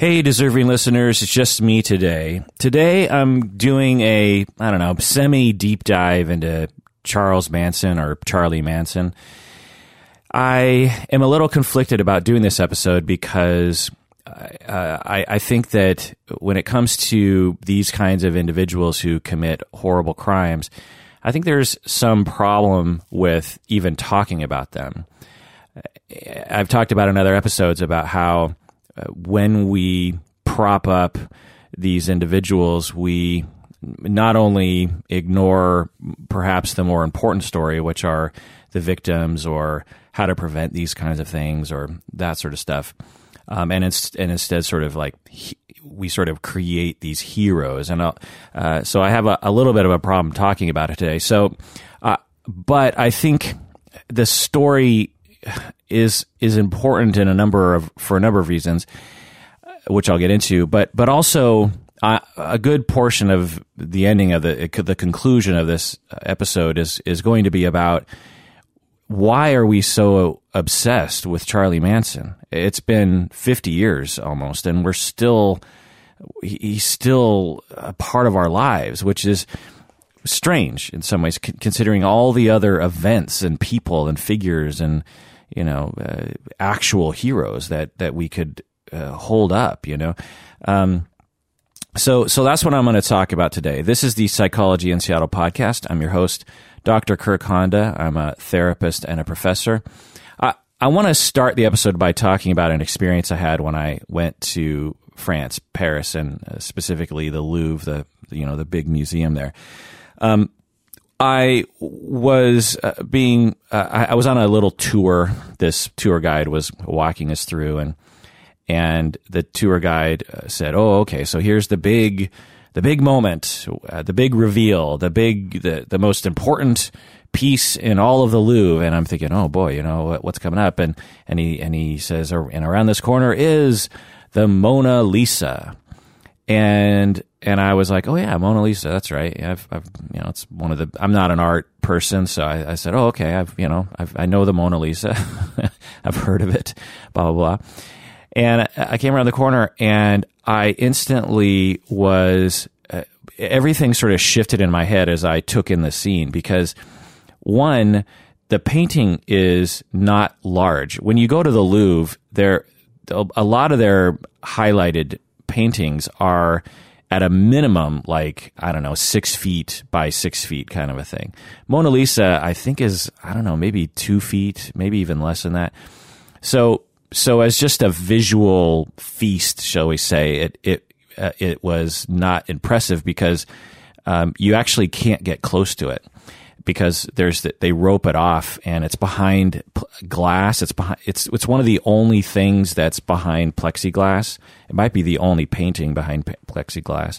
Hey, deserving listeners, it's just me today. Today, I'm doing a, I don't know, semi-deep dive into Charles Manson or Charlie Manson. I am a little conflicted about doing this episode because I think that when it comes to these kinds of individuals who commit horrible crimes, I think there's some problem with even talking about them. I've talked about in other episodes about how when we prop up these individuals, we not only ignore perhaps the more important story, which are the victims or how to prevent these kinds of things or that sort of stuff. And instead sort of like we sort of create these heroes. And so I have a little bit of a problem talking about it today. So, but I think the story is important in for a number of reasons, which I'll get into, but also a good portion of the ending of the conclusion of this episode is going to be about why are we so obsessed with Charlie Manson? It's been 50 years almost, and he's still a part of our lives, which is strange in some ways, considering all the other events and people and figures and, you know, actual heroes that we could hold up, you know. So that's what I'm going to talk about today. This is the Psychology in Seattle podcast. I'm your host, Dr. Kirk Honda. I'm a therapist and a professor. I want to start the episode by talking about an experience I had when I went to France, Paris, and specifically the Louvre, the big museum there. I was I was on a little tour. This tour guide was walking us through, and the tour guide said, "Oh, okay, so here's the big moment, the big reveal, the most important piece in all of the Louvre." And I'm thinking, "Oh boy, you know what's coming up?" And he says, "And around this corner is the Mona Lisa." And I was like, "Oh yeah, Mona Lisa, that's right." It's one of the. I'm not an art person, so I said, "Oh okay, I know the Mona Lisa, I've heard of it, blah blah blah." And I came around the corner, and I instantly was everything sort of shifted in my head as I took in the scene, because one, the painting is not large. When you go to the Louvre, a lot of their highlighted paintings are at a minimum, like, I don't know, 6 feet by 6 feet kind of a thing. Mona Lisa, I think, is, I don't know, maybe 2 feet, maybe even less than that. So as just a visual feast, shall we say, it was not impressive because you actually can't get close to it because they rope it off, and it's behind glass. It's one of the only things that's behind plexiglass. It might be the only painting behind plexiglass,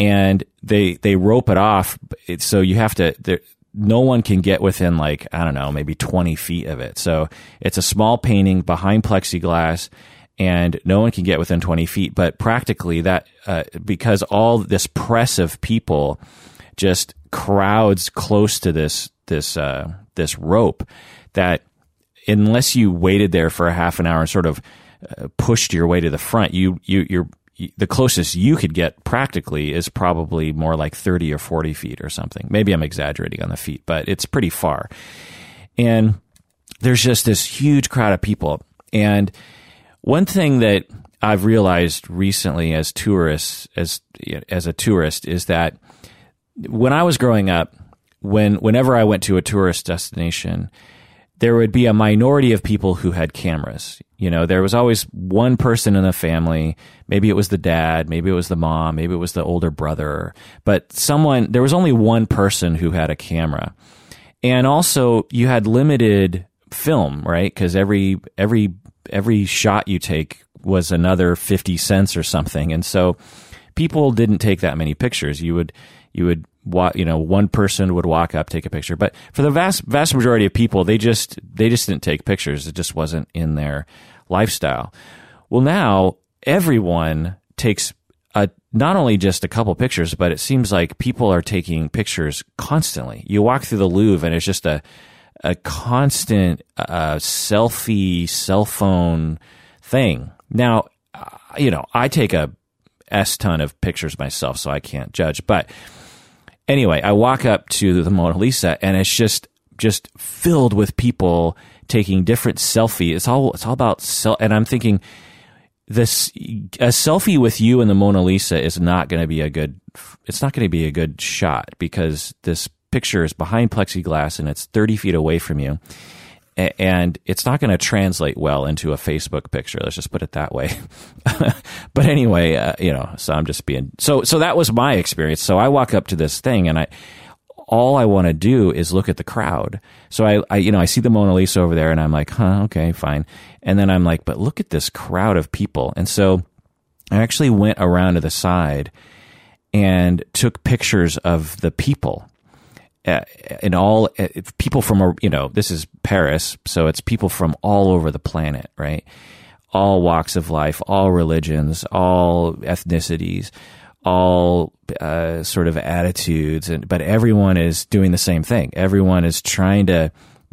and they rope it off. So you have to. No one can get within, like, I don't know, maybe 20 feet of it. So it's a small painting behind plexiglass, and no one can get within 20 feet. But practically that, because all this press of people just crowds close to this rope, that unless you waited there for a half an hour and sort of pushed your way to the front, the closest you could get practically is probably more like 30 or 40 feet or something. Maybe I'm exaggerating on the feet, but it's pretty far. And there's just this huge crowd of people. And one thing that I've realized recently as tourists, as a tourist, is that when I was growing up, whenever I went to a tourist destination, there would be a minority of people who had cameras. You know, there was always one person in the family. Maybe it was the dad, maybe it was the mom, maybe it was the older brother, but there was only one person who had a camera. And also you had limited film, right? Because every shot you take was another 50 cents or something. And so people didn't take that many pictures. You would one person would walk up, take a picture. But for the vast majority of people, they just didn't take pictures. It just wasn't in their lifestyle. Well, now everyone takes not only just a couple pictures, but it seems like people are taking pictures constantly. You walk through the Louvre, and it's just a constant selfie, cell phone thing. Now, you know, I take a S-ton of pictures myself, so I can't judge. But anyway, I walk up to the Mona Lisa, and it's just filled with people taking different selfies. It's all about self. And I'm thinking, a selfie with you and the Mona Lisa is not going to be a good shot, because this picture is behind plexiglass and it's 30 feet away from you. And it's not going to translate well into a Facebook picture. Let's just put it that way. But anyway, so I'm just being, so that was my experience. So I walk up to this thing, and all I want to do is look at the crowd. So I see the Mona Lisa over there, and I'm like, huh, okay, fine. And then I'm like, but look at this crowd of people. And so I actually went around to the side and took pictures of the people. People from, this is Paris, so it's people from all over the planet, right? All walks of life, all religions, all ethnicities, all sort of attitudes, but everyone is doing the same thing. Everyone is trying to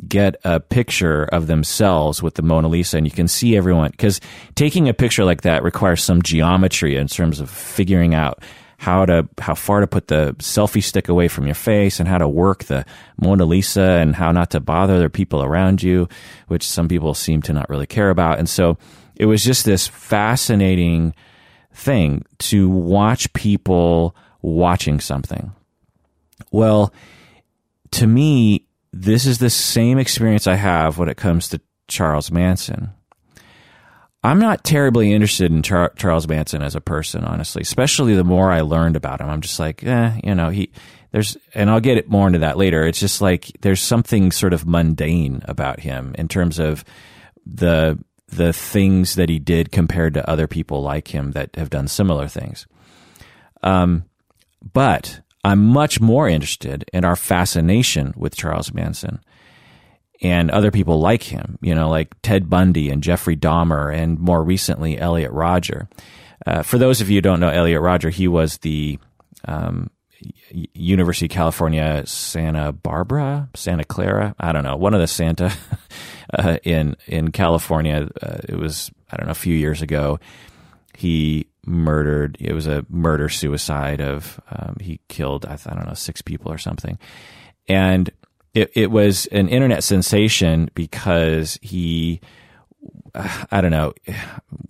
get a picture of themselves with the Mona Lisa, and you can see everyone, because taking a picture like that requires some geometry in terms of figuring out how far to put the selfie stick away from your face, and how to work the Mona Lisa, and how not to bother the people around you, which some people seem to not really care about. And so it was just this fascinating thing to watch people watching something. Well, to me, this is the same experience I have when it comes to Charles Manson. I'm not terribly interested in Charles Manson as a person, honestly, especially the more I learned about him. I'm just like, and I'll get it more into that later. It's just like, there's something sort of mundane about him in terms of the things that he did compared to other people like him that have done similar things. But I'm much more interested in our fascination with Charles Manson and other people like him, like Ted Bundy and Jeffrey Dahmer, and more recently, Elliot Rodger. For those of you who don't know Elliot Rodger, he was the University of California Santa Clara, I don't know, one of the Santa in California. It was, I don't know, a few years ago. It was a murder-suicide of, he killed, I don't know, 6 people or something. And It was an internet sensation because he, I don't know,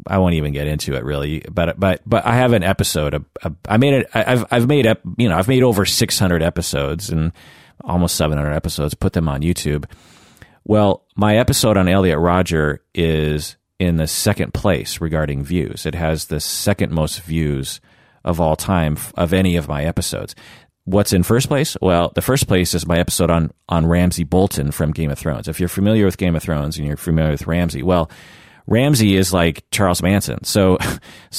I won't even get into it really, but I have an episode. I've made over 600 episodes and almost 700 episodes, put them on YouTube. Well, my episode on Elliot Rodger is in the second place regarding views. It has the second most views of all time of any of my episodes. What's in first place? Well, the first place is my episode on Ramsey Bolton from Game of Thrones. If you're familiar with Game of Thrones and you're familiar with Ramsey, well, Ramsey is like Charles Manson. So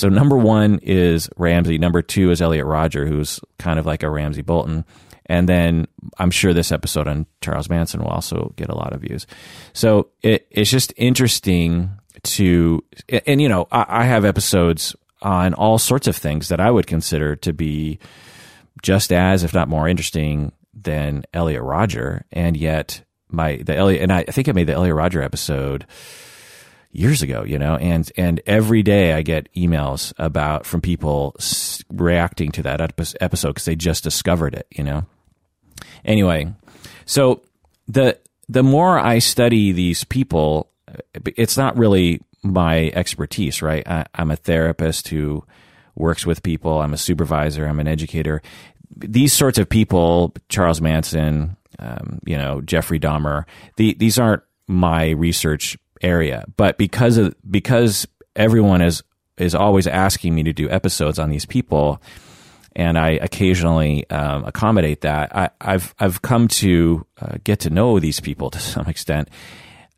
number 1 is Ramsey. Number 2 is Elliot Rodger, who's kind of like a Ramsey Bolton. And then I'm sure this episode on Charles Manson will also get a lot of views. So it's just interesting I have episodes on all sorts of things that I would consider to be just as, if not more interesting than Elliot Rodger. And yet I think I made the Elliot Rodger episode years ago, and every day I get emails from people reacting to that episode because they just discovered it, Anyway, so the more I study these people, it's not really my expertise, right? I'm a therapist who works with people. I'm a supervisor. I'm an educator. These sorts of people, Charles Manson, Jeffrey Dahmer, these aren't my research area. But because everyone is always asking me to do episodes on these people, and I occasionally accommodate that, I've come to get to know these people to some extent.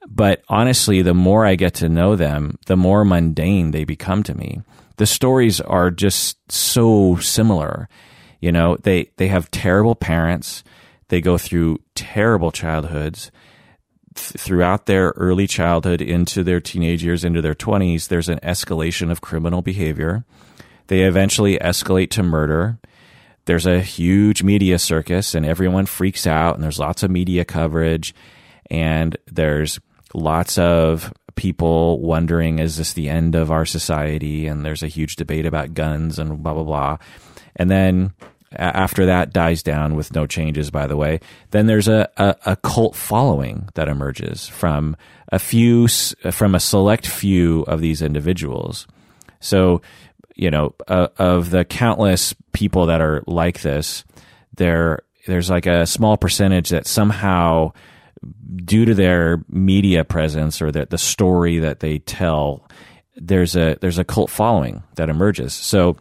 But honestly, the more I get to know them, the more mundane they become to me. The stories are just so similar. They have terrible parents. They go through terrible childhoods. Throughout their early childhood, into their teenage years, into their 20s, there's an escalation of criminal behavior. They eventually escalate to murder. There's a huge media circus, and everyone freaks out, and there's lots of media coverage, and there's lots of people wondering, is this the end of our society? And there's a huge debate about guns and blah, blah, blah. And then after that dies down with no changes, by the way, then there's a cult following that emerges from a select few of these individuals. So, you know, of the countless people that are like this, there's like a small percentage that somehow, due to their media presence or the story that they tell, there's a cult following that emerges. So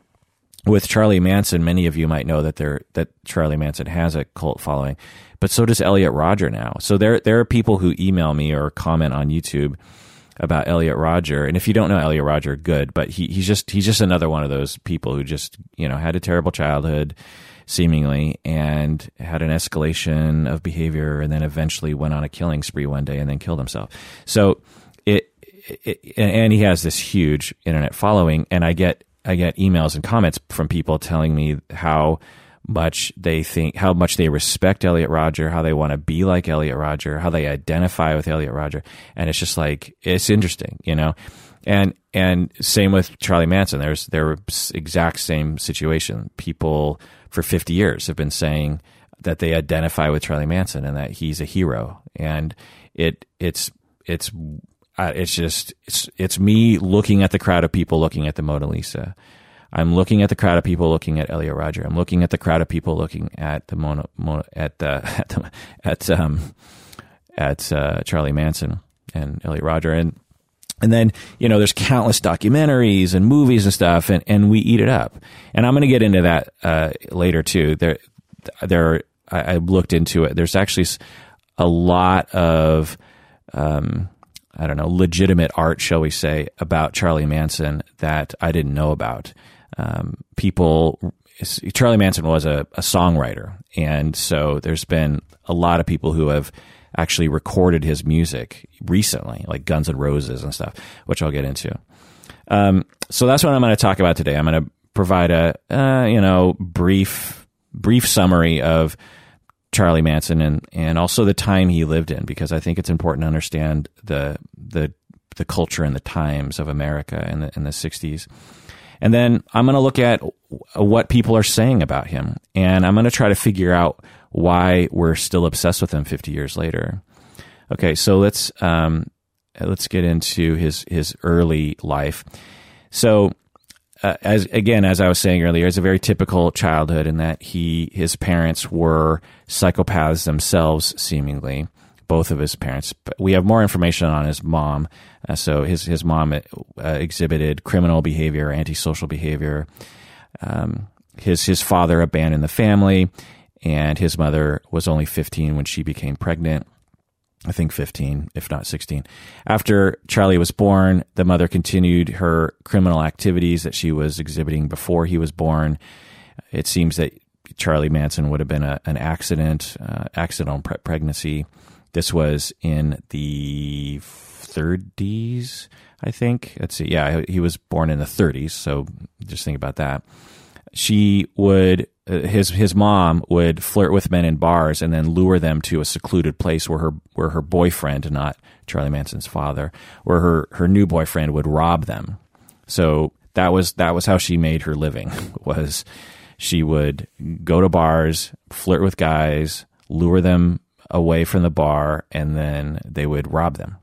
with Charlie Manson, many of you might know that Charlie Manson has a cult following, but so does Elliot Rodger now. So there are people who email me or comment on YouTube about Elliot Rodger. And if you don't know Elliot Rodger, good, but he's just another one of those people who just, you know, had a terrible childhood, seemingly, and had an escalation of behavior, and then eventually went on a killing spree one day and then killed himself. So and he has this huge internet following, and I get emails and comments from people telling me how much they respect Elliot Rodger, how they want to be like Elliot Rodger, how they identify with Elliot Rodger. And it's just like, it's interesting, you know? And same with Charlie Manson. There were exact same situation. People for 50 years have been saying that they identify with Charlie Manson and that he's a hero. And it's me looking at the crowd of people looking at the Mona Lisa. I'm looking at the crowd of people looking at Elliot Rodger. I'm looking at the crowd of people looking at the Charlie Manson and Elliot Rodger. And then, you know, there's countless documentaries and movies and stuff, and we eat it up. And I'm going to get into that later too. I looked into it. There's actually a lot of legitimate art, shall we say, about Charlie Manson that I didn't know about. Charlie Manson was a songwriter, and so there's been a lot of people who have actually recorded his music recently, like Guns N' Roses and stuff, which I'll get into. So that's what I'm going to talk about today. I'm going to provide a brief summary of Charlie Manson and also the time he lived in, because I think it's important to understand the culture and the times of America in the 60s. And then I'm going to look at what people are saying about him, and I'm going to try to figure out why we're still obsessed with him 50 years later. Okay, so let's get into his early life. So as I was saying earlier, it's a very typical childhood in that his parents were psychopaths themselves, seemingly, both of his parents. But we have more information on his mom. So his mom exhibited criminal behavior, antisocial behavior. His father abandoned the family, and his mother was only 15 when she became pregnant. I think 15, if not 16. After Charlie was born, the mother continued her criminal activities that she was exhibiting before he was born. It seems that Charlie Manson would have been an accident, accidental pregnancy. This was in the 30s, I think. Let's see. Yeah, he was born in the 30s, so just think about that. She would... His mom would flirt with men in bars and then lure them to a secluded place where her boyfriend, not Charlie Manson's father, where her new boyfriend would rob them. So that was how she made her living, was she would go to bars, flirt with guys, lure them away from the bar, and then they would rob them.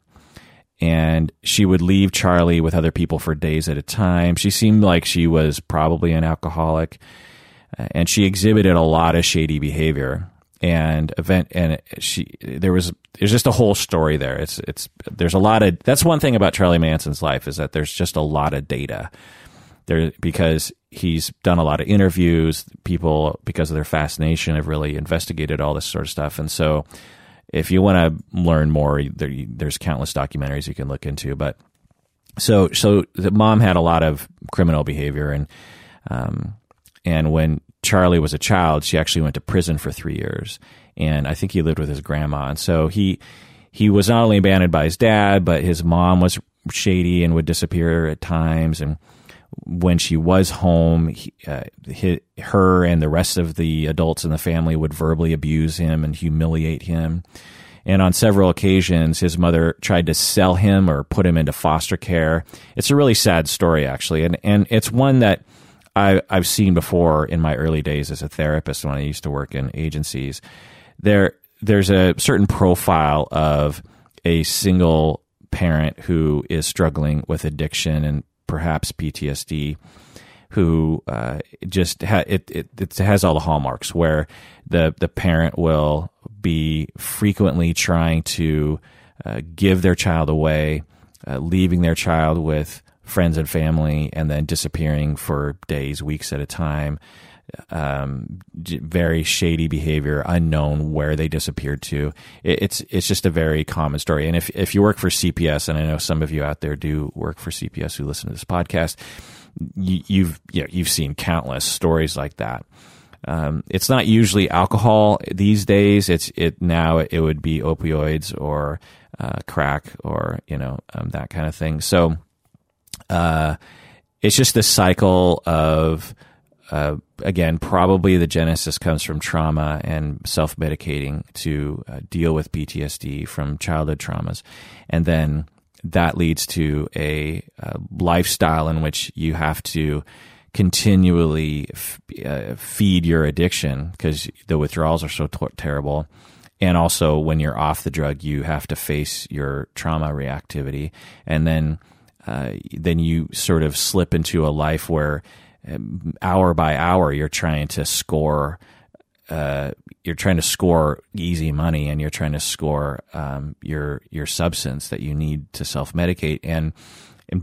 And she would leave Charlie with other people for days at a time. She seemed like she was probably an alcoholic. And she exhibited a lot of shady behavior, there's just a whole story there. That's one thing about Charlie Manson's life, is that there's just a lot of data there, because he's done a lot of interviews. People, because of their fascination, have really investigated all this sort of stuff. And so if you want to learn more, there's countless documentaries you can look into. But so the mom had a lot of criminal behavior, and when Charlie was a child, she actually went to prison for 3 years. And I think he lived with his grandma. And so he was not only abandoned by his dad, but his mom was shady and would disappear at times. And when she was home, her and the rest of the adults in the family would verbally abuse him and humiliate him. And on several occasions, his mother tried to sell him or put him into foster care. It's a really sad story, actually. And it's one that I've seen before in my early days as a therapist when I used to work in agencies. There's a certain profile of a single parent who is struggling with addiction and perhaps PTSD, who it has all the hallmarks, where the parent will be frequently trying to give their child away, leaving their child with friends and family, and then disappearing for days, weeks at a time. Very shady behavior, unknown where they disappeared to. It's just a very common story. And if you work for CPS, and I know some of you out there do work for CPS who listen to this podcast, you've seen countless stories like that. It's not usually alcohol these days. Now it would be opioids or crack or that kind of thing. So it's just this cycle of. Again, probably the genesis comes from trauma and self-medicating to deal with PTSD from childhood traumas. And then that leads to a lifestyle in which you have to continually feed your addiction because the withdrawals are so terrible. And also when you're off the drug, you have to face your trauma reactivity. And then you sort of slip into a life where hour by hour, you're trying to score easy money, and you're trying to score your substance that you need to self-medicate, and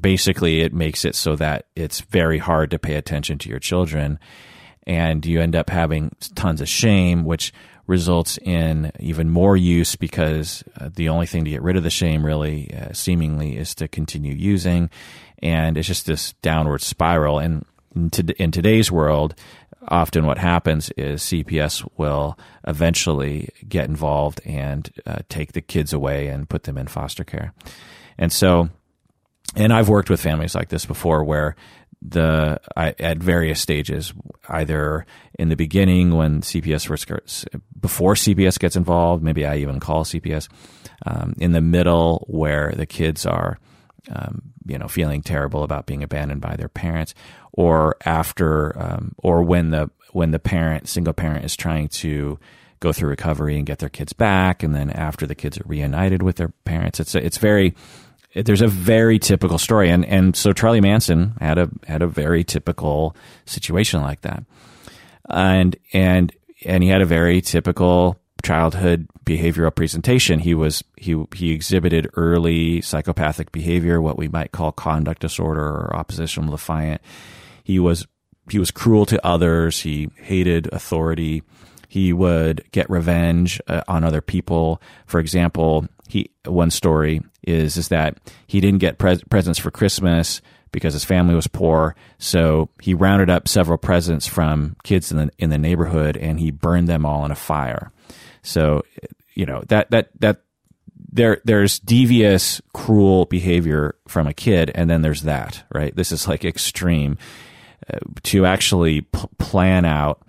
basically it makes it so that it's very hard to pay attention to your children, and you end up having tons of shame, which results in even more use because the only thing to get rid of the shame really seemingly is to continue using, and it's just this downward spiral. And in today's world, often what happens is CPS will eventually get involved and take the kids away and put them in foster care. And so, and I've worked with families like this before where at various stages, either in the beginning when CPS before CPS gets involved, maybe I even call CPS, in the middle where the kids are feeling terrible about being abandoned by their parents, or after, or when the single parent is trying to go through recovery and get their kids back, and then after the kids are reunited with their parents, there's a very typical story, and so Charlie Manson had a very typical situation like that, and he had a very typical childhood behavioral presentation. He exhibited early psychopathic behavior, what we might call conduct disorder or oppositional defiant. He was cruel to others. He hated authority. He would get revenge on other people. For example, one story is that he didn't get presents for Christmas because his family was poor, so he rounded up several presents from kids in the neighborhood and he burned them all in a fire. So, that there's devious, cruel behavior from a kid, and then there's that, right? This is like extreme. To actually plan out,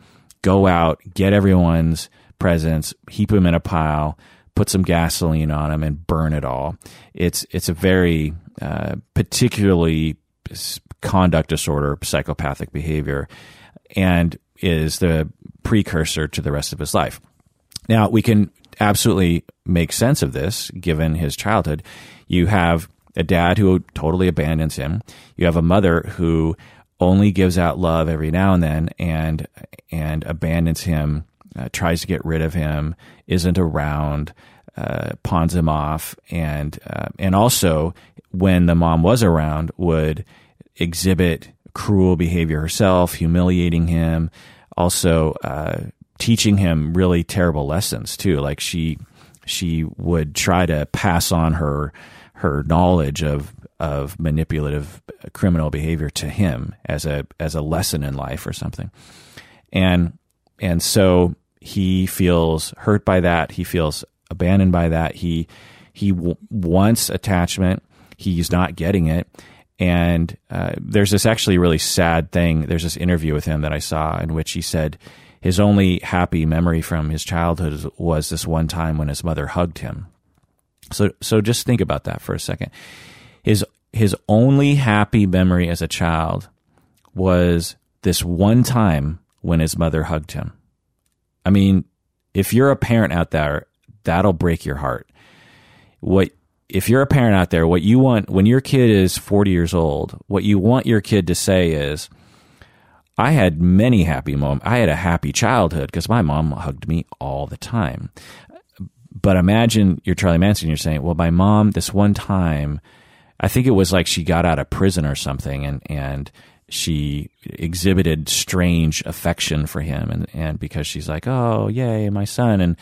go out, get everyone's presents, heap them in a pile, put some gasoline on them, and burn it all. It's a very particularly conduct disorder, psychopathic behavior, and is the precursor to the rest of his life. Now, we can absolutely make sense of this, given his childhood. You have a dad who totally abandons him. You have a mother who only gives out love every now and then and abandons him, tries to get rid of him, isn't around, pawns him off, and also, when the mom was around, would exhibit cruel behavior herself, humiliating him, also teaching him really terrible lessons too. Like she would try to pass on her knowledge of manipulative criminal behavior to him as a lesson in life or something. And so he feels hurt by that. He feels abandoned by that. He wants attachment. He's not getting it. And there's this actually really sad thing. There's this interview with him that I saw in which he said his only happy memory from his childhood was this one time when his mother hugged him. So just think about that for a second. His only happy memory as a child was this one time when his mother hugged him. I mean, if you're a parent out there, that'll break your heart. If you're a parent out there, what you want when your kid is 40 years old, what you want your kid to say is, I had many happy moments. I had a happy childhood because my mom hugged me all the time. But imagine you're Charlie Manson, you're saying, well, my mom, this one time, I think it was like she got out of prison or something, and she exhibited strange affection for him, and because she's like, oh, yay, my son,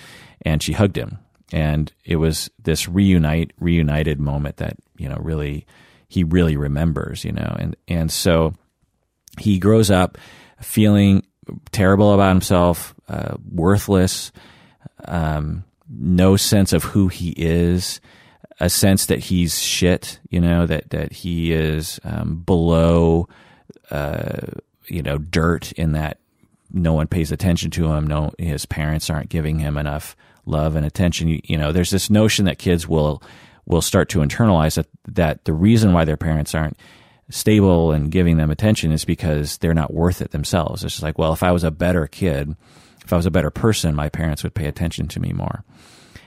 and she hugged him. And it was this reunited moment that, you know, really, he really remembers, you know. And so he grows up feeling terrible about himself, worthless, no sense of who he is, a sense that he's shit, you know, that he is below, you know, dirt, in that no one pays attention to him. No, his parents aren't giving him enough love and attention. You know, there's this notion that kids will start to internalize that the reason why their parents aren't stable and giving them attention is because they're not worth it themselves. It's just like, well, if I was a better kid, if I was a better person, my parents would pay attention to me more.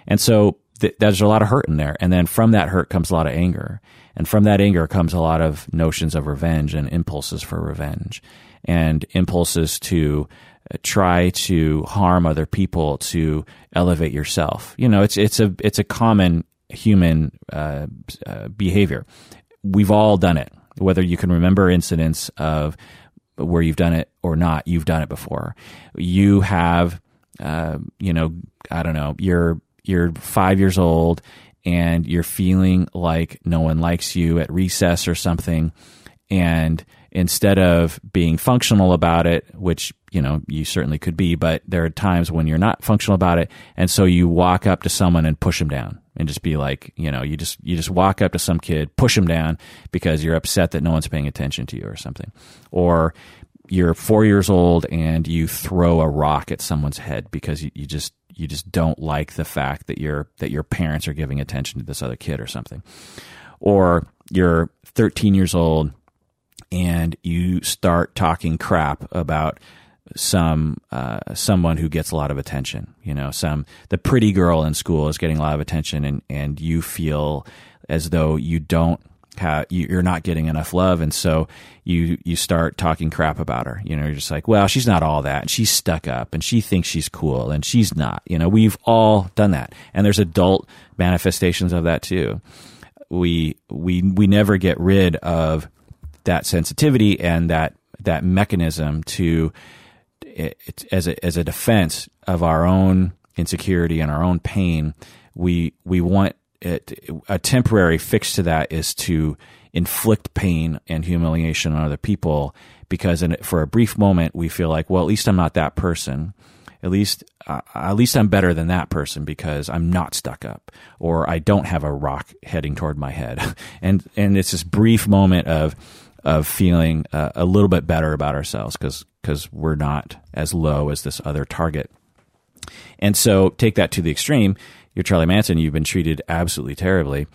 And so there's a lot of hurt in there. And then from that hurt comes a lot of anger. And from that anger comes a lot of notions of revenge and impulses for revenge and impulses to try to harm other people, to elevate yourself. You know, it's a common human behavior. We've all done it. Whether you can remember incidents of where you've done it or not, you've done it before. You have, you know, I don't know, you're 5 years old and you're feeling like no one likes you at recess or something. And instead of being functional about it, which, you know, you certainly could be, but there are times when you're not functional about it. And so you walk up to someone and push them down and just be like, you know, you just walk up to some kid, push them down because you're upset that no one's paying attention to you or something. Or you're 4 years old and you throw a rock at someone's head because you just don't like the fact that your parents are giving attention to this other kid or something. Or you're 13 years old and you start talking crap about someone who gets a lot of attention. You know, the pretty girl in school is getting a lot of attention, and you feel as though you're not getting enough love, and so you start talking crap about her. You know, you're just like, well, she's not all that, and she's stuck up, and she thinks she's cool, and she's not. You know, we've all done that, and there's adult manifestations of that too. We never get rid of that sensitivity and that mechanism to as a defense of our own insecurity and our own pain. We want a temporary fix to that is to inflict pain and humiliation on other people, because for a brief moment we feel like, well, at least I'm not that person. At least I'm better than that person because I'm not stuck up, or I don't have a rock heading toward my head. And it's this brief moment of feeling a little bit better about ourselves because we're not as low as this other target. And so take that to the extreme. You're Charlie Manson. You've been treated absolutely terribly,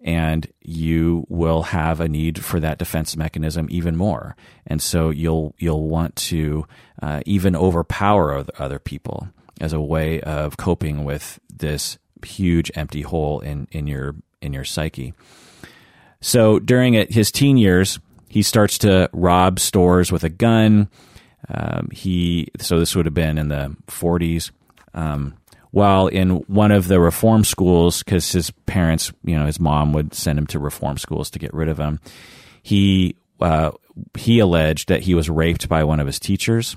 and you will have a need for that defense mechanism even more. And so you'll want to even overpower other people as a way of coping with this huge empty hole in your psyche. So during his teen years, he starts to rob stores with a gun. So this would have been in the 40s. While in one of the reform schools, because his parents, you know, his mom would send him to reform schools to get rid of him, he alleged that he was raped by one of his teachers.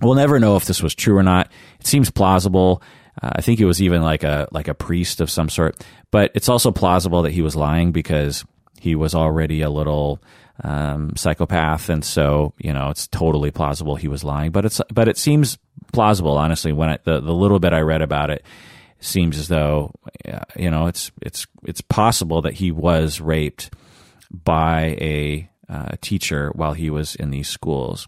We'll never know if this was true or not. It seems plausible. I think it was even like a priest of some sort. But it's also plausible that he was lying because he was already a little psychopath, and so, you know, it's totally plausible he was lying. But it seems plausible, honestly. When the little bit I read about it, seems as though, you know, it's possible that he was raped by a teacher while he was in these schools.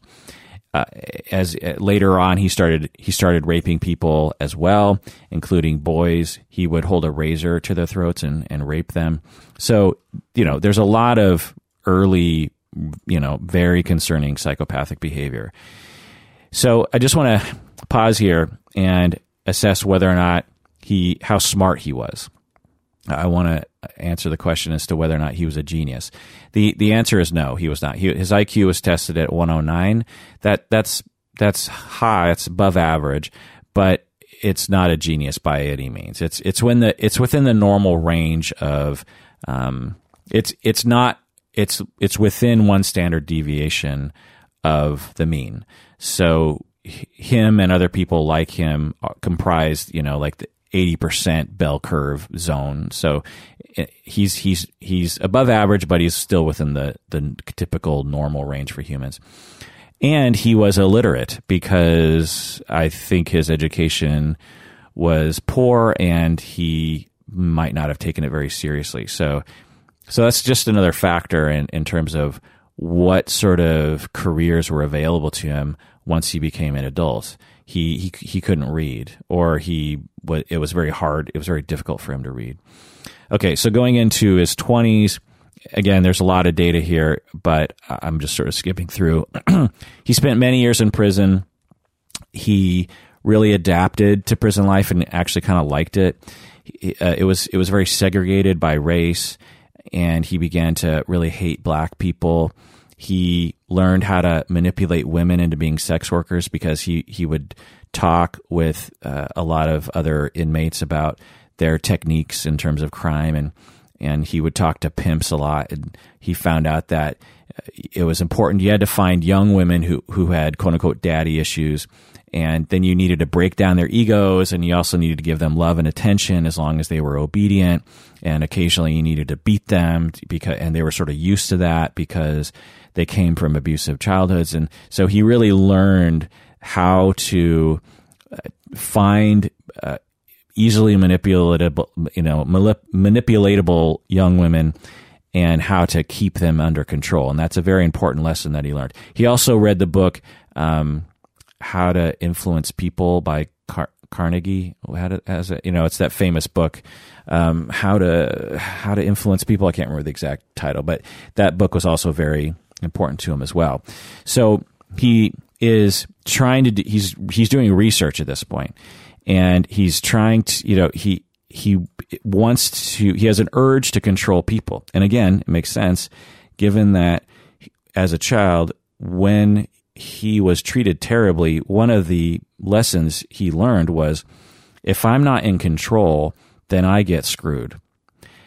later on, he started raping people as well, including boys. He would hold a razor to their throats and rape them. So, you know, there's a lot of early, you know, very concerning psychopathic behavior. So I just want to pause here and assess whether or not how smart he was. I want to answer the question as to whether or not he was a genius. The answer is no, he was not. His IQ was tested at 109. That's high. It's above average, but it's not a genius by any means. It's within the normal range of. It's within one standard deviation of the mean. So him and other people like him comprised, you know, like the 80% bell curve zone. So he's above average, but he's still within the typical normal range for humans. And he was illiterate because I think his education was poor and he might not have taken it very seriously. So that's just another factor in terms of what sort of careers were available to him once he became an adult. He couldn't read, or it was very hard. It was very difficult for him to read. Okay, so going into his 20s, again, there's a lot of data here, but I'm just sort of skipping through. He spent many years in prison. He really adapted to prison life and actually kind of liked it. It was very segregated by race, and he began to really hate black people. He learned how to manipulate women into being sex workers because he would talk with a lot of other inmates about their techniques in terms of crime, and he would talk to pimps a lot. And he found out that it was important. You had to find young women who had quote-unquote daddy issues, and then you needed to break down their egos, and you also needed to give them love and attention as long as they were obedient, and occasionally you needed to beat them because they were sort of used to that because they came from abusive childhoods. And so he really learned how to find easily manipulatable, you know, manipulatable young women and how to keep them under control. And that's a very important lesson that he learned. He also read the book How to Influence People by Carnegie. It's that famous book, How to Influence People. I can't remember the exact title, but that book was also very important to him as well. So he is trying to he's doing research at this point, and he's trying to, you know, he has an urge to control people. And again, it makes sense given that as a child, when he was treated terribly, one of the lessons he learned was, if I'm not in control, then I get screwed.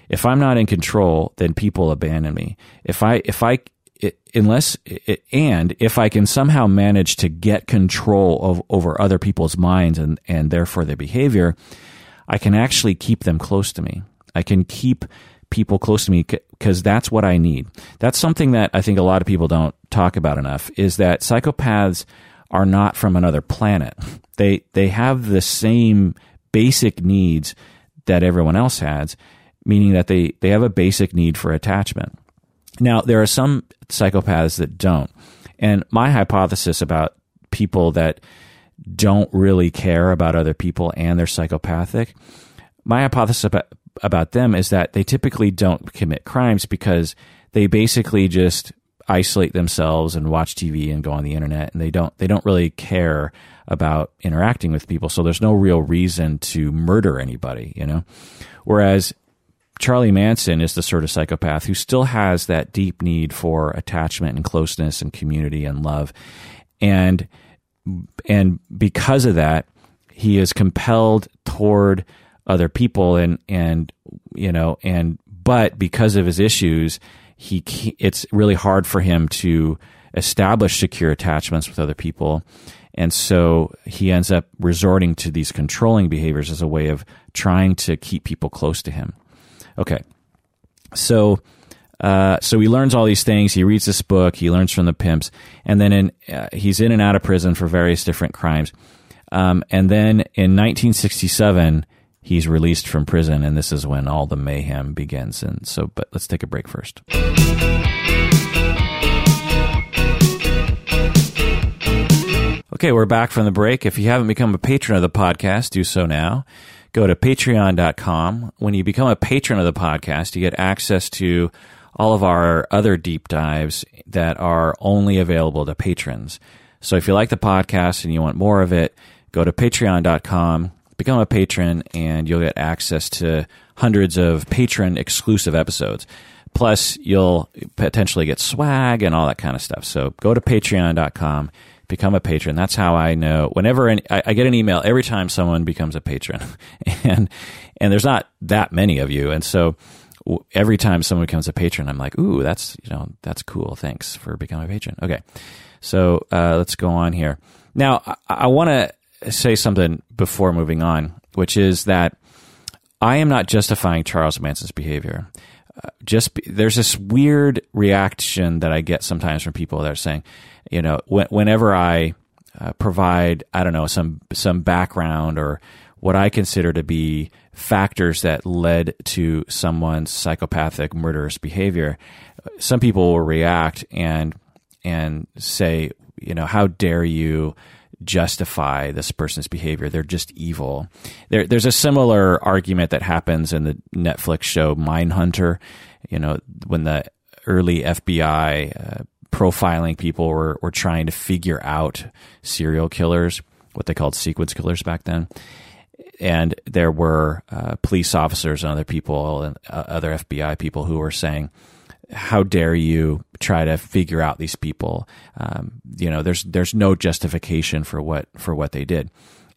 If I'm not in control, then people abandon me. If I can somehow manage to get control over other people's minds and therefore their behavior, I can actually keep them close to me. I can keep people close to me because that's what I need. That's something that I think a lot of people don't talk about enough, is that psychopaths are not from another planet. They have the same basic needs that everyone else has, meaning that they have a basic need for attachment. Now, there are some psychopaths that don't. And my hypothesis about people that don't really care about other people and they're psychopathic, my hypothesis about them is that they typically don't commit crimes because they basically just isolate themselves and watch TV and go on the internet, and they don't really care about interacting with people. So there's no real reason to murder anybody, you know? Whereas Charlie Manson is the sort of psychopath who still has that deep need for attachment and closeness and community and love. And because of that, he is compelled toward other people, but because of his issues, it's really hard for him to establish secure attachments with other people, and so he ends up resorting to these controlling behaviors as a way of trying to keep people close to him. Okay, so he learns all these things. He reads this book. He learns from the pimps, and then he's in and out of prison for various different crimes, and then in 1967. He's released from prison, and this is when all the mayhem begins. And so, but let's take a break first. Okay, we're back from the break. If you haven't become a patron of the podcast, do so now. Go to patreon.com. When you become a patron of the podcast, you get access to all of our other deep dives that are only available to patrons. So if you like the podcast and you want more of it, go to patreon.com, become a patron, and you'll get access to hundreds of patron-exclusive episodes. Plus, you'll potentially get swag and all that kind of stuff. So go to patreon.com, become a patron. That's how I know. Whenever I get an email every time someone becomes a patron, and there's not that many of you, and so every time someone becomes a patron, I'm like, ooh, that's cool. Thanks for becoming a patron. Okay, so let's go on here. Now, I want to say something before moving on, which is that I am not justifying Charles Manson's behavior. There's this weird reaction that I get sometimes from people that are saying, you know, whenever I provide, I don't know, some background or what I consider to be factors that led to someone's psychopathic, murderous behavior, some people will react and say, you know, how dare you justify this person's behavior? They're just evil. There's a similar argument that happens in the Netflix show Mindhunter. You know, when the early FBI profiling people were trying to figure out serial killers, what they called sequence killers back then. And there were police officers and other people and other FBI people who were saying, how dare you try to figure out these people? You know, there's no justification for what they did.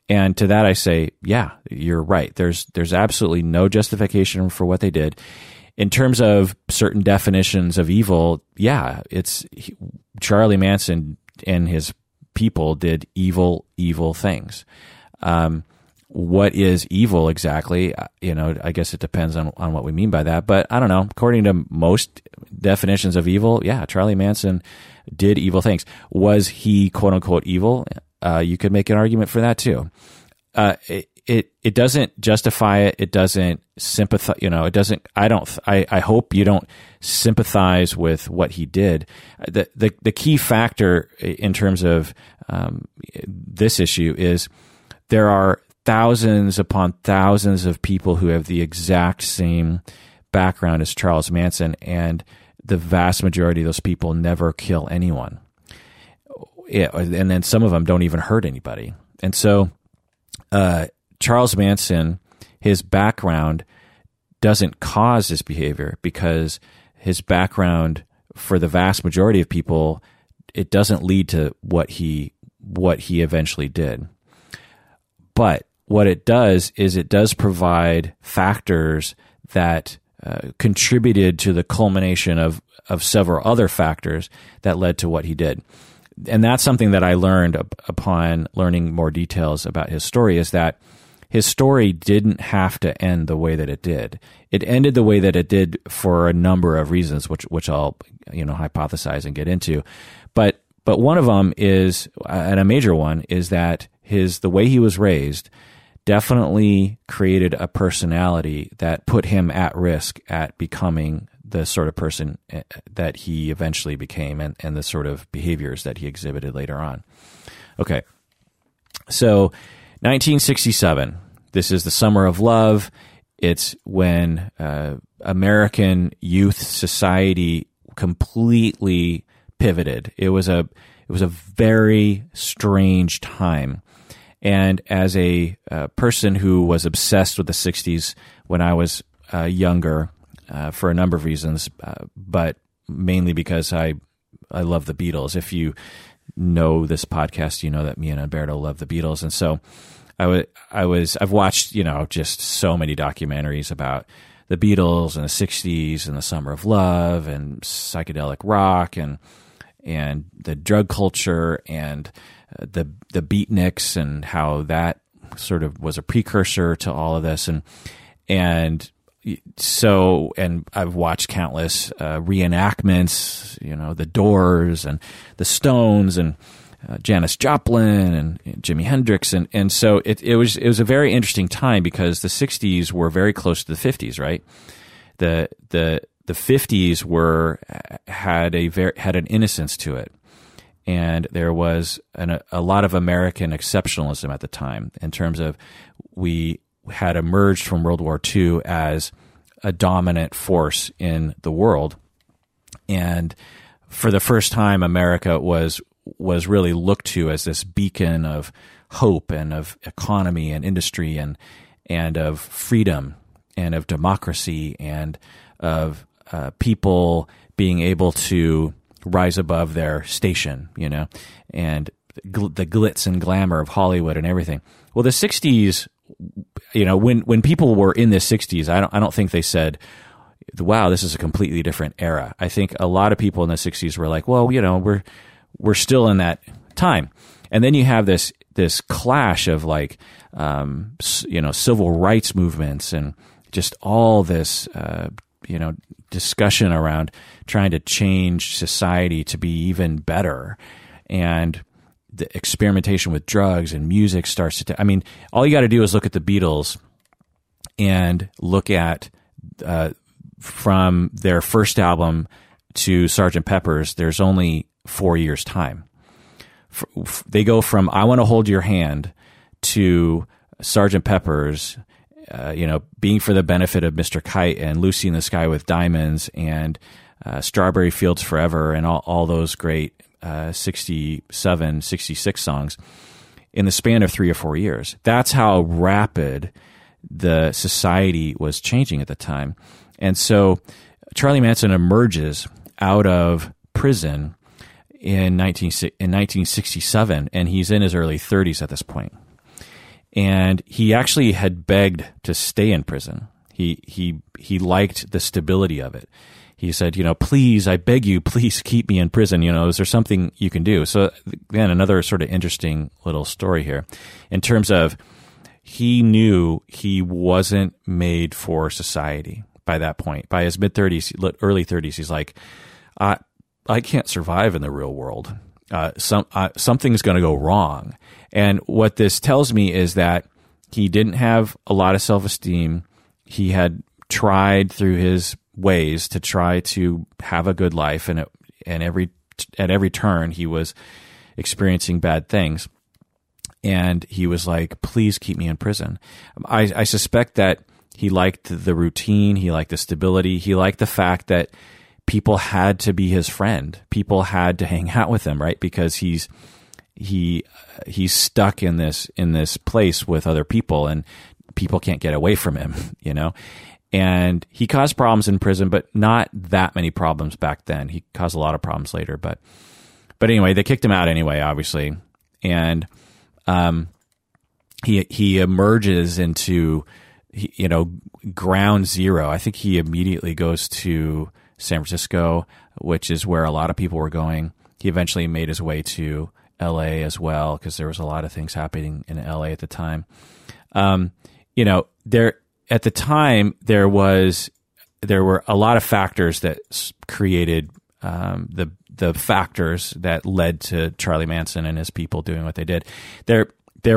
And to that I say, yeah, you're right. There's absolutely no justification for what they did. In terms of certain definitions of evil, yeah, Charlie Manson and his people did evil things. What is evil exactly? You know, I guess it depends on what we mean by that. But I don't know. According to most definitions of evil, yeah, Charlie Manson did evil things. Was he quote unquote evil? You could make an argument for that too. It doesn't justify it. It doesn't sympathize. You know, it doesn't. I hope you don't sympathize with what he did. The key factor in terms of this issue is there are thousands upon thousands of people who have the exact same background as Charles Manson, and the vast majority of those people never kill anyone. And then some of them don't even hurt anybody. And so Charles Manson, his background doesn't cause his behavior, because his background, for the vast majority of people, it doesn't lead to what he eventually did. But what it does is it does provide factors that contributed to the culmination of several other factors that led to what he did. And that's something that I learned upon learning more details about his story, is that his story didn't have to end the way that it did. It ended the way that it did for a number of reasons, which I'll, you know, hypothesize and get into. But one of them is, and a major one, is that the way he was raised definitely created a personality that put him at risk at becoming the sort of person that he eventually became, and the sort of behaviors that he exhibited later on. Okay, so 1967. This is the Summer of Love. It's when American youth society completely pivoted. It was a very strange time. And as a person who was obsessed with the 60s when I was younger, for a number of reasons, but mainly because I love the Beatles. If you know this podcast, you know that me and Umberto love the Beatles. And so I've watched, you know, just so many documentaries about the Beatles and the 60s and the Summer of Love and psychedelic rock and the drug culture and the beatniks, and how that sort of was a precursor to all of this, and I've watched countless reenactments, you know, the Doors and the Stones and Janis Joplin and Jimi Hendrix, and so it was a very interesting time, because the 60s were very close to the 50s, right? The 50s had an innocence to it, and there was a lot of American exceptionalism at the time in terms of we had emerged from World War II as a dominant force in the world. And for the first time, America was really looked to as this beacon of hope and of economy and industry and of freedom and of democracy and of people being able to rise above their station, you know, and the glitz and glamour of Hollywood and everything. Well, the 60s, you know, when people were in the 60s, I don't think they said, wow, this is a completely different era. I think a lot of people in the 60s were like, well, you know, we're still in that time. And then you have this clash of like, you know, civil rights movements and just all this, you know, discussion around trying to change society to be even better. And the experimentation with drugs and music starts to, I mean, all you got to do is look at the Beatles and look at, from their first album to Sgt. Pepper's, there's only 4 years time. They go from "I Want to Hold Your Hand" to Sgt. Pepper's, you know, "Being for the Benefit of Mr. Kite" and "Lucy in the Sky with Diamonds" and "Strawberry Fields Forever" and all those great 67, 66 songs in the span of 3 or 4 years. That's how rapid the society was changing at the time. And so Charlie Manson emerges out of prison in 1967, and he's in his early 30s at this point. And he actually had begged to stay in prison. He liked the stability of it. He said, you know, please, I beg you, please keep me in prison. You know, is there something you can do? So again, another sort of interesting little story here in terms of he knew he wasn't made for society by that point. By his mid-30s, early 30s, he's like, I can't survive in the real world. Something's going to go wrong. And what this tells me is that he didn't have a lot of self-esteem. He had tried through his ways to try to have a good life, and at every turn he was experiencing bad things. And he was like, please keep me in prison. I suspect that he liked the routine. He liked the stability. He liked the fact that people had to be his friend. People had to hang out with him, right? Because he's stuck in this place with other people, and people can't get away from him, you know. And he caused problems in prison, but not that many problems back then. He caused a lot of problems later, but anyway, they kicked him out anyway, obviously. And he emerges into, you know, ground zero. I think he immediately goes to San Francisco, which is where a lot of people were going. He eventually made his way to LA as well, because there was a lot of things happening in LA at the time. You know, there at the time there were a lot of factors that created the factors that led to Charlie Manson and his people doing what they did. There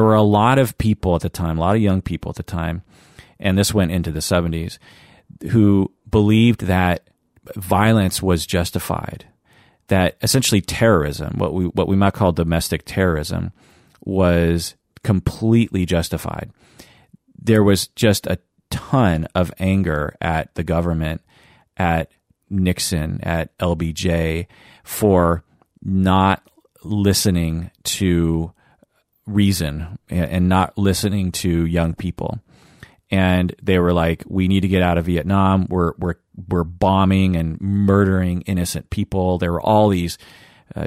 were a lot of people at the time, a lot of young people at the time, and this went into the 70s, who believed that violence was justified, that essentially terrorism, what we might call domestic terrorism, was completely justified. There was just a ton of anger at the government, at Nixon, at LBJ, for not listening to reason and not listening to young people. And they were like, we need to get out of Vietnam. We're bombing and murdering innocent people. There were all these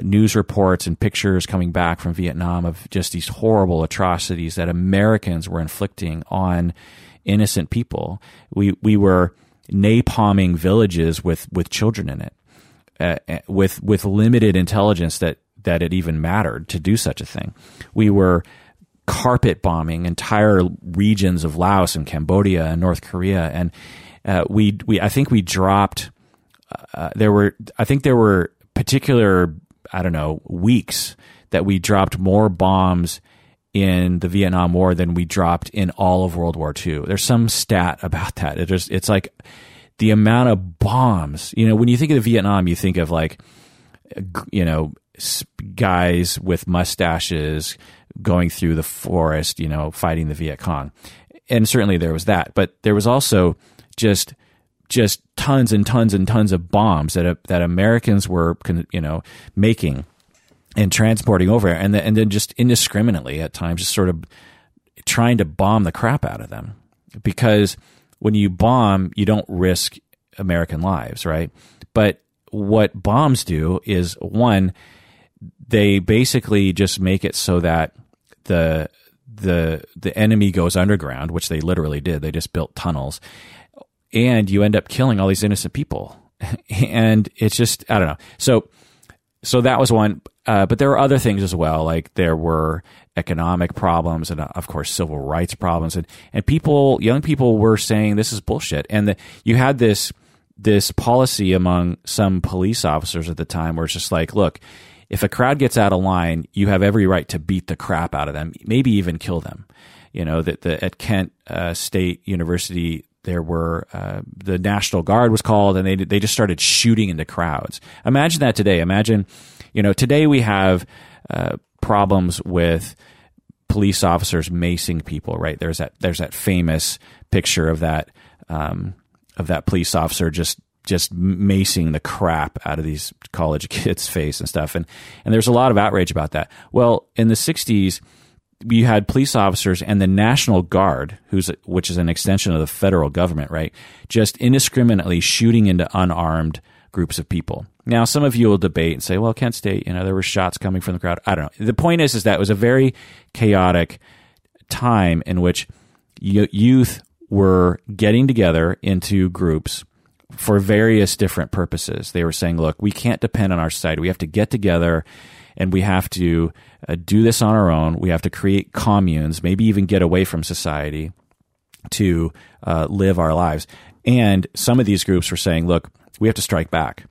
news reports and pictures coming back from Vietnam of just these horrible atrocities that Americans were inflicting on innocent people. We were napalming villages with children in it, with limited intelligence that it even mattered to do such a thing. We were carpet bombing entire regions of Laos and Cambodia and North Korea, and I think there were particular, I don't know, weeks that we dropped more bombs in the Vietnam War than we dropped in all of World War II. There's some stat about that. It's like the amount of bombs, you know, when you think of the Vietnam, you think of like, you know, guys with mustaches going through the forest, you know, fighting the Viet Cong. And certainly there was that, but there was also just tons and tons and tons of bombs that Americans were, you know, making and transporting over, and then just indiscriminately at times, just sort of trying to bomb the crap out of them. Because when you bomb, you don't risk American lives, right? But what bombs do is, one, they basically just make it so that the enemy goes underground, which they literally did. They just built tunnels, and you end up killing all these innocent people. And it's just, I don't know. So that was one. But there were other things as well. Like there were economic problems and, of course, civil rights problems. And people, young people were saying this is bullshit. And you had this policy among some police officers at the time where it's just like, look, if a crowd gets out of line, you have every right to beat the crap out of them, maybe even kill them. You know, at Kent State University, there were the National Guard was called, and they just started shooting into crowds. Imagine that today. Imagine, you know, today we have problems with police officers macing people, right? There's that famous picture of that police officer just macing the crap out of these college kids' face and stuff. And there's a lot of outrage about that. Well, in the 60s, you had police officers and the National Guard, which is an extension of the federal government, right, just indiscriminately shooting into unarmed groups of people. Now, some of you will debate and say, well, Kent State, you know, there were shots coming from the crowd. I don't know. The point is that it was a very chaotic time in which youth were getting together into groups for various different purposes. They were saying, look, we can't depend on our society. We have to get together and we have to do this on our own. We have to create communes, maybe even get away from society to live our lives. And some of these groups were saying, look, we have to strike back.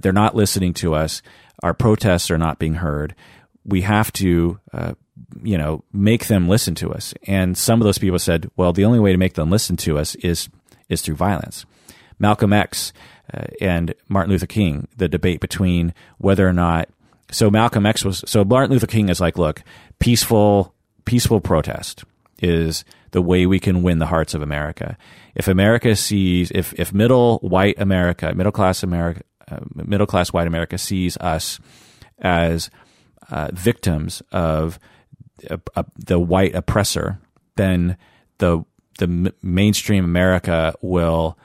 They're not listening to us. Our protests are not being heard. We have to you know, make them listen to us. And some of those people said, well, the only way to make them listen to us is through violence. Malcolm X and Martin Luther King, the debate between whether or not, so Martin Luther King is like, look, peaceful protest is the way we can win the hearts of America. If America sees, if middle class white America sees us as victims of the white oppressor, then the mainstream America will,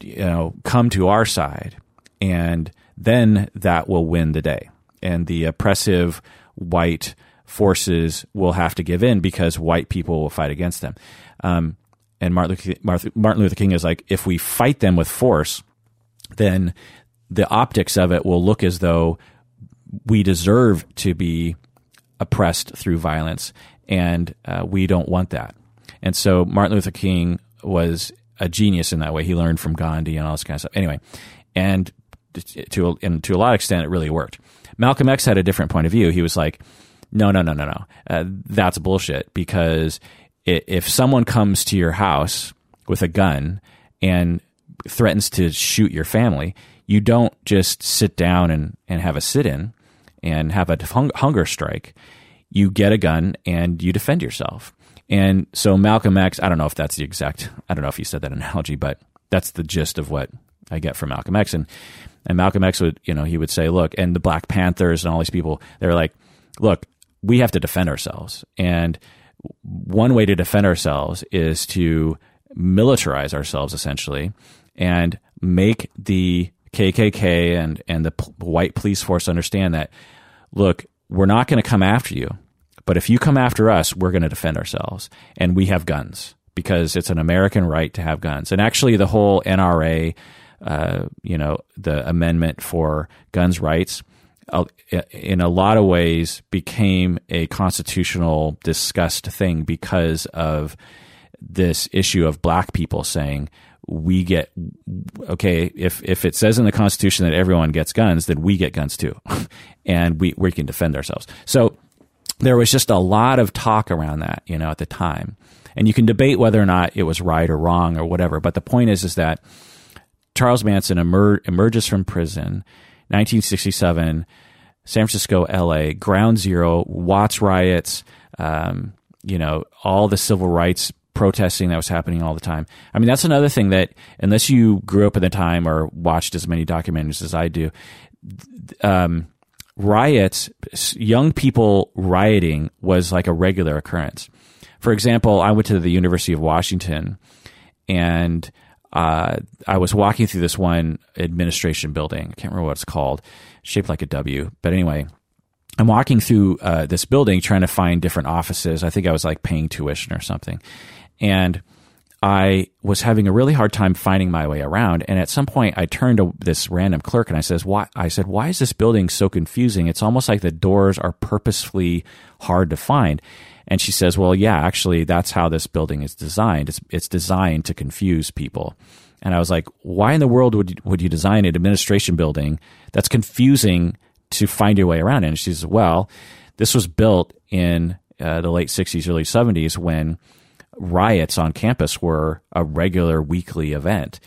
you know, come to our side, and then that will win the day. And the oppressive white forces will have to give in because white people will fight against them. And Martin Luther King is like, if we fight them with force, then the optics of it will look as though we deserve to be oppressed through violence, and we don't want that. And so Martin Luther King was a genius in that way. He learned from Gandhi and all this kind of stuff. Anyway, and to a lot of extent, it really worked. Malcolm X had a different point of view. He was like, no. That's bullshit, because if someone comes to your house with a gun and threatens to shoot your family, you don't just sit down and have a sit-in and have a hunger strike. You get a gun and you defend yourself. And so Malcolm X, I don't know if he said that analogy, but that's the gist of what I get from Malcolm X. And Malcolm X would, you know, he would say, look, and the Black Panthers and all these people, they're like, look, we have to defend ourselves. And one way to defend ourselves is to militarize ourselves, essentially, and make the KKK and the white police force understand that, look, we're not going to come after you, but if you come after us, we're going to defend ourselves. And we have guns because it's an American right to have guns. And actually the whole NRA, you know, the amendment for guns rights, in a lot of ways became a constitutional discussed thing because of this issue of black people saying, we get, okay, if it says in the Constitution that everyone gets guns, then we get guns too, and we can defend ourselves. So there was just a lot of talk around that, you know, at the time. And you can debate whether or not it was right or wrong or whatever, but the point is that Charles Manson emerges from prison, 1967, San Francisco, LA, Ground Zero, Watts riots, all the civil rights protesting that was happening all the time. I mean, that's another thing that, unless you grew up at the time or watched as many documentaries as I do, riots, young people rioting was like a regular occurrence. For example, I went to the University of Washington, and I was walking through this one administration building. I can't remember what it's called, shaped like a W. But anyway, I'm walking through this building trying to find different offices. I think I was like paying tuition or something. And I was having a really hard time finding my way around. And at some point, I turned to this random clerk and I said, why is this building so confusing? It's almost like the doors are purposefully hard to find. And she says, well, yeah, actually, that's how this building is designed. It's designed to confuse people. And I was like, why in the world would you design an administration building that's confusing to find your way around? And she says, well, this was built in the late 60s, early 70s, when riots on campus were a regular weekly event.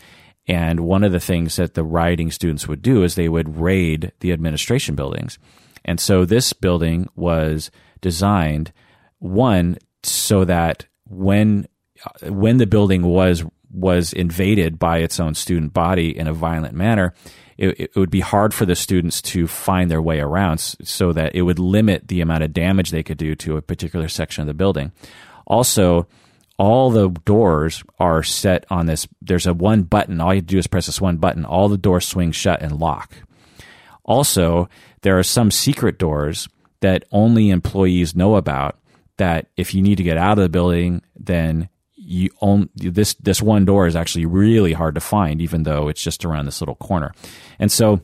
And one of the things that the rioting students would do is they would raid the administration buildings. And so this building was designed, one, so that when the building was invaded by its own student body in a violent manner, it would be hard for the students to find their way around, so that it would limit the amount of damage they could do to a particular section of the building. Also, all the doors are set on this. There's a one button. All you do is press this one button. All the doors swing shut and lock. Also, there are some secret doors that only employees know about, that if you need to get out of the building, then you this one door is actually really hard to find, even though it's just around this little corner. And so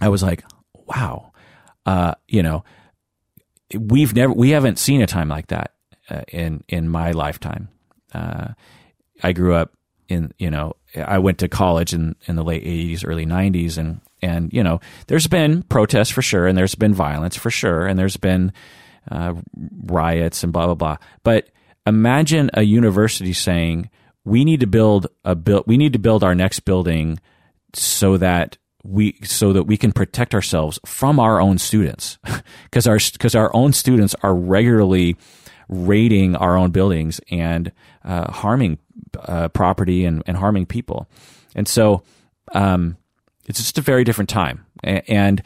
I was like, wow, we haven't seen a time like that in my lifetime. I grew up I went to college in the late 80s, early 90s, and there's been protests for sure, and there's been violence for sure, and there's been riots and blah, blah, blah. But imagine a university saying, we need to build our next building so that we can protect ourselves from our own students, because our own students are regularly raiding our own buildings and harming property and harming people. And so it's just a very different time. And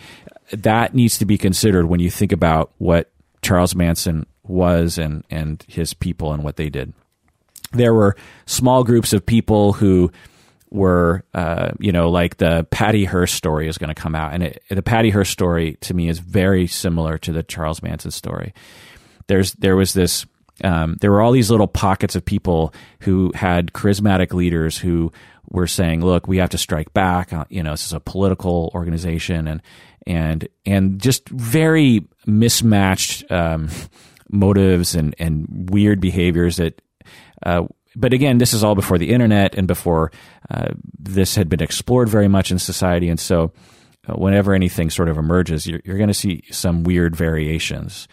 that needs to be considered when you think about what Charles Manson was and his people and what they did. There were small groups of people who were, like the Patty Hearst story is going to come out. And the Patty Hearst story to me is very similar to the Charles Manson story. There were all these little pockets of people who had charismatic leaders who were saying, look, we have to strike back. This is a political organization, and just very mismatched motives and weird behaviors that, but again, this is all before the internet and before this had been explored very much in society. And so whenever anything sort of emerges, you're going to see some weird variations.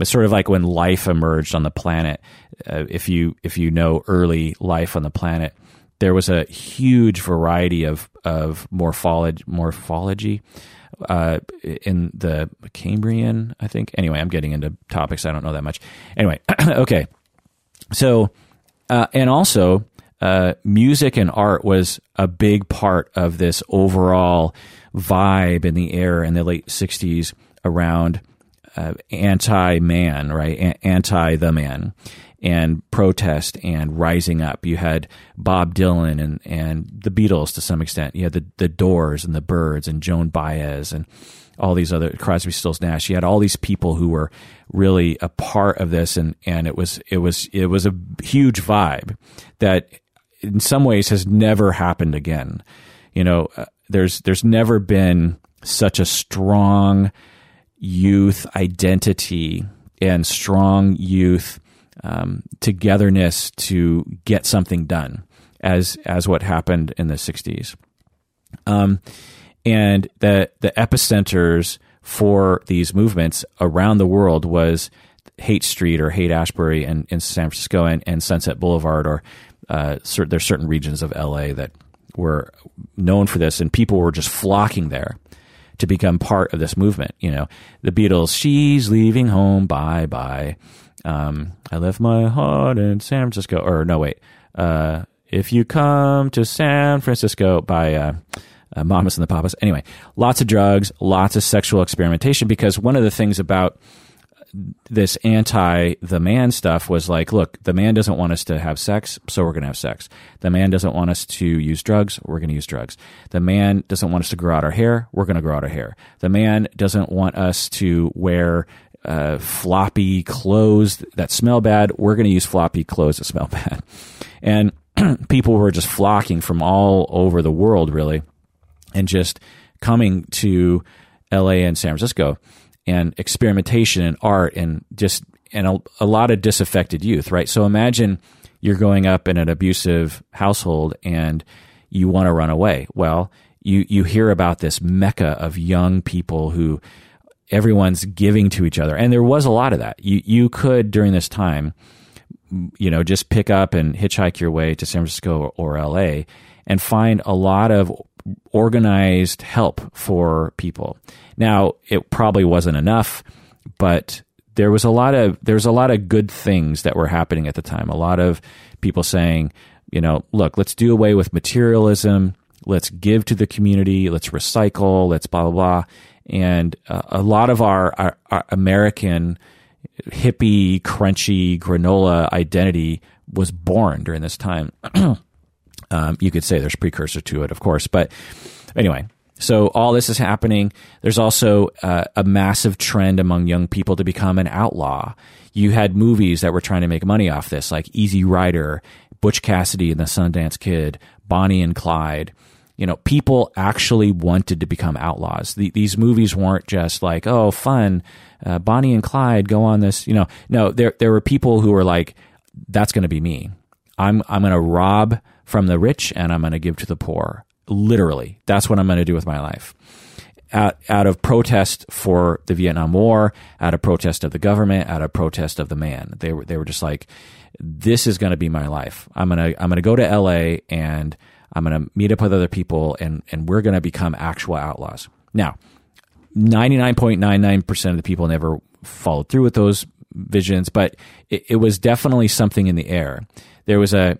It's sort of like when life emerged on the planet. If you know early life on the planet, there was a huge variety of morphology in the Cambrian, I think. Anyway, I'm getting into topics I don't know that much. Anyway, okay. So, and also, music and art was a big part of this overall vibe in the air in the late 60s around anti-man, right? Anti-the man, and protest and rising up. You had Bob Dylan and the Beatles to some extent. You had the Doors and the Byrds and Joan Baez and all these other, Crosby, Stills, Nash. You had all these people who were really a part of this, and it was a huge vibe that in some ways has never happened again. There's never been such a strong youth identity and strong youth togetherness to get something done as what happened in the 60s. And the epicenters for these movements around the world was Haight Street or Haight Ashbury in San Francisco and Sunset Boulevard, or there's certain regions of LA that were known for this, and people were just flocking there to become part of this movement. You know, the Beatles, she's leaving home, bye bye. I left my heart in San Francisco. Or no, wait. If you come to San Francisco by Mamas and the Papas. Anyway, lots of drugs, lots of sexual experimentation, because one of the things about this the man stuff was like, look, the man doesn't want us to have sex, so we're going to have sex. The man doesn't want us to use drugs, we're going to use drugs. The man doesn't want us to grow out our hair, we're going to grow out our hair. The man doesn't want us to wear floppy clothes that smell bad, we're going to use floppy clothes that smell bad. And people were just flocking from all over the world, really, and just coming to LA and San Francisco, and experimentation and art, and just a lot of disaffected youth, right? So imagine you're growing up in an abusive household and you want to run away. Well, you hear about this mecca of young people who everyone's giving to each other. And there was a lot of that. You could, during this time, you know, just pick up and hitchhike your way to San Francisco or LA and find a lot of organized help for people. Now, it probably wasn't enough, but there's a lot of good things that were happening at the time. A lot of people saying, you know, look, let's do away with materialism. Let's give to the community. Let's recycle. Let's blah, blah, blah. And a lot of our American hippie, crunchy, granola identity was born during this time. You could say there's precursor to it, of course. But anyway, so all this is happening. There's also a massive trend among young people to become an outlaw. You had movies that were trying to make money off this, like Easy Rider, Butch Cassidy and the Sundance Kid, Bonnie and Clyde. You know, people actually wanted to become outlaws. These movies weren't just like, oh, fun, Bonnie and Clyde go on this. You know, no, there were people who were like, that's going to be me. I'm going to rob from the rich, and I'm going to give to the poor. Literally, that's what I'm going to do with my life. Out of protest for the Vietnam War, out of protest of the government, out of protest of the man, they were just like, this is going to be my life. I'm going to go to LA, and I'm going to meet up with other people, and we're going to become actual outlaws. Now, 99.99% of the people never followed through with those visions, but it was definitely something in the air. There was a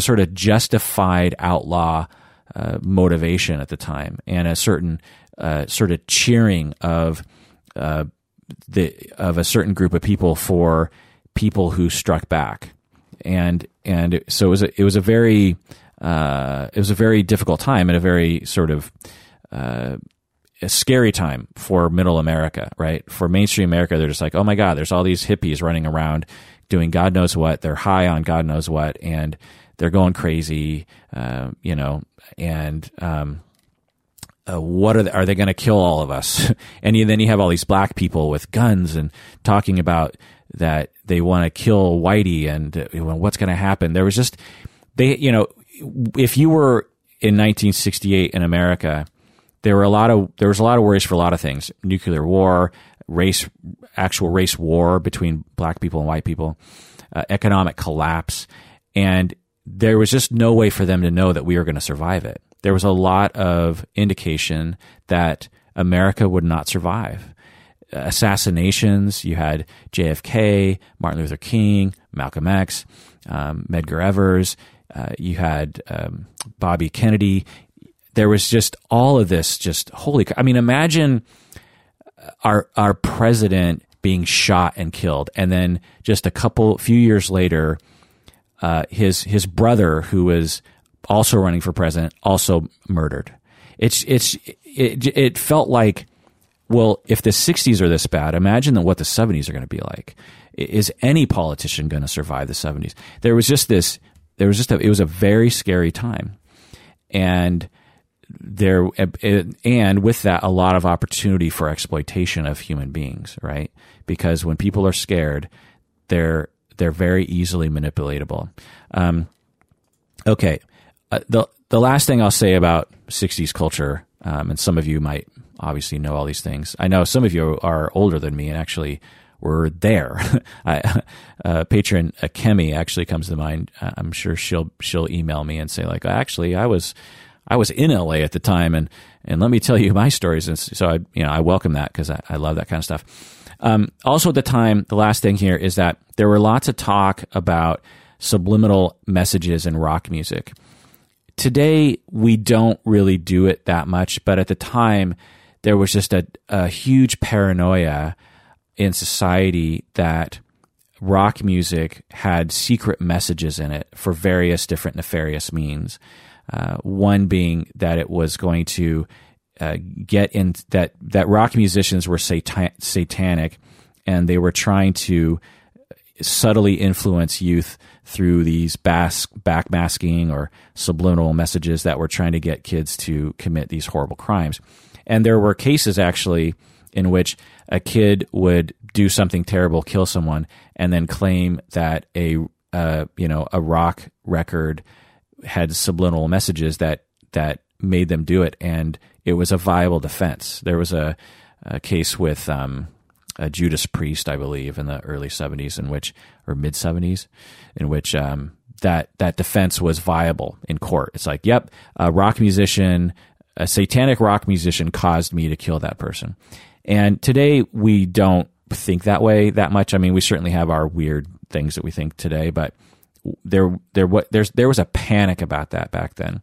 sort of justified outlaw motivation at the time, and a certain sort of cheering of a certain group of people for people who struck back, and so it was a very difficult time, and a very sort of a scary time for middle America, right? For mainstream America, they're just like, oh my God, there's all these hippies running around doing God knows what. They're high on God knows what, and they're going crazy, you know, and what are they going to kill all of us? And then you have all these black people with guns and talking about that they want to kill Whitey, and what's going to happen. There was just, you know, if you were in 1968 in America, there was a lot of worries for a lot of things: nuclear war, actual race war between black people and white people, economic collapse. And there was just no way for them to know that we were going to survive it. There was a lot of indication that America would not survive. Assassinations, you had JFK, Martin Luther King, Malcolm X, Medgar Evers, you had Bobby Kennedy. There was just all of this, just holy... I mean, imagine our president being shot and killed, and then just few years later... his brother, who was also running for president, also murdered. It felt like, well, if the 60s are this bad, imagine what the 70s are going to be like. Is any politician going to survive the 70s? It was a very scary time, and with that, a lot of opportunity for exploitation of human beings, right? Because when people are scared, they're very easily manipulatable. Okay. The last thing I'll say about 60s culture, and some of you might obviously know all these things. I know some of you are older than me and actually were there. Patron Akemi actually comes to mind. I'm sure she'll email me and say, like, actually, I was I was in LA at the time, and let me tell you my stories. And so I welcome that because I love that kind of stuff. Also at the time, the last thing here is that there were lots of talk about subliminal messages in rock music. Today, we don't really do it that much, but at the time, there was just a huge paranoia in society that rock music had secret messages in it for various different nefarious means. One being that it was going to get in, that rock musicians were satanic, and they were trying to subtly influence youth through these backmasking or subliminal messages that were trying to get kids to commit these horrible crimes. And there were cases actually in which a kid would do something terrible, kill someone, and then claim that a rock record had subliminal messages that made them do it, and it was a viable defense. There was a case with a Judas Priest, I believe, in the early 70s, or mid 70s, in which that defense was viable in court. It's like, yep, a satanic rock musician caused me to kill that person. And today we don't think that way that much. I mean, we certainly have our weird things that we think today, but there was a panic about that back then.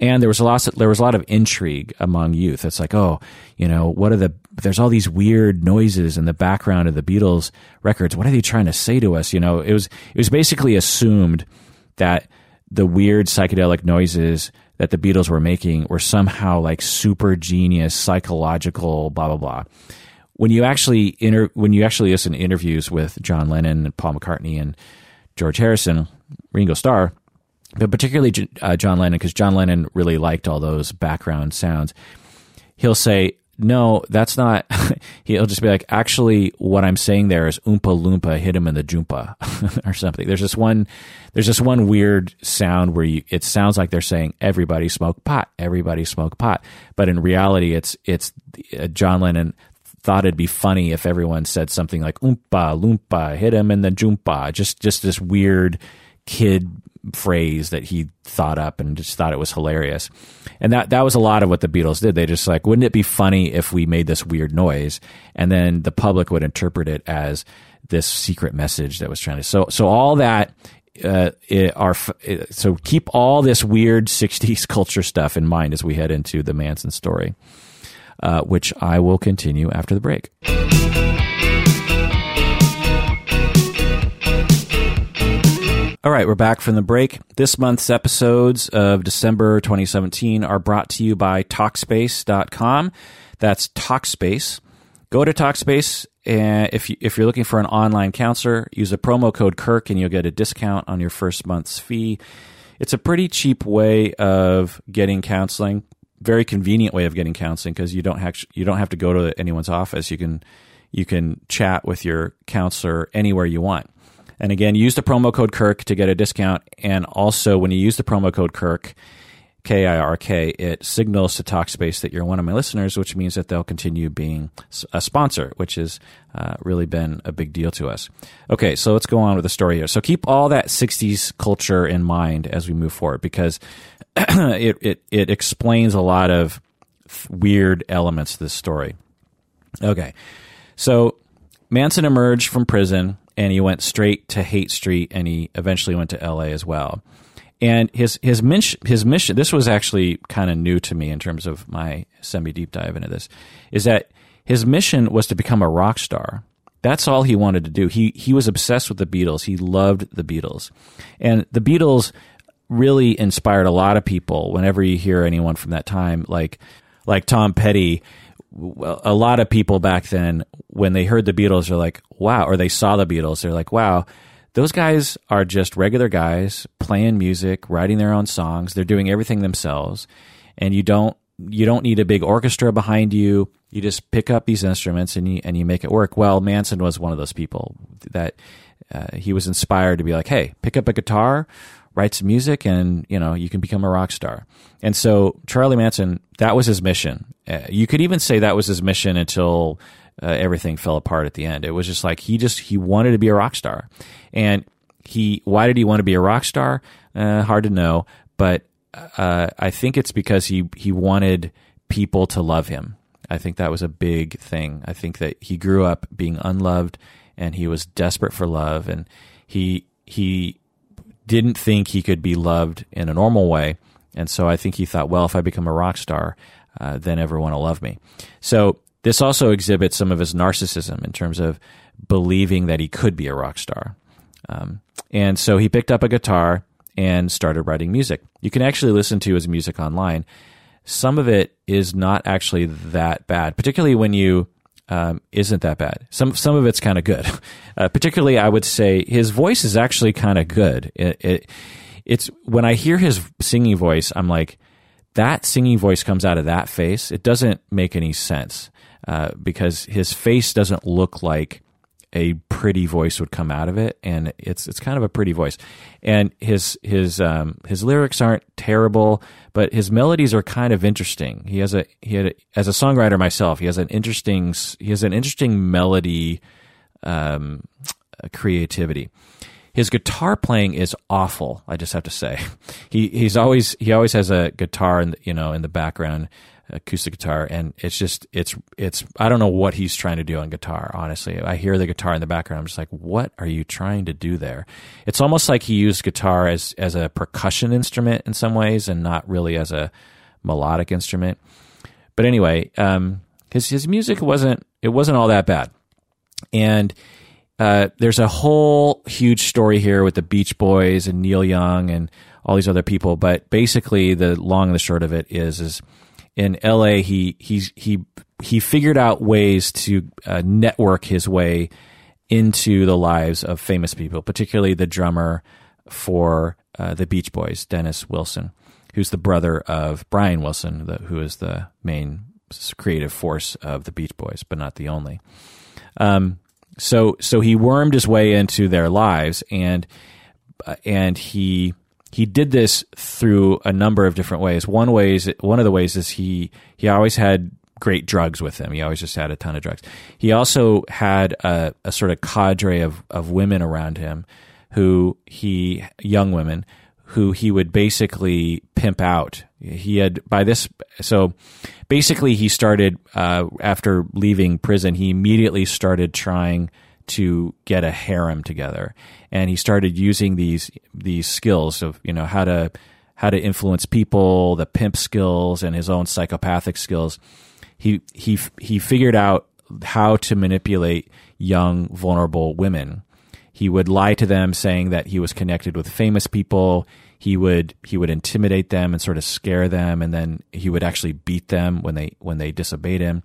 And there was a lot of intrigue among youth. It's like, oh, there's all these weird noises in the background of the Beatles records. What are they trying to say to us? It was basically assumed that the weird psychedelic noises that the Beatles were making were somehow like super genius, psychological, blah, blah, blah. When you actually listen to interviews with John Lennon and Paul McCartney and George Harrison, Ringo Starr, but particularly John Lennon, because John Lennon really liked all those background sounds. He'll say, no, that's not... He'll just be like, actually, what I'm saying there is Oompa Loompa hit him in the Joompa or something. There's this one weird sound where it sounds like they're saying, everybody smoke pot, everybody smoke pot. But in reality, it's John Lennon thought it'd be funny if everyone said something like Oompa Loompa hit him in the Joompa. Just this weird kid phrase that he thought up and just thought it was hilarious. And that was a lot of what the Beatles did. They just like, wouldn't it be funny if we made this weird noise? And then the public would interpret it as this secret message that was trying to... So all that... So keep all this weird 60s culture stuff in mind as we head into the Manson story, which I will continue after the break. All right, we're back from the break. This month's episodes of December 2017 are brought to you by Talkspace.com. That's Talkspace. Go to Talkspace, and if you're looking for an online counselor, use the promo code Kirk, and you'll get a discount on your first month's fee. It's a pretty cheap way of getting counseling, very convenient way of getting counseling, because you don't have to go to anyone's office. You can chat with your counselor anywhere you want. And again, use the promo code Kirk to get a discount. And also, when you use the promo code Kirk, Kirk, it signals to Talkspace that you're one of my listeners, which means that they'll continue being a sponsor, which has really been a big deal to us. Okay, so let's go on with the story here. So keep all that 60s culture in mind as we move forward, because it explains a lot of weird elements to this story. Okay, so Manson emerged from prison, and he went straight to Haight Street, and he eventually went to L.A. as well. And his mission, this was actually kind of new to me in terms of my semi-deep dive into this, is that his mission was to become a rock star. That's all he wanted to do. He was obsessed with the Beatles. He loved the Beatles. And the Beatles really inspired a lot of people. Whenever you hear anyone from that time, like Tom Petty, a lot of people back then, when they heard the Beatles, are like, wow, or they saw the Beatles, they're like, wow, those guys are just regular guys playing music, writing their own songs. They're doing everything themselves, and you don't need a big orchestra behind you. You just pick up these instruments and you make it work. Well, Manson was one of those people that he was inspired to be like, hey, pick up a guitar, write some music, and you can become a rock star. And so Charlie Manson, that was his mission. You could even say that was his mission until everything fell apart at the end. It was just like he wanted to be a rock star. And why did he want to be a rock star? Hard to know, but I think it's because he wanted people to love him. I think that was a big thing. I think that he grew up being unloved, and he was desperate for love, and he didn't think he could be loved in a normal way. And so I think he thought, well, if I become a rock star, then everyone will love me. So this also exhibits some of his narcissism in terms of believing that he could be a rock star. And so he picked up a guitar and started writing music. You can actually listen to his music online. Some of it is not actually that bad, particularly when you isn't that bad. Some of it's kind of good. Particularly, I would say his voice is actually kind of good. It's when I hear his singing voice, I'm like, that singing voice comes out of that face. It doesn't make any sense because his face doesn't look like a pretty voice would come out of it, and it's kind of a pretty voice. And his lyrics aren't terrible, but his melodies are kind of interesting. As a songwriter myself, he has an interesting melody creativity. His guitar playing is awful, I just have to say. He always has a guitar in the background, acoustic guitar, and it's I don't know what he's trying to do on guitar, honestly. I hear the guitar in the background, I'm just like, what are you trying to do there? It's almost like he used guitar as a percussion instrument in some ways and not really as a melodic instrument. But anyway, his music wasn't all that bad. And there's a whole huge story here with the Beach Boys and Neil Young and all these other people, but basically the long and the short of it is in LA, he figured out ways to network his way into the lives of famous people, particularly the drummer for the Beach Boys, Dennis Wilson, who's the brother of Brian Wilson, who is the main creative force of the Beach Boys, but not the only. So he wormed his way into their lives, and he did this through a number of different ways. One of the ways is he always had great drugs with him. He always just had a ton of drugs. He also had a sort of cadre of women around him, young women who he would basically pimp out. Basically he started, after leaving prison, he immediately started trying to get a harem together. And he started using these skills of, how to influence people, the pimp skills and his own psychopathic skills. He figured out how to manipulate young, vulnerable women. He would lie to them, saying that he was connected with famous people. He would intimidate them and sort of scare them, and then he would actually beat them when they disobeyed him.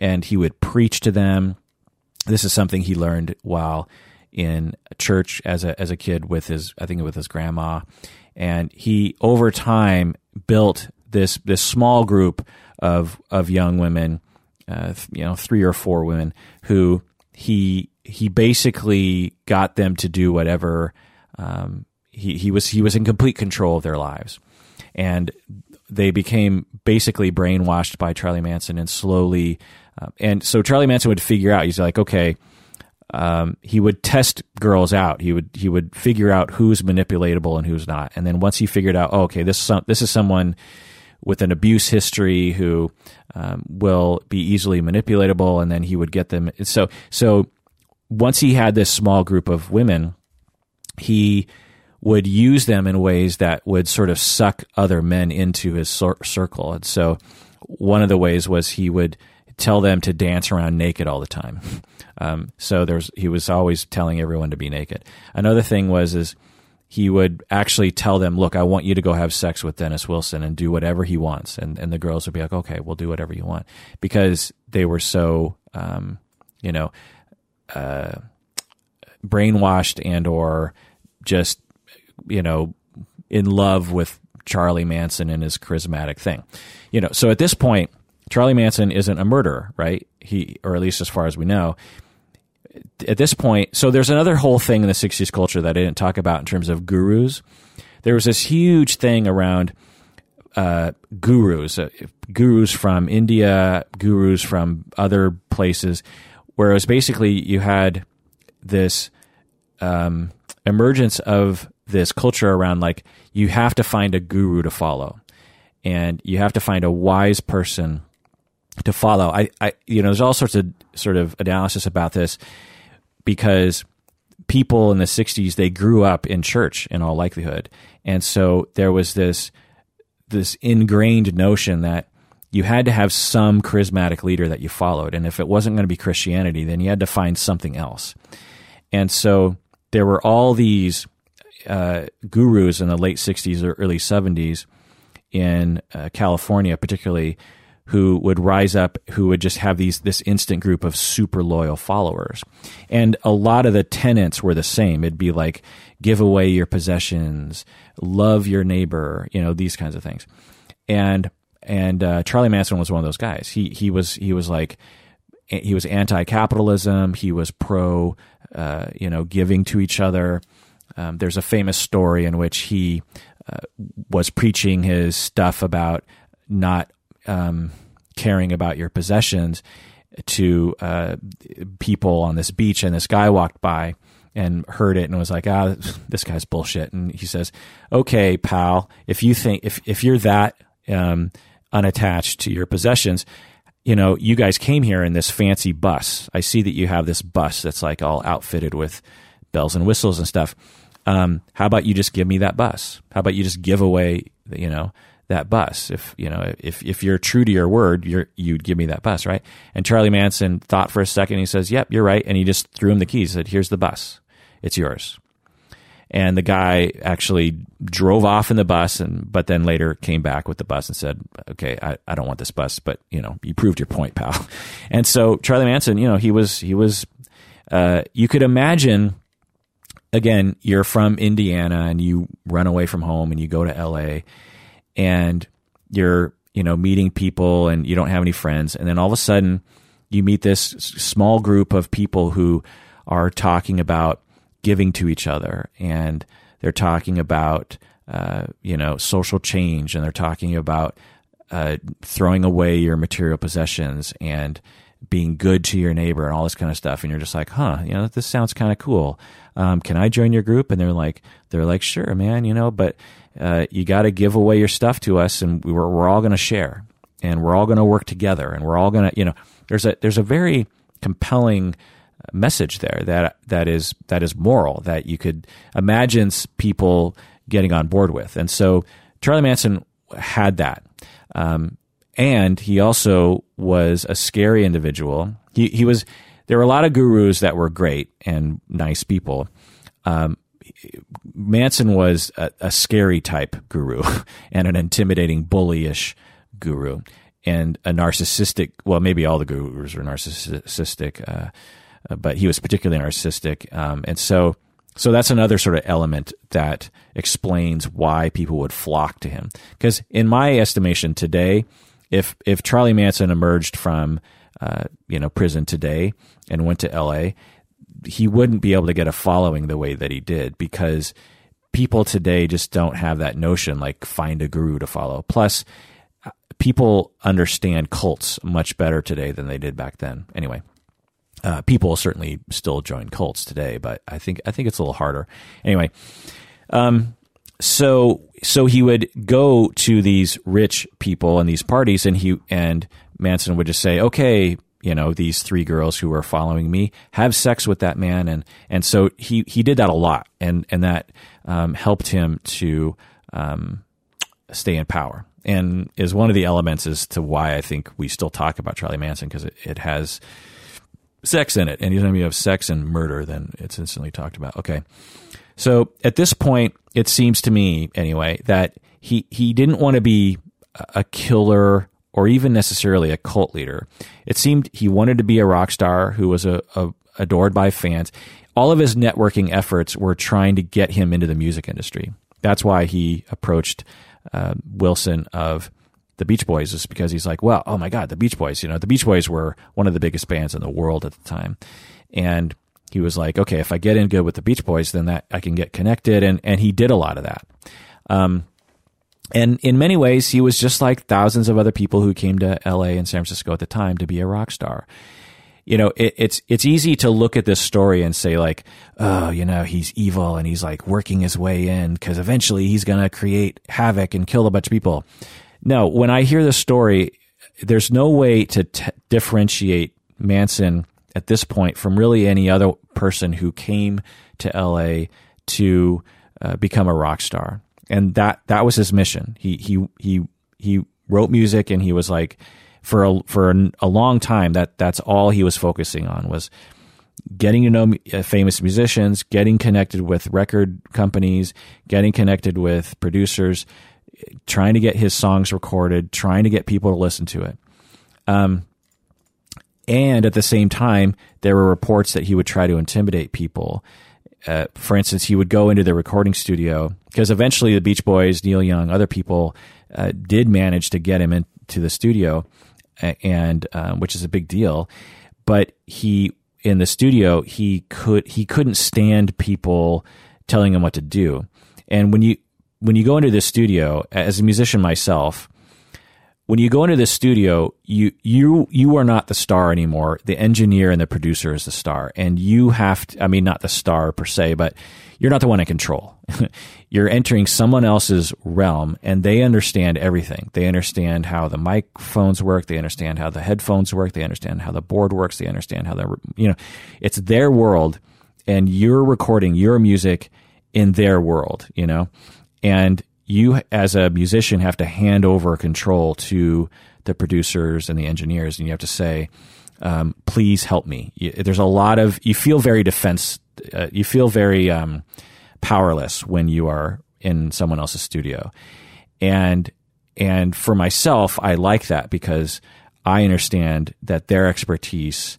And he would preach to them. This is something he learned while in church as a kid with his grandma. And he over time built this small group of young women, 3 or 4 women who he basically got them to do whatever. He was in complete control of their lives, and they became basically brainwashed by Charlie Manson. And slowly, and so Charlie Manson would figure out. He's like, okay, he would test girls out. He would figure out who's manipulatable and who's not. And then once he figured out, oh, okay, this is someone with an abuse history who will be easily manipulatable, and then he would get them. So once he had this small group of women, he would use them in ways that would sort of suck other men into his circle. And so one of the ways was he would tell them to dance around naked all the time. He was always telling everyone to be naked. Another thing was he would actually tell them, look, I want you to go have sex with Dennis Wilson and do whatever he wants. And the girls would be like, okay, we'll do whatever you want, because they were so, brainwashed and or just, in love with Charlie Manson and his charismatic thing. So at this point, Charlie Manson isn't a murderer, right? Or at least as far as we know. At this point, so there's another whole thing in the 60s culture that I didn't talk about in terms of gurus. There was this huge thing around gurus from India, gurus from other places, where it was basically you had this emergence of this culture around, like, you have to find a guru to follow, and you have to find a wise person to follow. I you know, there's all sorts of sort of analysis about this, because people in the 60s, they grew up in church in all likelihood. And so there was this ingrained notion that you had to have some charismatic leader that you followed. And if it wasn't going to be Christianity, then you had to find something else. And so there were all these gurus in the late 60s or early 70s in California particularly, who would rise up, who would just have this instant group of super loyal followers. And a lot of the tenets were the same. It'd be like, give away your possessions, love your neighbor, you know, these kinds of things. And Charlie Manson was one of those guys. He was anti-capitalism. He was pro, giving to each other. There's a famous story in which he was preaching his stuff about not caring about your possessions to people on this beach, and this guy walked by and heard it and was like, this guy's bullshit. And he says, okay, pal, if you're that unattached to your possessions, you know, you guys came here in this fancy bus. I see that you have this bus that's like all outfitted with bells and whistles and stuff. How about you just give me that bus? How about you just give away, you know, that bus? If you're true to your word, you'd give me that bus, right? And Charlie Manson thought for a second. He says, yep, you're right. And he just threw him the keys, said, here's the bus. It's yours. And the guy actually drove off in the bus, but then later came back with the bus and said, okay, I don't want this bus, but, you know, you proved your point, pal. And so Charlie Manson, you know, he was you could imagine, again, you're from Indiana and you run away from home and you go to LA, and you're, you know, meeting people and you don't have any friends. And then all of a sudden you meet this small group of people who are talking about giving to each other, and they're talking about, social change, and they're talking about throwing away your material possessions and being good to your neighbor and all this kind of stuff. And you're just like, this sounds kind of cool. Can I join your group? And they're like, sure, man, you know, but you got to give away your stuff to us, and we're all going to share, and we're all going to work together, and we're all going to, you know, there's a very compelling message there that is moral, that you could imagine people getting on board with. And so Charlie Manson had that. And he also was a scary individual. There were a lot of gurus that were great and nice people. Manson was a scary type guru and an intimidating, bully-ish guru, and a narcissistic. Well, maybe all the gurus were narcissistic, but he was particularly narcissistic. So that's another sort of element that explains why people would flock to him. Because in my estimation today, if Charlie Manson emerged from prison today and went to LA, he wouldn't be able to get a following the way that he did, because people today just don't have that notion, like, find a guru to follow. Plus, people understand cults much better today than they did back then. Anyway, people certainly still join cults today, but I think it's a little harder. Anyway, So he would go to these rich people and these parties, and Manson would just say, okay, you know, these three girls who are following me, have sex with that man. And so he did that a lot, and that helped him to stay in power, and is one of the elements as to why I think we still talk about Charlie Manson, because it has sex in it. And anytime you have sex and murder, then it's instantly talked about. Okay. So at this point, it seems to me, anyway, that he didn't want to be a killer or even necessarily a cult leader. It seemed he wanted to be a rock star who was adored by fans. All of his networking efforts were trying to get him into the music industry. That's why he approached Wilson of the Beach Boys, is because he's like, well, oh my God, the Beach Boys. You know, the Beach Boys were one of the biggest bands in the world at the time, and he was like, okay, if I get in good with the Beach Boys, then that I can get connected. And he did a lot of that. And in many ways, he was just like thousands of other people who came to LA and San Francisco at the time to be a rock star. you know, it's easy to look at this story and say like, oh, you know, he's evil and he's like working his way in because eventually he's going to create havoc and kill a bunch of people. No, when I hear this story, there's no way to differentiate Manson at this point from really any other person who came to LA to become a rock star. And that was his mission. He wrote music, and he was like, for a long time, that's all he was focusing on, was getting to know famous musicians, getting connected with record companies, getting connected with producers, trying to get his songs recorded, trying to get people to listen to it. And at the same time, there were reports that he would try to intimidate people. For instance, he would go into the recording studio, because eventually the Beach Boys, Neil Young, other people did manage to get him into the studio, and which is a big deal. But he couldn't stand people telling him what to do. And when you go into this studio, as a musician myself, when you go into this studio, you are not the star anymore. The engineer and the producer is the star, and you have to, I mean, not the star per se, but you're not the one in control. You're entering someone else's realm, and they understand everything. They understand how the microphones work. They understand how the headphones work. They understand how the board works. They understand how it's their world, and you're recording your music in their world, you know, and you as a musician have to hand over control to the producers and the engineers, and you have to say, please help me. There's a lot of, you feel very powerless when you are in someone else's studio. And for myself, I like that because I understand that their expertise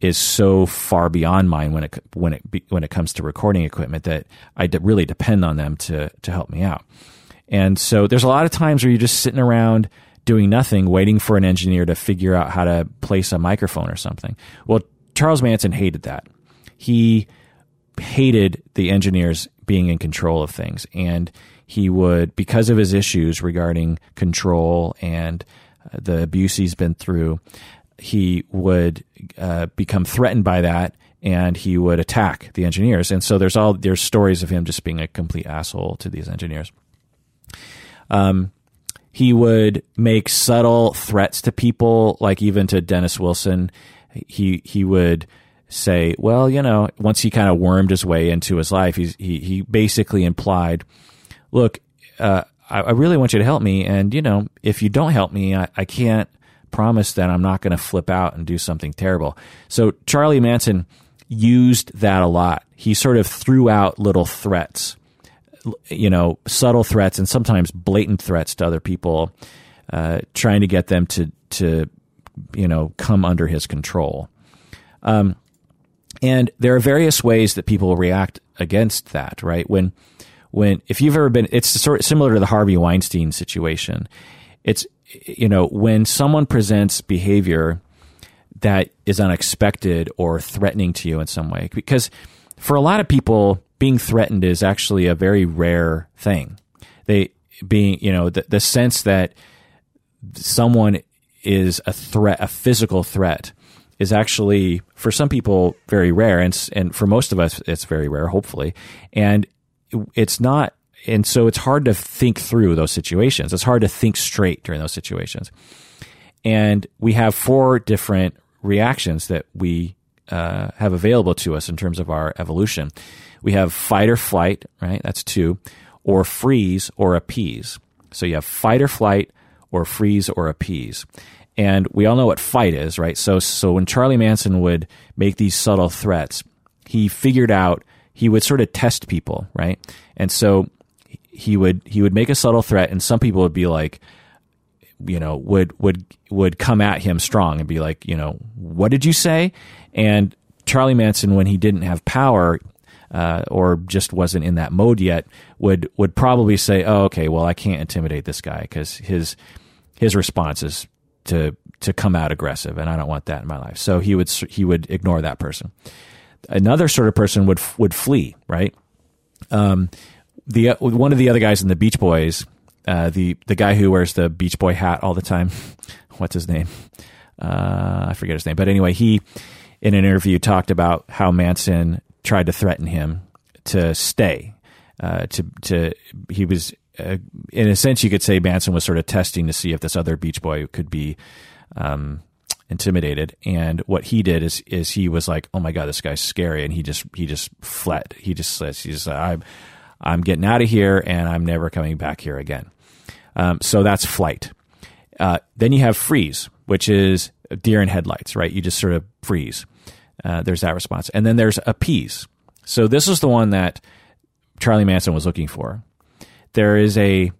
is so far beyond mine when it comes to recording equipment that I really depend on them to help me out. And so there's a lot of times where you're just sitting around doing nothing, waiting for an engineer to figure out how to place a microphone or something. Well, Charles Manson hated that. He hated the engineers being in control of things. And he would, because of his issues regarding control and the abuse he's been through, he would become threatened by that, and he would attack the engineers. And so there's stories of him just being a complete asshole to these engineers. He would make subtle threats to people, like even to Dennis Wilson. He would say, well, you know, once he kind of wormed his way into his life, he basically implied, look, I really want you to help me. And, you know, if you don't help me, I can't promise that I'm not going to flip out and do something terrible. So Charlie Manson used that a lot. He sort of threw out little threats, you know, subtle threats and sometimes blatant threats to other people, trying to get them to, you know, come under his control. And there are various ways that people react against that, right? When if you've ever been, it's sort of similar to the Harvey Weinstein situation. It's, you know, when someone presents behavior that is unexpected or threatening to you in some way, because for a lot of people, being threatened is actually a very rare thing. They being, you know, the sense that someone is a threat, a physical threat, is actually for some people very rare, and for most of us it's very rare, hopefully, and it's not. And so it's hard to think through those situations. It's hard to think straight during those situations. And we have four different reactions that we have available to us in terms of our evolution. We have fight or flight, right? That's two, or freeze or appease. So you have fight or flight or freeze or appease. And we all know what fight is, right? So when Charlie Manson would make these subtle threats, he figured out, he would sort of test people, right? And so he would make a subtle threat, and some people would be like, you know, would come at him strong and be like, you know, what did you say? And Charlie Manson, when he didn't have power or just wasn't in that mode yet, would probably say, oh, okay, well, I can't intimidate this guy because his response is to come out aggressive, and I don't want that in my life. So he would ignore that person. Another sort of person would flee, right? The one of the other guys in the Beach Boys, the guy who wears the Beach Boy hat all the time, what's his name? I forget his name. But anyway, he, in an interview, talked about how Manson tried to threaten him to stay. He was, in a sense, you could say Manson was sort of testing to see if this other Beach Boy could be intimidated. And what he did is he was like, "Oh my God, this guy's scary," and he just fled. He's like, I'm getting out of here, and I'm never coming back here again. So that's flight. Then you have freeze, which is deer in headlights, right? You just sort of freeze. There's that response. And then there's appease. So this is the one that Charlie Manson was looking for. There is a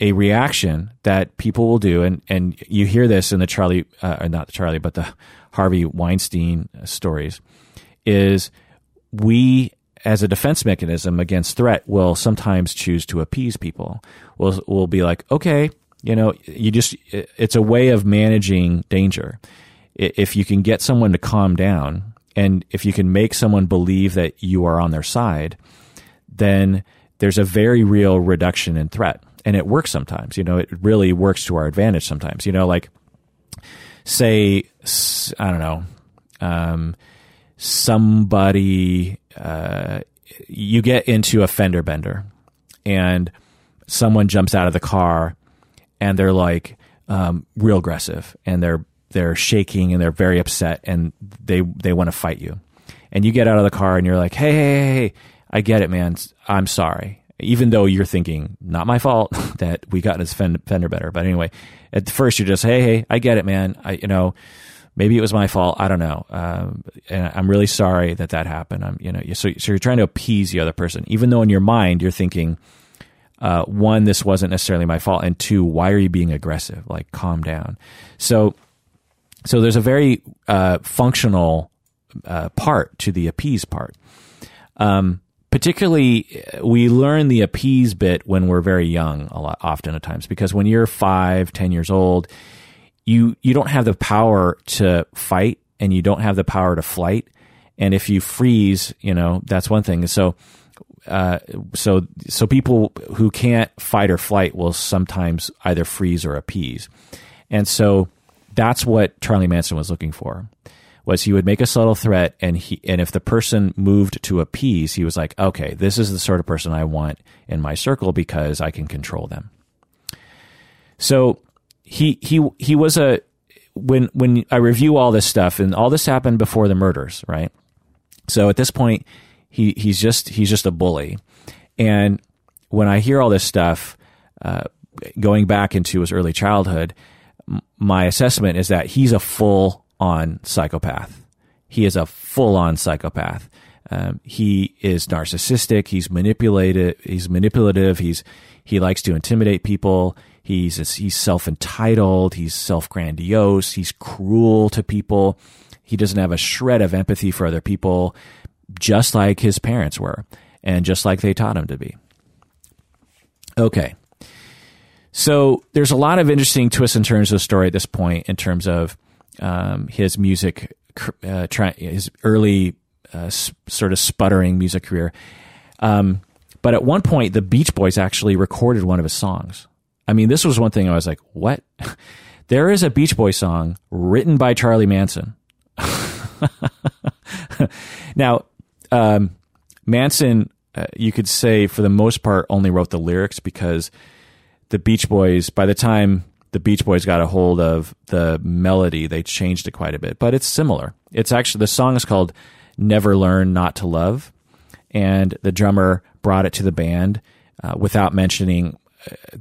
reaction that people will do, and you hear this in the the Harvey Weinstein stories, is we, as a defense mechanism against threat, will sometimes choose to appease people. We'll be like, okay, it's a way of managing danger. If you can get someone to calm down, and if you can make someone believe that you are on their side, then there's a very real reduction in threat. And it works sometimes, it really works to our advantage sometimes, like say, I don't know, somebody, you get into a fender bender and someone jumps out of the car and they're like, real aggressive, and they're shaking and they're very upset and they want to fight you. And you get out of the car and you're like, hey, I get it, man. I'm sorry. Even though you're thinking, not my fault that we got this fender better. But anyway, at first you're just, hey, I get it, man. Maybe it was my fault. I don't know. And I'm really sorry that happened. So you're trying to appease the other person, even though in your mind you're thinking, one, this wasn't necessarily my fault. And two, why are you being aggressive? Like, calm down. So there's a very, functional, part to the appease part. Particularly, we learn the appease bit when we're very young oftentimes, because when you're 5-10 years old, you don't have the power to fight and you don't have the power to flight. And if you freeze, that's one thing. So people who can't fight or flight will sometimes either freeze or appease. And so that's what Charlie Manson was looking for. Was he would make a subtle threat, and if the person moved to appease, he was like, okay, this is the sort of person I want in my circle because I can control them. So he was when I review all this stuff, and all this happened before the murders, right? So at this point, he's just a bully, and when I hear all this stuff, going back into his early childhood, my assessment is that he's a full-on psychopath. He is a full-on psychopath. He is narcissistic. He's manipulative. He likes to intimidate people. He's self-entitled. He's self-grandiose. He's cruel to people. He doesn't have a shred of empathy for other people, just like his parents were, and just like they taught him to be. Okay. So there's a lot of interesting twists and turns of the story at this point in terms of his music, his early sort of sputtering music career. But at one point, the Beach Boys actually recorded one of his songs. I mean, this was one thing I was like, what? There is a Beach Boy song written by Charlie Manson. Now, Manson, you could say for the most part, only wrote the lyrics, because the Beach Boys, by the time the Beach Boys got a hold of the melody, they changed it quite a bit, but it's similar. It's actually, the song is called Never Learn Not to Love, and the drummer brought it to the band without mentioning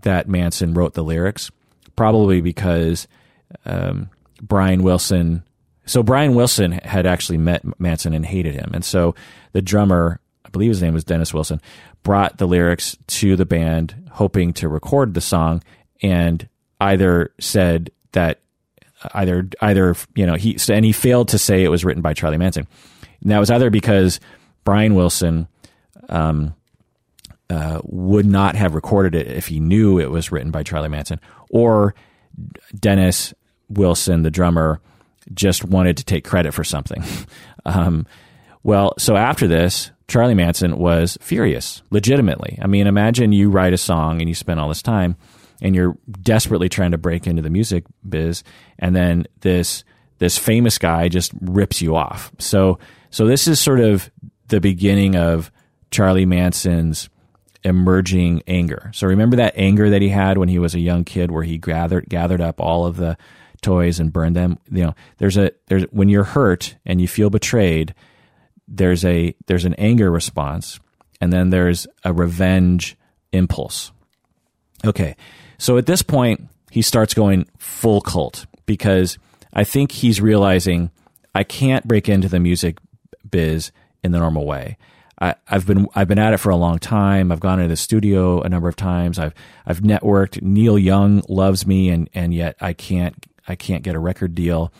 that Manson wrote the lyrics, probably because Brian Wilson... So Brian Wilson had actually met Manson and hated him, and so the drummer, I believe his name was Dennis Wilson, brought the lyrics to the band hoping to record the song, and either said that he failed to say it was written by Charlie Manson. And that was either because Brian Wilson would not have recorded it if he knew it was written by Charlie Manson, or Dennis Wilson, the drummer, just wanted to take credit for something. So after this, Charlie Manson was furious, legitimately. I mean, imagine you write a song and you spend all this time, and you're desperately trying to break into the music biz, and then this this famous guy just rips you off. So this is sort of the beginning of Charlie Manson's emerging anger. So remember that anger that he had when he was a young kid, where he gathered up all of the toys and burned them. You know, there's when you're hurt and you feel betrayed, there's an anger response, and then there's a revenge impulse. Okay, so at this point he starts going full cult, because I think he's realizing, I can't break into the music biz in the normal way. I've been at it for a long time. I've gone into the studio a number of times. I've networked. Neil Young loves me, and yet I can't get a record deal.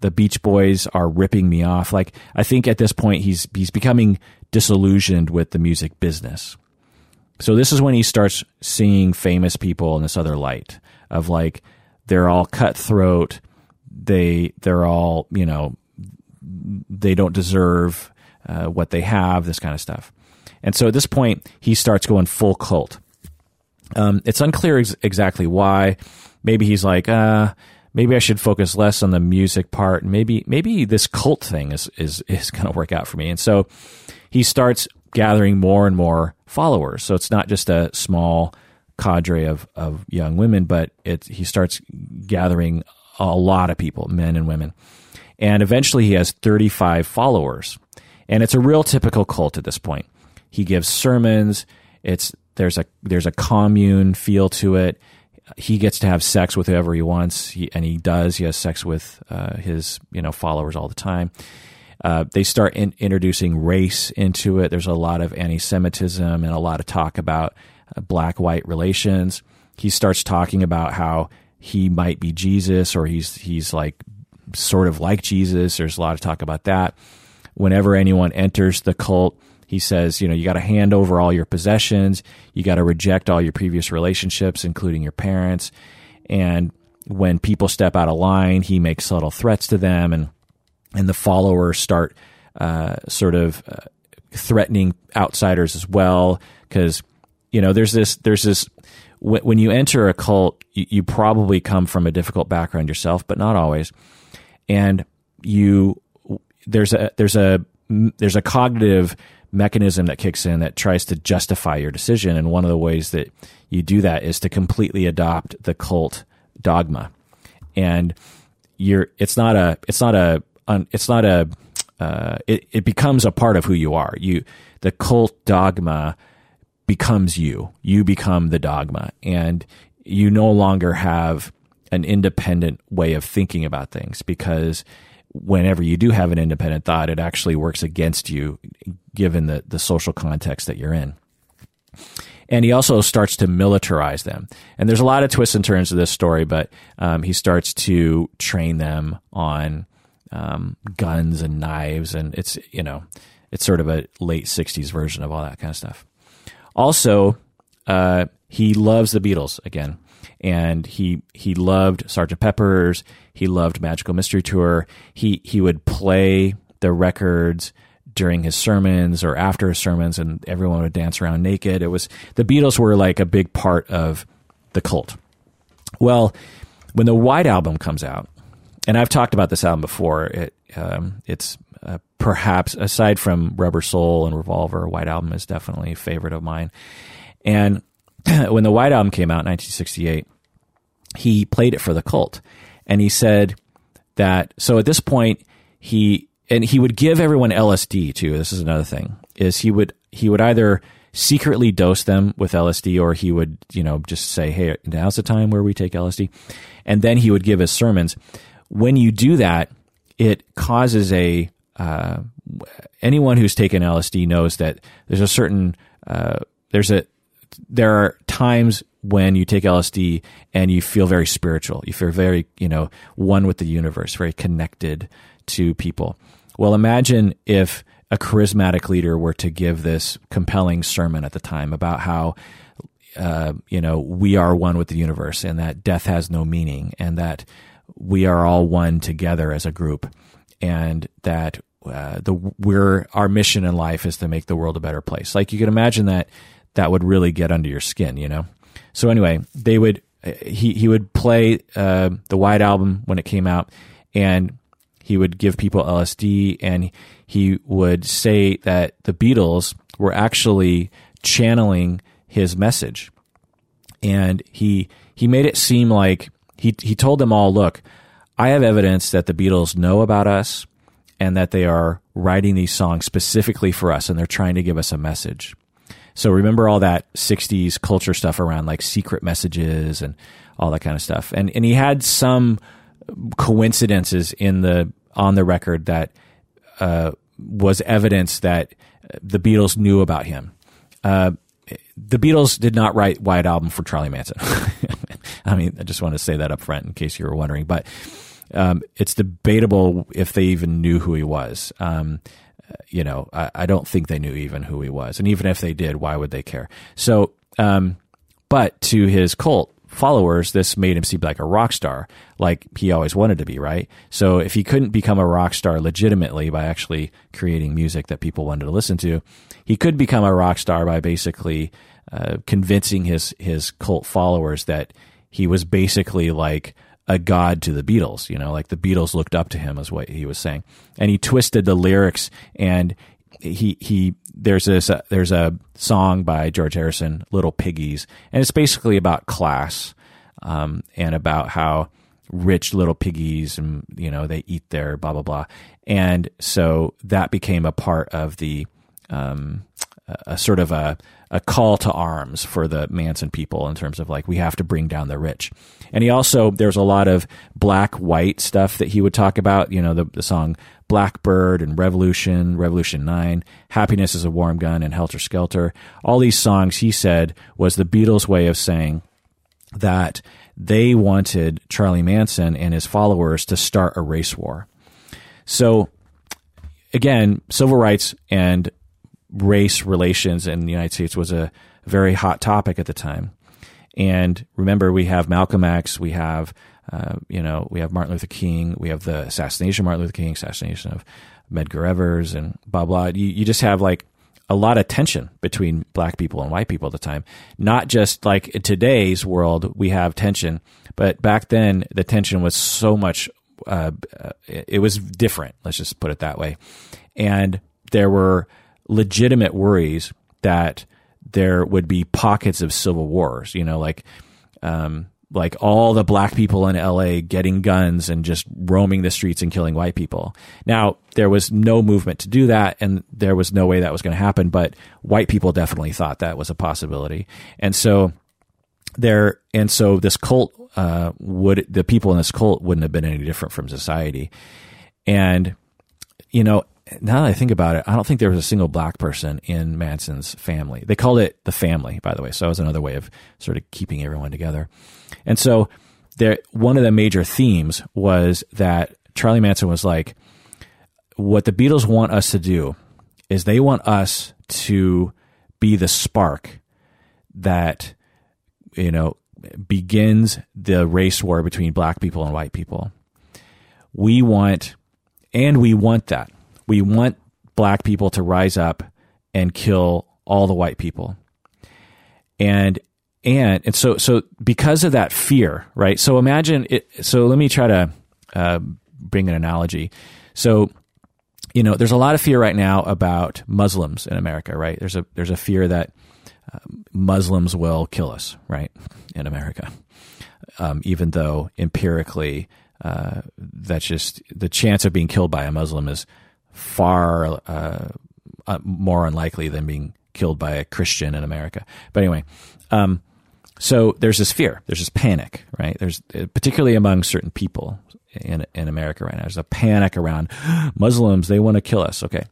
The Beach Boys are ripping me off. Like, I think at this point he's becoming disillusioned with the music business. So this is when he starts seeing famous people in this other light of, like, they're all cutthroat. They're all, you know, they don't deserve what they have, this kind of stuff. And so at this point, he starts going full cult. It's unclear exactly why. Maybe he's like, maybe I should focus less on the music part. Maybe this cult thing is going to work out for me. And so he starts gathering more and more followers. So it's not just a small cadre of young women, but he starts gathering a lot of people, men and women. And eventually he has 35 followers. And it's a real typical cult at this point. He gives sermons. There's a commune feel to it. He gets to have sex with whoever he wants, and he does. He has sex with his followers all the time. They start introducing race into it. There's a lot of anti-Semitism and a lot of talk about black-white relations. He starts talking about how he might be Jesus, or he's like sort of like Jesus. There's a lot of talk about that. Whenever anyone enters the cult, he says, you got to hand over all your possessions. You got to reject all your previous relationships, including your parents. And when people step out of line, he makes subtle threats to them. And the followers start sort of threatening outsiders as well. Because, there's this, when you enter a cult, you probably come from a difficult background yourself, but not always. And there's a cognitive mechanism that kicks in that tries to justify your decision, and one of the ways that you do that is to completely adopt the cult dogma. And it becomes a part of who you are. The cult dogma becomes you. You become the dogma, and you no longer have an independent way of thinking about things, because whenever you do have an independent thought, it actually works against you, given the social context that you're in. And he also starts to militarize them. And there's a lot of twists and turns to this story, but he starts to train them on guns and knives, and it's sort of a late 60s version of all that kind of stuff. Also, he loves the Beatles again. And he loved Sgt. Pepper's. He loved Magical Mystery Tour. He would play the records during his sermons or after his sermons, and everyone would dance around naked. The Beatles were like a big part of the cult. Well, when the White Album comes out, and I've talked about this album before, it's perhaps, aside from Rubber Soul and Revolver, White Album is definitely a favorite of mine. And when the White Album came out in 1968, he played it for the cult. And he said that, so at this point, he would give everyone LSD too. This is another thing, is he would either secretly dose them with LSD, or he would, just say, hey, now's the time where we take LSD. And then he would give his sermons. When you do that, it causes anyone who's taken LSD knows that there's a certain, there are times when you take LSD and you feel very spiritual. You feel very, one with the universe, very connected to people. Well, imagine if a charismatic leader were to give this compelling sermon at the time about how, we are one with the universe, and that death has no meaning, and that we are all one together as a group, and that our mission in life is to make the world a better place. Like, you can imagine that would really get under your skin, So anyway, he would play the White Album when it came out, and He would give people LSD, and he would say that the Beatles were actually channeling his message. And he made it seem like he told them all, look, I have evidence that the Beatles know about us and that they are writing these songs specifically for us, and they're trying to give us a message. So remember all that 60s culture stuff around like secret messages and all that kind of stuff. And he had some coincidences on the record that was evidence that the Beatles knew about him. The Beatles did not write White Album for Charlie Manson. I mean, I just want to say that up front in case you were wondering. But it's debatable if they even knew who he was. I don't think they knew even who he was. And even if they did, why would they care? So, but to his cult followers, this made him seem like a rock star, like he always wanted to be, right? So if he couldn't become a rock star legitimately by actually creating music that people wanted to listen to, he could become a rock star by basically convincing his cult followers that he was basically like a god to the Beatles, you know, like the Beatles looked up to him is what he was saying. And he twisted the lyrics, and there's a song by George Harrison, Little Piggies, and it's basically about class, and about how rich little piggies, and you know, they eat their blah, blah, blah. And so that became a part of the, a sort of a call to arms for the Manson people in terms of like, we have to bring down the rich. And he also, there's a lot of black, white stuff that he would talk about, you know, the song Blackbird and Revolution 9, Happiness is a Warm Gun, and Helter Skelter. All these songs, he said, was the Beatles' way of saying that they wanted Charlie Manson and his followers to start a race war. So again, civil rights and race relations in the United States was a very hot topic at the time. And remember, we have Malcolm X, we have, we have Martin Luther King, we have the assassination of Martin Luther King, assassination of Medgar Evers, and blah, blah. You just have like a lot of tension between black people and white people at the time. Not just like in today's world, we have tension, but back then the tension was so much, it was different. Let's just put it that way. And there were legitimate worries that there would be pockets of civil wars, you know, like all the black people in LA getting guns and just roaming the streets and killing white people. Now, there was no movement to do that, and there was no way that was going to happen, but white people definitely thought that was a possibility. And so this cult, the people in this cult wouldn't have been any different from society. And, you know, now that I think about it, I don't think there was a single black person in Manson's family. They called it the family, by the way. So it was another way of sort of keeping everyone together. And so one of the major themes was that Charlie Manson was like, what the Beatles want us to do is they want us to be the spark that, you know, begins the race war between black people and white people. We want that. We want black people to rise up and kill all the white people. And so because of that fear, right? So imagine it. So let me try to bring an analogy. So, you know, there's a lot of fear right now about Muslims in America, right? There's a fear that Muslims will kill us, right? In America. Even though empirically, that's just the chance of being killed by a Muslim is far more unlikely than being killed by a Christian in America. But anyway, so there's this fear, there's this panic, right? There's particularly among certain people in America right now. There's a panic around Muslims. They want to kill us. Okay,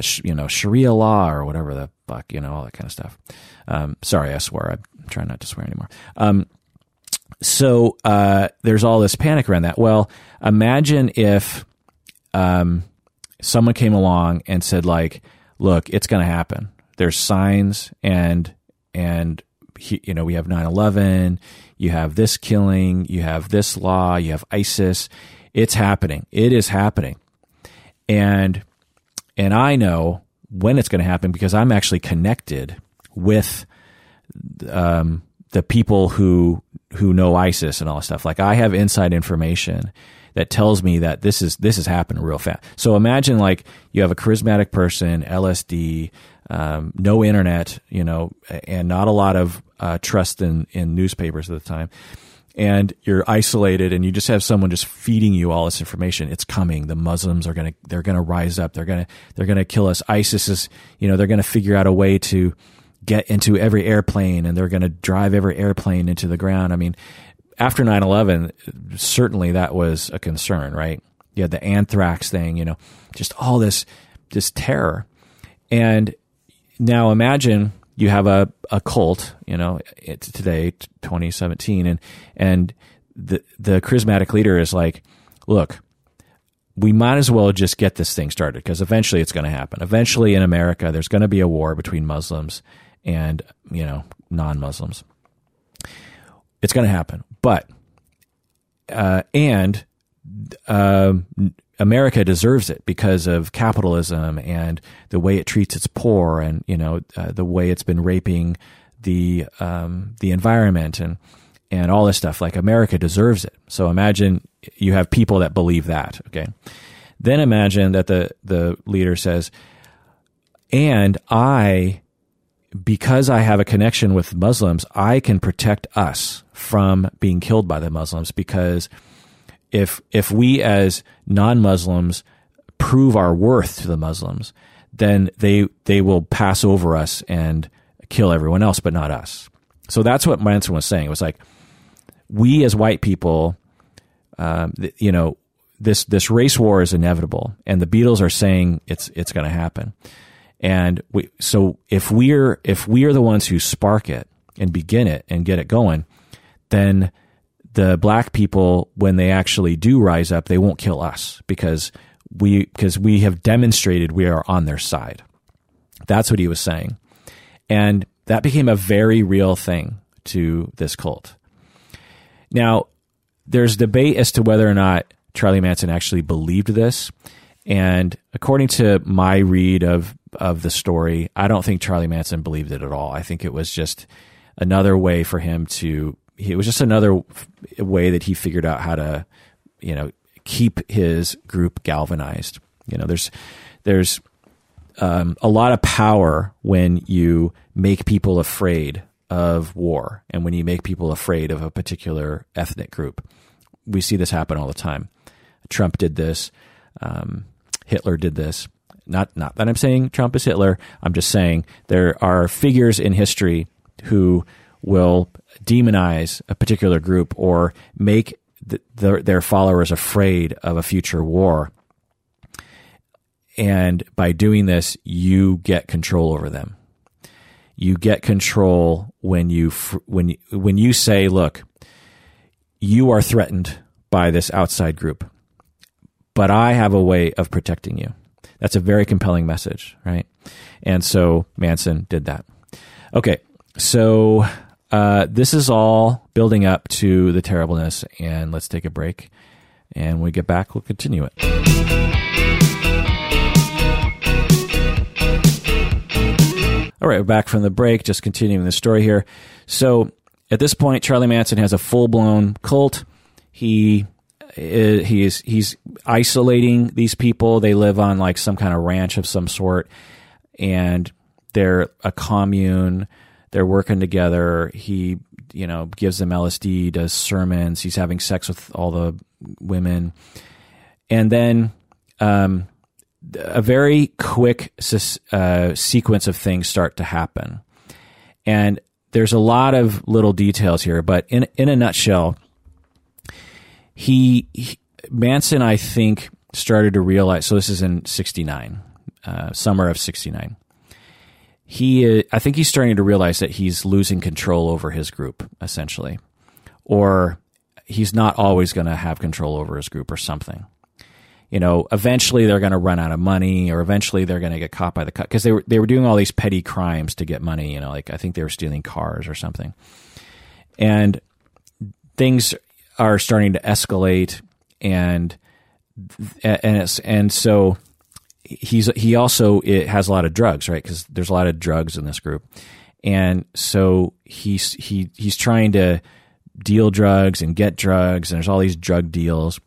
Sharia law or whatever the fuck, you know, all that kind of stuff. Sorry, I swear. I'm trying not to swear anymore. So there's all this panic around that. Well, imagine if someone came along and said, like, look, it's going to happen. There's signs and we have 9/11, you have this killing, you have this law, you have ISIS. It's happening. It is happening. And I know when it's going to happen because I'm actually connected with the people who know ISIS and all that stuff. Like, I have inside information that tells me that this is happening real fast. So imagine like you have a charismatic person, LSD, no internet, you know, and not a lot of trust in newspapers at the time. And you're isolated and you just have someone just feeding you all this information. It's coming. The Muslims are going to, they're going to rise up. They're going to kill us. ISIS is, you know, they're going to figure out a way to get into every airplane and they're going to drive every airplane into the ground. I mean, after 9/11, certainly that was a concern, right? You had the anthrax thing, you know, just all this terror. And now imagine you have a cult, you know, it's today, 2017, and the charismatic leader is like, look, we might as well just get this thing started because eventually it's going to happen. Eventually in America, there's going to be a war between Muslims and, you know, non-Muslims. It's going to happen. But, America deserves it because of capitalism and the way it treats its poor and, you know, the way it's been raping the environment and all this stuff. Like, America deserves it. So imagine you have people that believe that, okay? Then imagine that the leader says, and because I have a connection with Muslims, I can protect us from being killed by the Muslims because if we as non-Muslims prove our worth to the Muslims, then they will pass over us and kill everyone else, but not us. So that's what Manson was saying. It was like, we as white people, you know, this race war is inevitable, and the Beatles are saying it's going to happen. And so if we are the ones who spark it and begin it and get it going, then the black people, when they actually do rise up, they won't kill us because we have demonstrated we are on their side. That's what he was saying. And that became a very real thing to this cult. Now, there's debate as to whether or not Charlie Manson actually believed this. And according to my read of the story, I don't think Charlie Manson believed it at all. I think it was just another way for him to... It was just another way that he figured out how to, you know, keep his group galvanized. You know, there's a lot of power when you make people afraid of war and when you make people afraid of a particular ethnic group. We see this happen all the time. Trump did this. Hitler did this. Not that I'm saying Trump is Hitler. I'm just saying there are figures in history who will demonize a particular group or make their followers afraid of a future war. And by doing this, you get control over them. You get control when you say, look, you are threatened by this outside group, but I have a way of protecting you. That's a very compelling message, right? And so Manson did that. Okay, so... this is all building up to the terribleness, and let's take a break. And when we get back, we'll continue it. All right, we're back from the break, just continuing the story here. So at this point, Charlie Manson has a full-blown cult. He's isolating these people. They live on like some kind of ranch of some sort, and they're a commune. They're working together. He, you know, gives them LSD, does sermons. He's having sex with all the women. And then a very quick sequence of things start to happen. And there's a lot of little details here, but in a nutshell, Manson, I think, started to realize, so this is in 69, summer of 69. I think he's starting to realize that he's losing control over his group, essentially, or he's not always going to have control over his group or something. You know, eventually they're going to run out of money, or eventually they're going to get caught by the cut because they were doing all these petty crimes to get money. You know, like I think they were stealing cars or something, and things are starting to escalate, and so. He also has a lot of drugs, right? Because there's a lot of drugs in this group, and so he's trying to deal drugs and get drugs, and there's all these drug deals,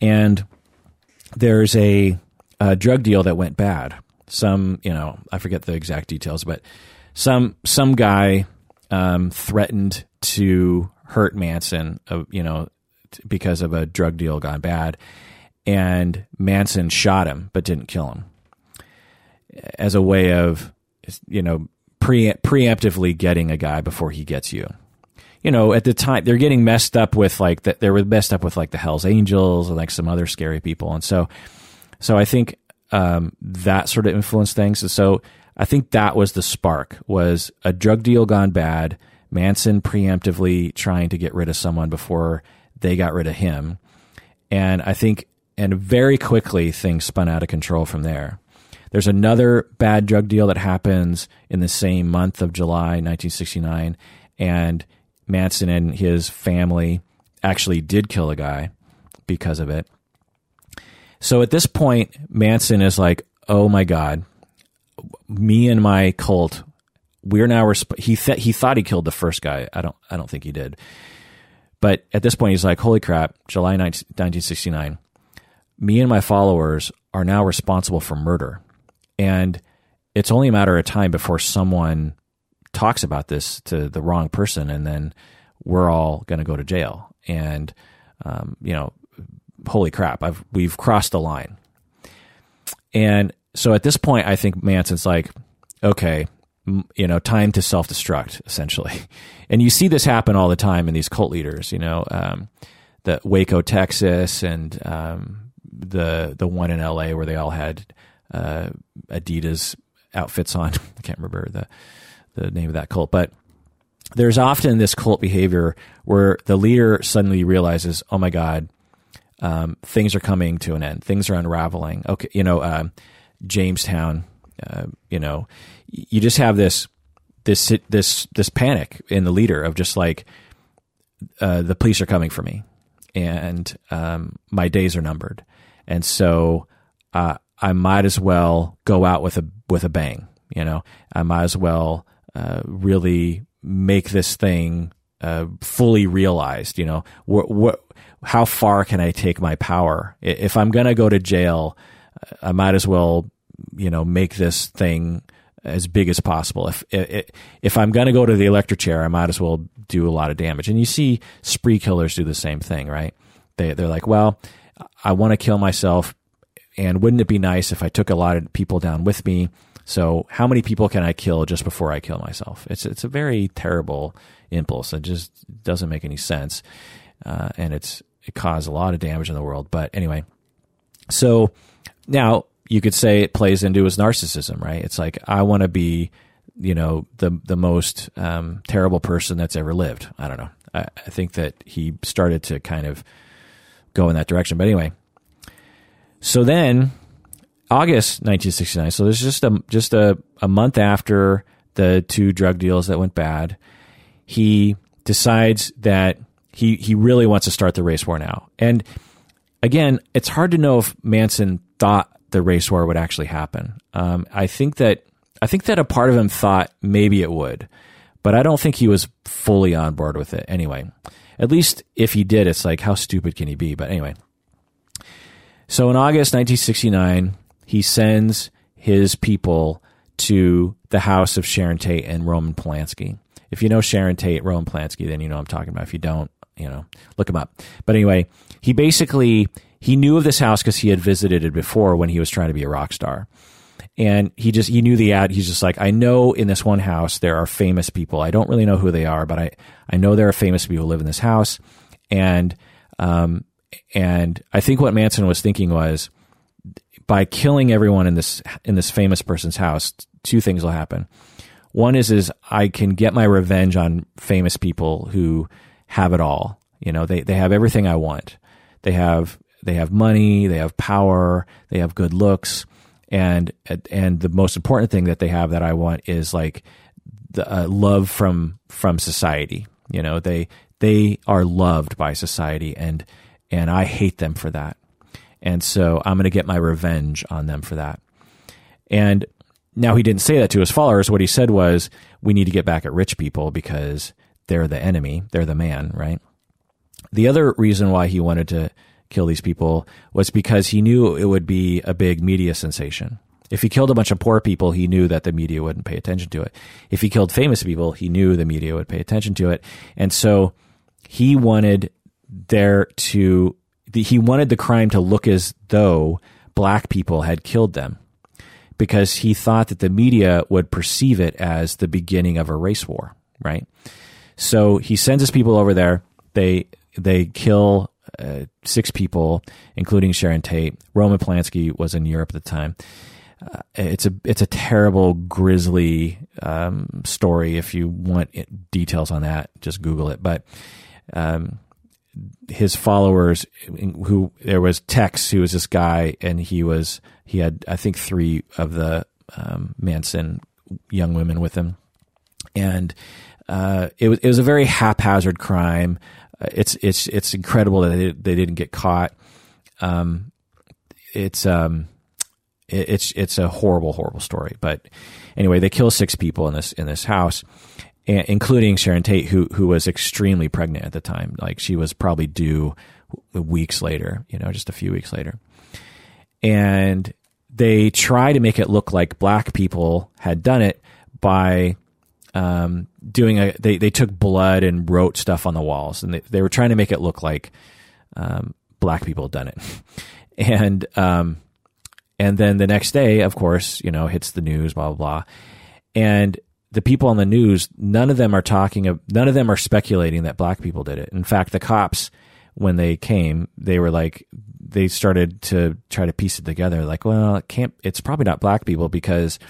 And there's a drug deal that went bad. Some, you know, I forget the exact details, but some guy threatened to hurt Manson, you know, because of a drug deal gone bad. And Manson shot him, but didn't kill him, as a way of, you know, preemptively getting a guy before he gets you. You know, at the time they're getting messed up with like that. They were messed up with like the Hells Angels and like some other scary people. And so I think that sort of influenced things. And so I think that was the spark, was a drug deal gone bad, Manson preemptively trying to get rid of someone before they got rid of him. And I think, and very quickly things spun out of control from there. There's another bad drug deal that happens in the same month of July, 1969, and Manson and his family actually did kill a guy because of it. So at this point, Manson is like, oh my God, me and my cult, we're now, he thought he killed the first guy. I don't think he did. But at this point, he's like, holy crap, July 1969, me and my followers are now responsible for murder. And it's only a matter of time before someone talks about this to the wrong person, and then we're all going to go to jail. And, you know, holy crap, we've crossed the line. And so at this point, I think Manson's like, okay, you know, time to self-destruct, essentially. And you see this happen all the time in these cult leaders, you know, the Waco, Texas, and the one in LA where they all had Adidas outfits on. I can't remember the name of that cult, but there's often this cult behavior where the leader suddenly realizes, oh my God, things are coming to an end. Things are unraveling. Okay. You know, Jamestown, you know, you just have this panic in the leader of just like, the police are coming for me and, my days are numbered. And so, I might as well go out with a bang, you know, I might as well, really make this thing, fully realized, you know, how far can I take my power? If I'm going to go to jail, I might as well, you know, make this thing as big as possible. If I'm going to go to the electric chair, I might as well do a lot of damage. And you see spree killers do the same thing, right? They're like, well, I want to kill myself, and wouldn't it be nice if I took a lot of people down with me? So how many people can I kill just before I kill myself? It's a very terrible impulse. It just doesn't make any sense. And it caused a lot of damage in the world. But anyway, so now you could say it plays into his narcissism, right? It's like, I want to be, you know, the most terrible person that's ever lived. I don't know. I think that he started to kind of go in that direction. But anyway, so then August 1969. So there's just a month after the two drug deals that went bad. He decides that he really wants to start the race war now. And again, it's hard to know if Manson thought the race war would actually happen. I think that a part of him thought maybe it would, but I don't think he was fully on board with it. Anyway, at least if he did, it's like, how stupid can he be? But anyway, so in August 1969, he sends his people to the house of Sharon Tate and Roman Polanski. If you know Sharon Tate, Roman Polanski, then you know what I'm talking about. If you don't, you know, look him up. But anyway, he knew of this house because he had visited it before when he was trying to be a rock star. And he knew the ad. He's just like, I know in this one house there are famous people. I don't really know who they are, but I know there are famous people who live in this house. And I think what Manson was thinking was, by killing everyone in this famous person's house, two things will happen. One is I can get my revenge on famous people who have it all. You know, they have everything I want. They have money, they have power, they have good looks, and the most important thing that they have that I want is like the love from society. You know, they are loved by society, and I hate them for that. And so I'm going to get my revenge on them for that. And now, he didn't say that to his followers. What he said was, we need to get back at rich people because they're the enemy. They're the man, right? The other reason why he wanted to kill these people was because he knew it would be a big media sensation. If he killed a bunch of poor people, he knew that the media wouldn't pay attention to it. If he killed famous people, he knew the media would pay attention to it. And so he wanted the crime to look as though black people had killed them, because he thought that the media would perceive it as the beginning of a race war, right? So he sends his people over there. They kill six people, including Sharon Tate. Roman Polanski was in Europe at the time. It's a terrible, grisly story. If you want details on that, just Google it. But his followers, who there was Tex, who was this guy, and he had I think three of the Manson young women with him, and it was a very haphazard crime. It's incredible that they didn't get caught. It's a horrible story. But anyway, they kill six people in this house, including Sharon Tate, who was extremely pregnant at the time. Like, she was probably due weeks later, just a few weeks later. And they try to make it look like black people had done it by they took blood and wrote stuff on the walls, and they were trying to make it look like black people had done it. And then the next day, of course, hits the news, blah, blah, blah. And the people on the news, none of them are speculating that black people did it. In fact, the cops, when they came, they started to try to piece it together. Like, well, it's probably not black people, because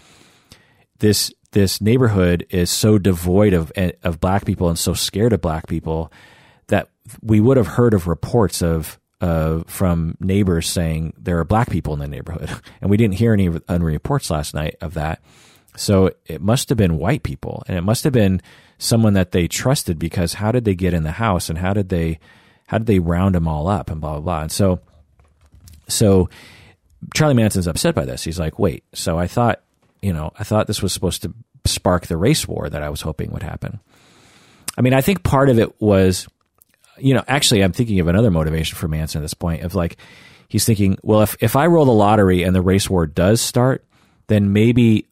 this neighborhood is so devoid of black people and so scared of black people that we would have heard of reports from neighbors saying there are black people in the neighborhood. And we didn't hear any reports last night of that. So it must have been white people, and it must have been someone that they trusted, because how did they get in the house, and how did they round them all up, and blah, blah, blah. And so Charlie Manson's upset by this. He's like, wait, so I thought this was supposed to spark the race war that I was hoping would happen. I mean, I think part of it was, actually, I'm thinking of another motivation for Manson at this point, of like, he's thinking, well, if I roll the lottery and the race war does start, then maybe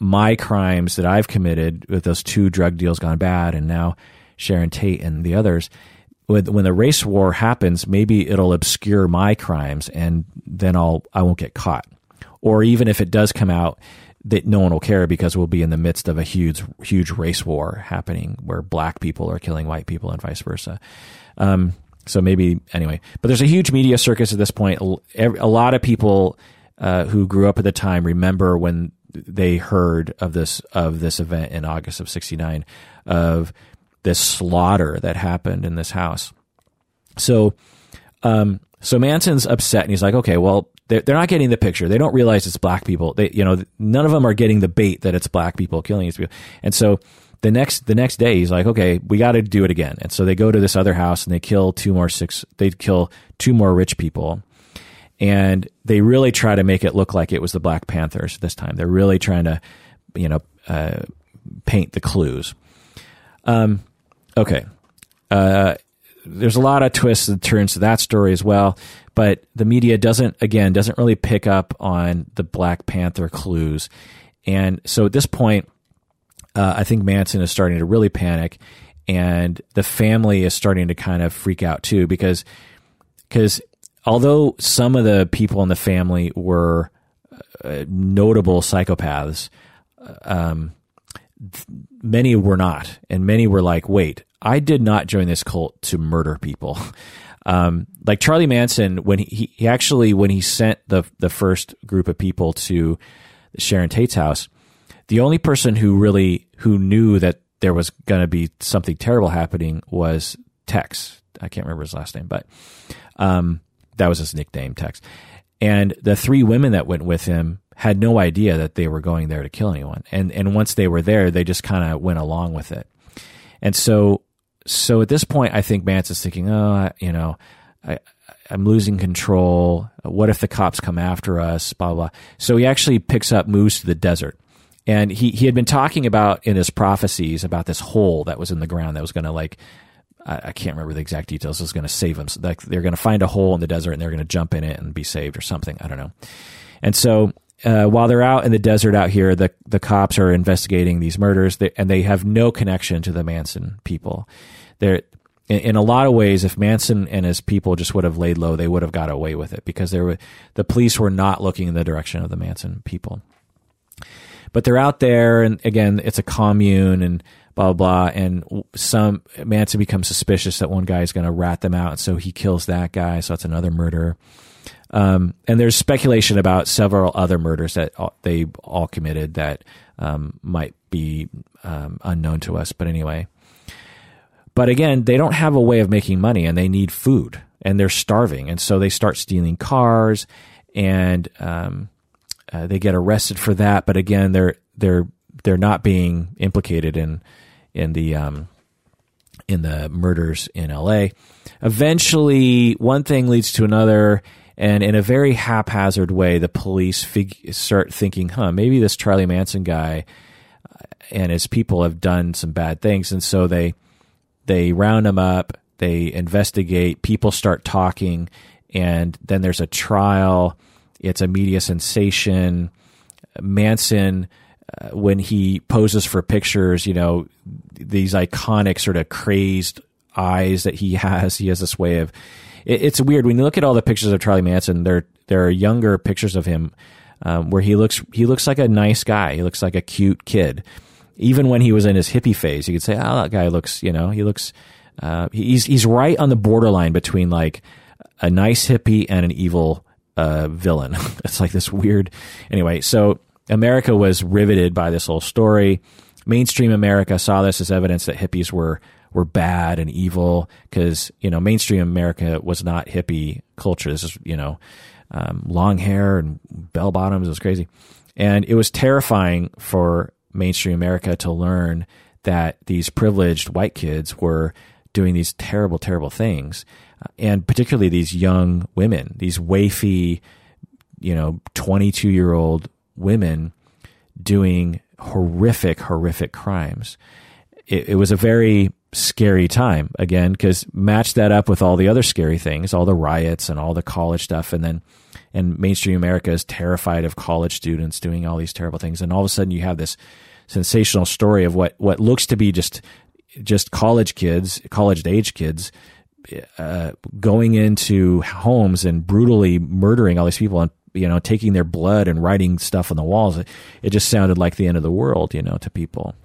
my crimes that I've committed with those two drug deals gone bad, and now Sharon Tate and the others, when the race war happens, maybe it'll obscure my crimes, and then I won't get caught. Or even if it does come out, that no one will care, because we'll be in the midst of a huge race war happening where black people are killing white people and vice versa. So maybe, anyway, but there's a huge media circus at this point. A lot of people who grew up at the time remember when they heard of this event in August of 1969, of this slaughter that happened in this house. So Manson's upset, and he's like, okay, well, they're not getting the picture. They don't realize it's black people. None of them are getting the bait that it's black people killing these people. And so the next day, he's like, okay, we got to do it again. And so they go to this other house, and they kill two more rich people. And they really try to make it look like it was the Black Panthers this time. They're really trying to, paint the clues. Okay. There's a lot of twists and turns to that story as well, but the media doesn't really pick up on the Black Panther clues. And so at this point, I think Manson is starting to really panic, and the family is starting to kind of freak out too, because although some of the people in the family were notable psychopaths, many were not, and many were like, wait, I did not join this cult to murder people. Like Charlie Manson, when he sent the first group of people to Sharon Tate's house, the only person who knew that there was going to be something terrible happening was Tex. I can't remember his last name, but that was his nickname, Tex. And the three women that went with him had no idea that they were going there to kill anyone. And once they were there, they just kind of went along with it. And so at this point, I think Manson's thinking, I'm losing control. What if the cops come after us? Blah, blah. So he actually moves to the desert. And he had been talking about in his prophecies about this hole that was in the ground that was going to like I can't remember the exact details, is going to save them. So they're going to find a hole in the desert and they're going to jump in it and be saved or something. I don't know. And so while they're out in the desert out here, the cops are investigating these murders, and they have no connection to the Manson people. They're, in a lot of ways, if Manson and his people just would have laid low, they would have got away with it, because the police were not looking in the direction of the Manson people. But they're out there, and again, it's a commune and blah, blah, blah. And Manson becomes suspicious that one guy is going to rat them out, and so he kills that guy. So that's another murder. And there's speculation about several other murders that they all committed that might be unknown to us. But anyway. But again, they don't have a way of making money, and they need food, and they're starving. And so they start stealing cars, and they get arrested for that, but again, they're not being implicated in the murders in LA. Eventually, one thing leads to another, and in a very haphazard way, the police start thinking, maybe this Charlie Manson guy and his people have done some bad things, and so they round him up, they investigate, people start talking, and then there's a trial. It's a media sensation. Manson, when he poses for pictures, these iconic sort of crazed eyes that he has this way of, it's weird. When you look at all the pictures of Charlie Manson, there are younger pictures of him where he looks like a nice guy. He looks like a cute kid. Even when he was in his hippie phase, you could say, that guy looks, he's right on the borderline between like a nice hippie and an evil villain. It's like this weird. Anyway, so America was riveted by this whole story. Mainstream America saw this as evidence that hippies were bad and evil, because mainstream America was not hippie culture. This is long hair and bell bottoms. It was crazy, and it was terrifying for mainstream America to learn that these privileged white kids were doing these terrible, terrible things. And particularly these young women, these waify, 22-year-old women doing horrific, horrific crimes. It was a very scary time, again, because match that up with all the other scary things, all the riots and all the college stuff. And mainstream America is terrified of college students doing all these terrible things. And all of a sudden you have this sensational story of what looks to be just college-age kids, going into homes and brutally murdering all these people and, taking their blood and writing stuff on the walls. It just sounded like the end of the world, to people.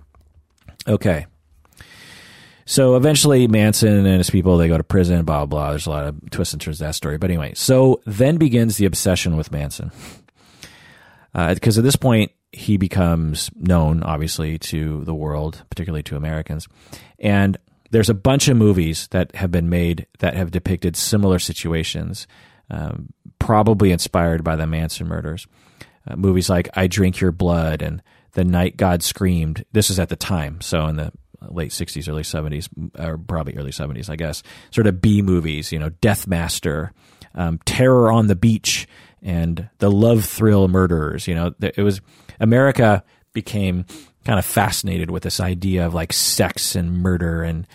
Okay. So eventually Manson and his people, they go to prison, blah, blah. There's a lot of twists and turns to that story. But anyway, so then begins the obsession with Manson. Because at this point, he becomes known, obviously, to the world, particularly to Americans. And there's a bunch of movies that have been made that have depicted similar situations, probably inspired by the Manson murders. Movies like I Drink Your Blood and The Night God Screamed. This is at the time, so in the late 60s, early 70s, or probably early 70s, I guess. Sort of B movies, Death Master, Terror on the Beach, and The Love Thrill Murderers. It was America became kind of fascinated with this idea of like sex and murder and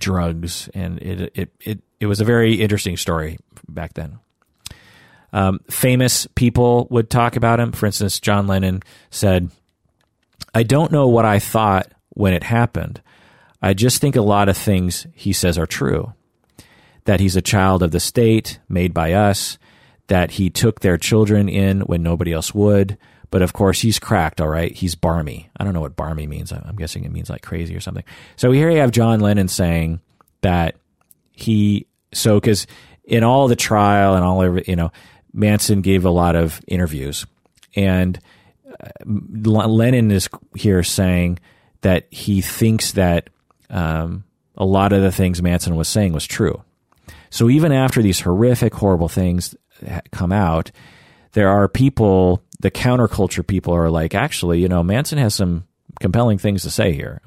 drugs, and it was a very interesting story back then. Famous people would talk about him. For instance, John Lennon said, "I don't know what I thought when it happened. I just think a lot of things he says are true. That he's a child of the state, made by us, that he took their children in when nobody else would. But of course, he's cracked, all right? He's barmy." I don't know what barmy means. I'm guessing it means like crazy or something. So here you have John Lennon saying that because in all the trial and Manson gave a lot of interviews. And Lennon is here saying that he thinks that a lot of the things Manson was saying was true. So even after these horrific, horrible things come out, there are people, the counterculture people are like, actually, Manson has some compelling things to say here.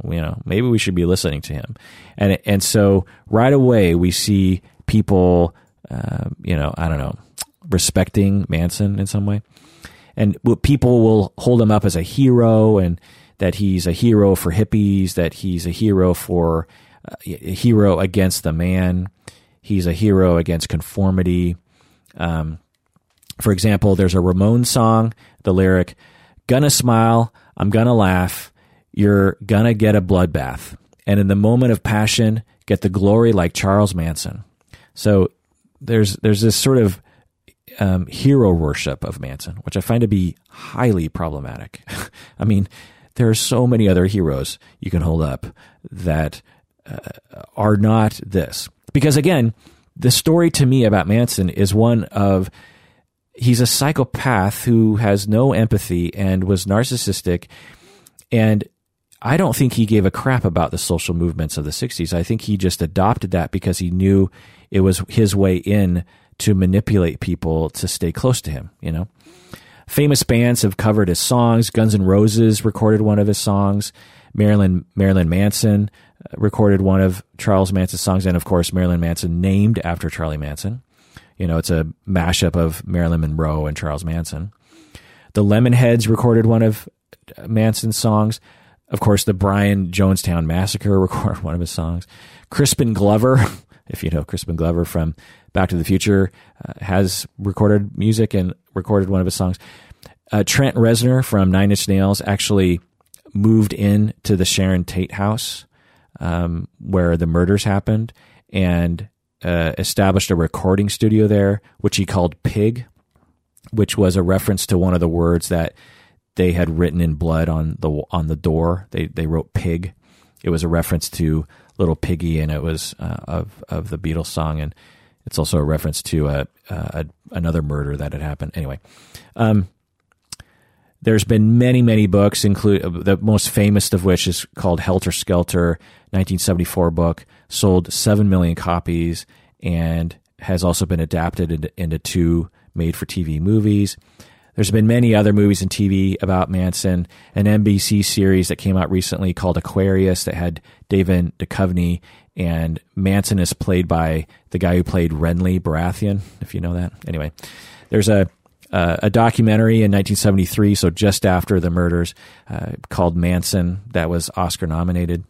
Maybe we should be listening to him. And so right away we see people, I don't know, respecting Manson in some way. And people will hold him up as a hero, and that he's a hero for hippies, that he's a hero for a hero against the man. He's a hero against conformity. For example, there's a Ramones song, the lyric, "Gonna smile, I'm gonna laugh, you're gonna get a bloodbath. And in the moment of passion, get the glory like Charles Manson." So there's this sort of hero worship of Manson, which I find to be highly problematic. I mean, there are so many other heroes you can hold up that are not this. Because again, the story to me about Manson is one of he's a psychopath who has no empathy and was narcissistic, and I don't think he gave a crap about the social movements of the 60s. I think he just adopted that because he knew it was his way in to manipulate people to stay close to him, you know. Famous bands have covered his songs. Guns N' Roses recorded one of his songs. Marilyn Manson recorded one of Charles Manson's songs. And, of course, Marilyn Manson, named after Charlie Manson. You know, it's a mashup of Marilyn Monroe and Charles Manson. The Lemonheads recorded one of Manson's songs. Of course, the Bryan Jonestown Massacre recorded one of his songs. Crispin Glover, if you know Crispin Glover from Back to the Future, has recorded music and recorded one of his songs. Trent Reznor from Nine Inch Nails actually moved in to the Sharon Tate house where the murders happened and established a recording studio there, which he called Pig, which was a reference to one of the words that they had written in blood on the door. They wrote pig. It was a reference to Little Piggy, and it was of the Beatles song, and it's also a reference to another murder that had happened. Anyway, there's been many books, including the most famous of which is called Helter Skelter, 1974 book, sold 7 million copies, and has also been adapted into two made-for-TV movies. There's been many other movies and TV about Manson, an NBC series that came out recently called Aquarius that had David Duchovny, and Manson is played by the guy who played Renly Baratheon, if you know that. Anyway, there's a documentary in 1973, so just after the murders, called Manson that was Oscar nominated.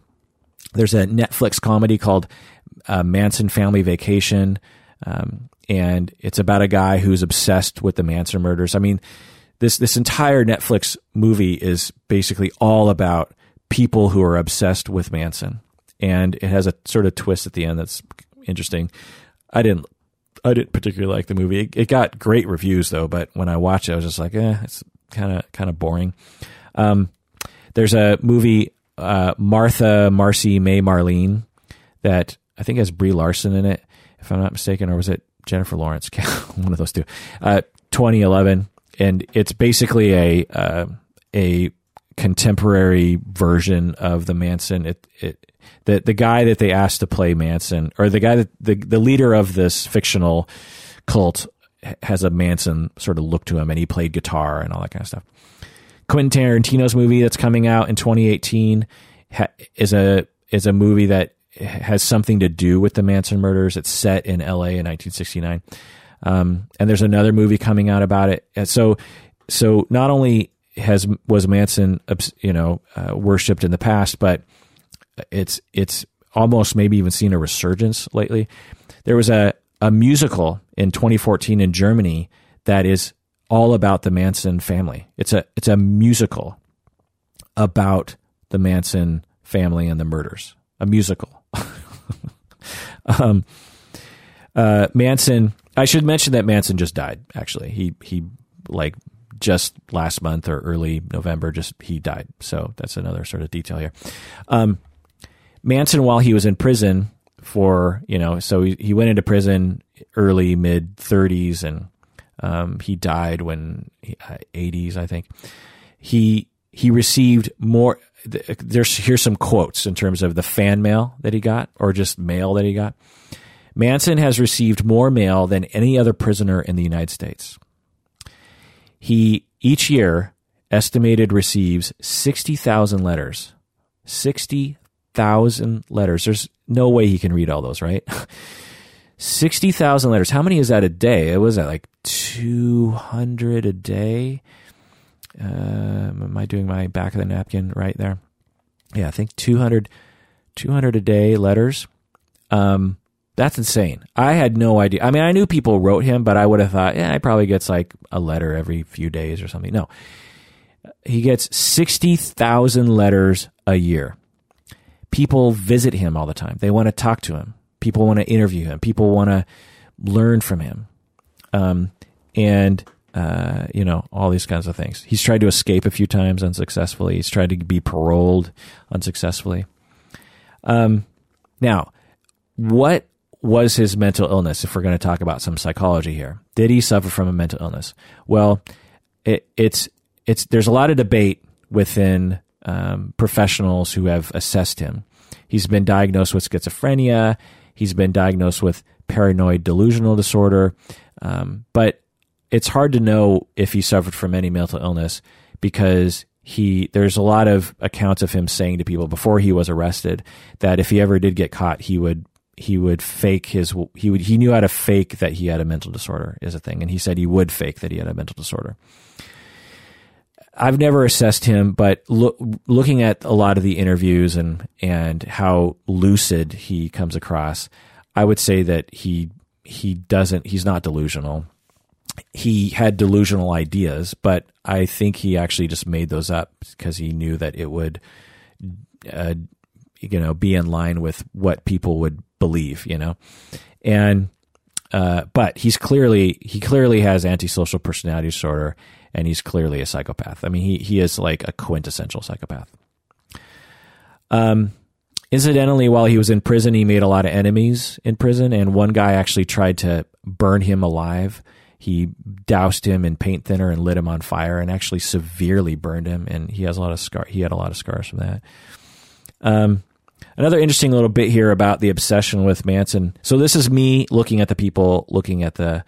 There's a Netflix comedy called Manson Family Vacation, and it's about a guy who's obsessed with the Manson murders. I mean, this entire Netflix movie is basically all about people who are obsessed with Manson, and it has a sort of twist at the end that's interesting. I didn't particularly like the movie. It got great reviews though, but when I watched it, I was just like, it's kind of boring. There's a movie, Martha, Marcy, May, Marlene, that I think has Brie Larson in it, if I'm not mistaken, or was it Jennifer Lawrence? One of those two. 2011, and it's basically a contemporary version of the Manson. The guy that they asked to play Manson, or the guy that the leader of this fictional cult has a Manson sort of look to him, and he played guitar and all that kind of stuff. Quentin Tarantino's movie that's coming out in 2018 is a movie that has something to do with the Manson murders. It's set in LA in 1969. And there's another movie coming out about it. And so not only was Manson, worshiped in the past, but it's almost maybe even seen a resurgence lately. There was a musical in 2014 in Germany that is all about the Manson family. It's a musical about the Manson family and the murders, a musical. Manson, I should mention that Manson just died, actually. He like just last month or early November, he died. So that's another sort of detail here. Manson, while he was in prison he went into prison early mid 30s, and he died when 80s, I think. He received more. Here's some quotes in terms of the fan mail that he got, or just mail that he got. Manson has received more mail than any other prisoner in the United States. He, each year, estimated receives 60,000 letters. 60,000 letters. There's no way he can read all those, right? 60,000 letters. How many is that a day? It was at like 200 a day. Am I doing my back of the napkin right there? Yeah, I think 200 200 a day letters. That's insane. I had no idea. I mean, I knew people wrote him, but I would have thought, yeah, he probably gets like a letter every few days or something. No, he gets 60,000 letters a year. People visit him all the time. They want to talk to him. People want to interview him. People want to learn from him. You know, all these kinds of things. He's tried to escape a few times unsuccessfully. He's tried to be paroled unsuccessfully. Now, what was his mental illness? If we're going to talk about some psychology here, did he suffer from a mental illness? Well, it's there's a lot of debate within professionals who have assessed him. He's been diagnosed with schizophrenia. He's been diagnosed with paranoid delusional disorder, but it's hard to know if he suffered from any mental illness because there's a lot of accounts of him saying to people before he was arrested that if he ever did get caught, he knew how to fake that he had a mental disorder is a thing. And he said he would fake that he had a mental disorder. I've never assessed him, but looking at a lot of the interviews and how lucid he comes across, I would say that he's not delusional. He had delusional ideas, but I think he actually just made those up because he knew that it would, be in line with what people would believe, but he clearly has antisocial personality disorder, and he's clearly a psychopath. I mean, he is like a quintessential psychopath. Incidentally, while he was in prison, he made a lot of enemies in prison, and one guy actually tried to burn him alive. He doused him in paint thinner and lit him on fire, and actually severely burned him. And he has He had a lot of scars from that. Another interesting little bit here about the obsession with Manson. So this is me looking at the people looking at the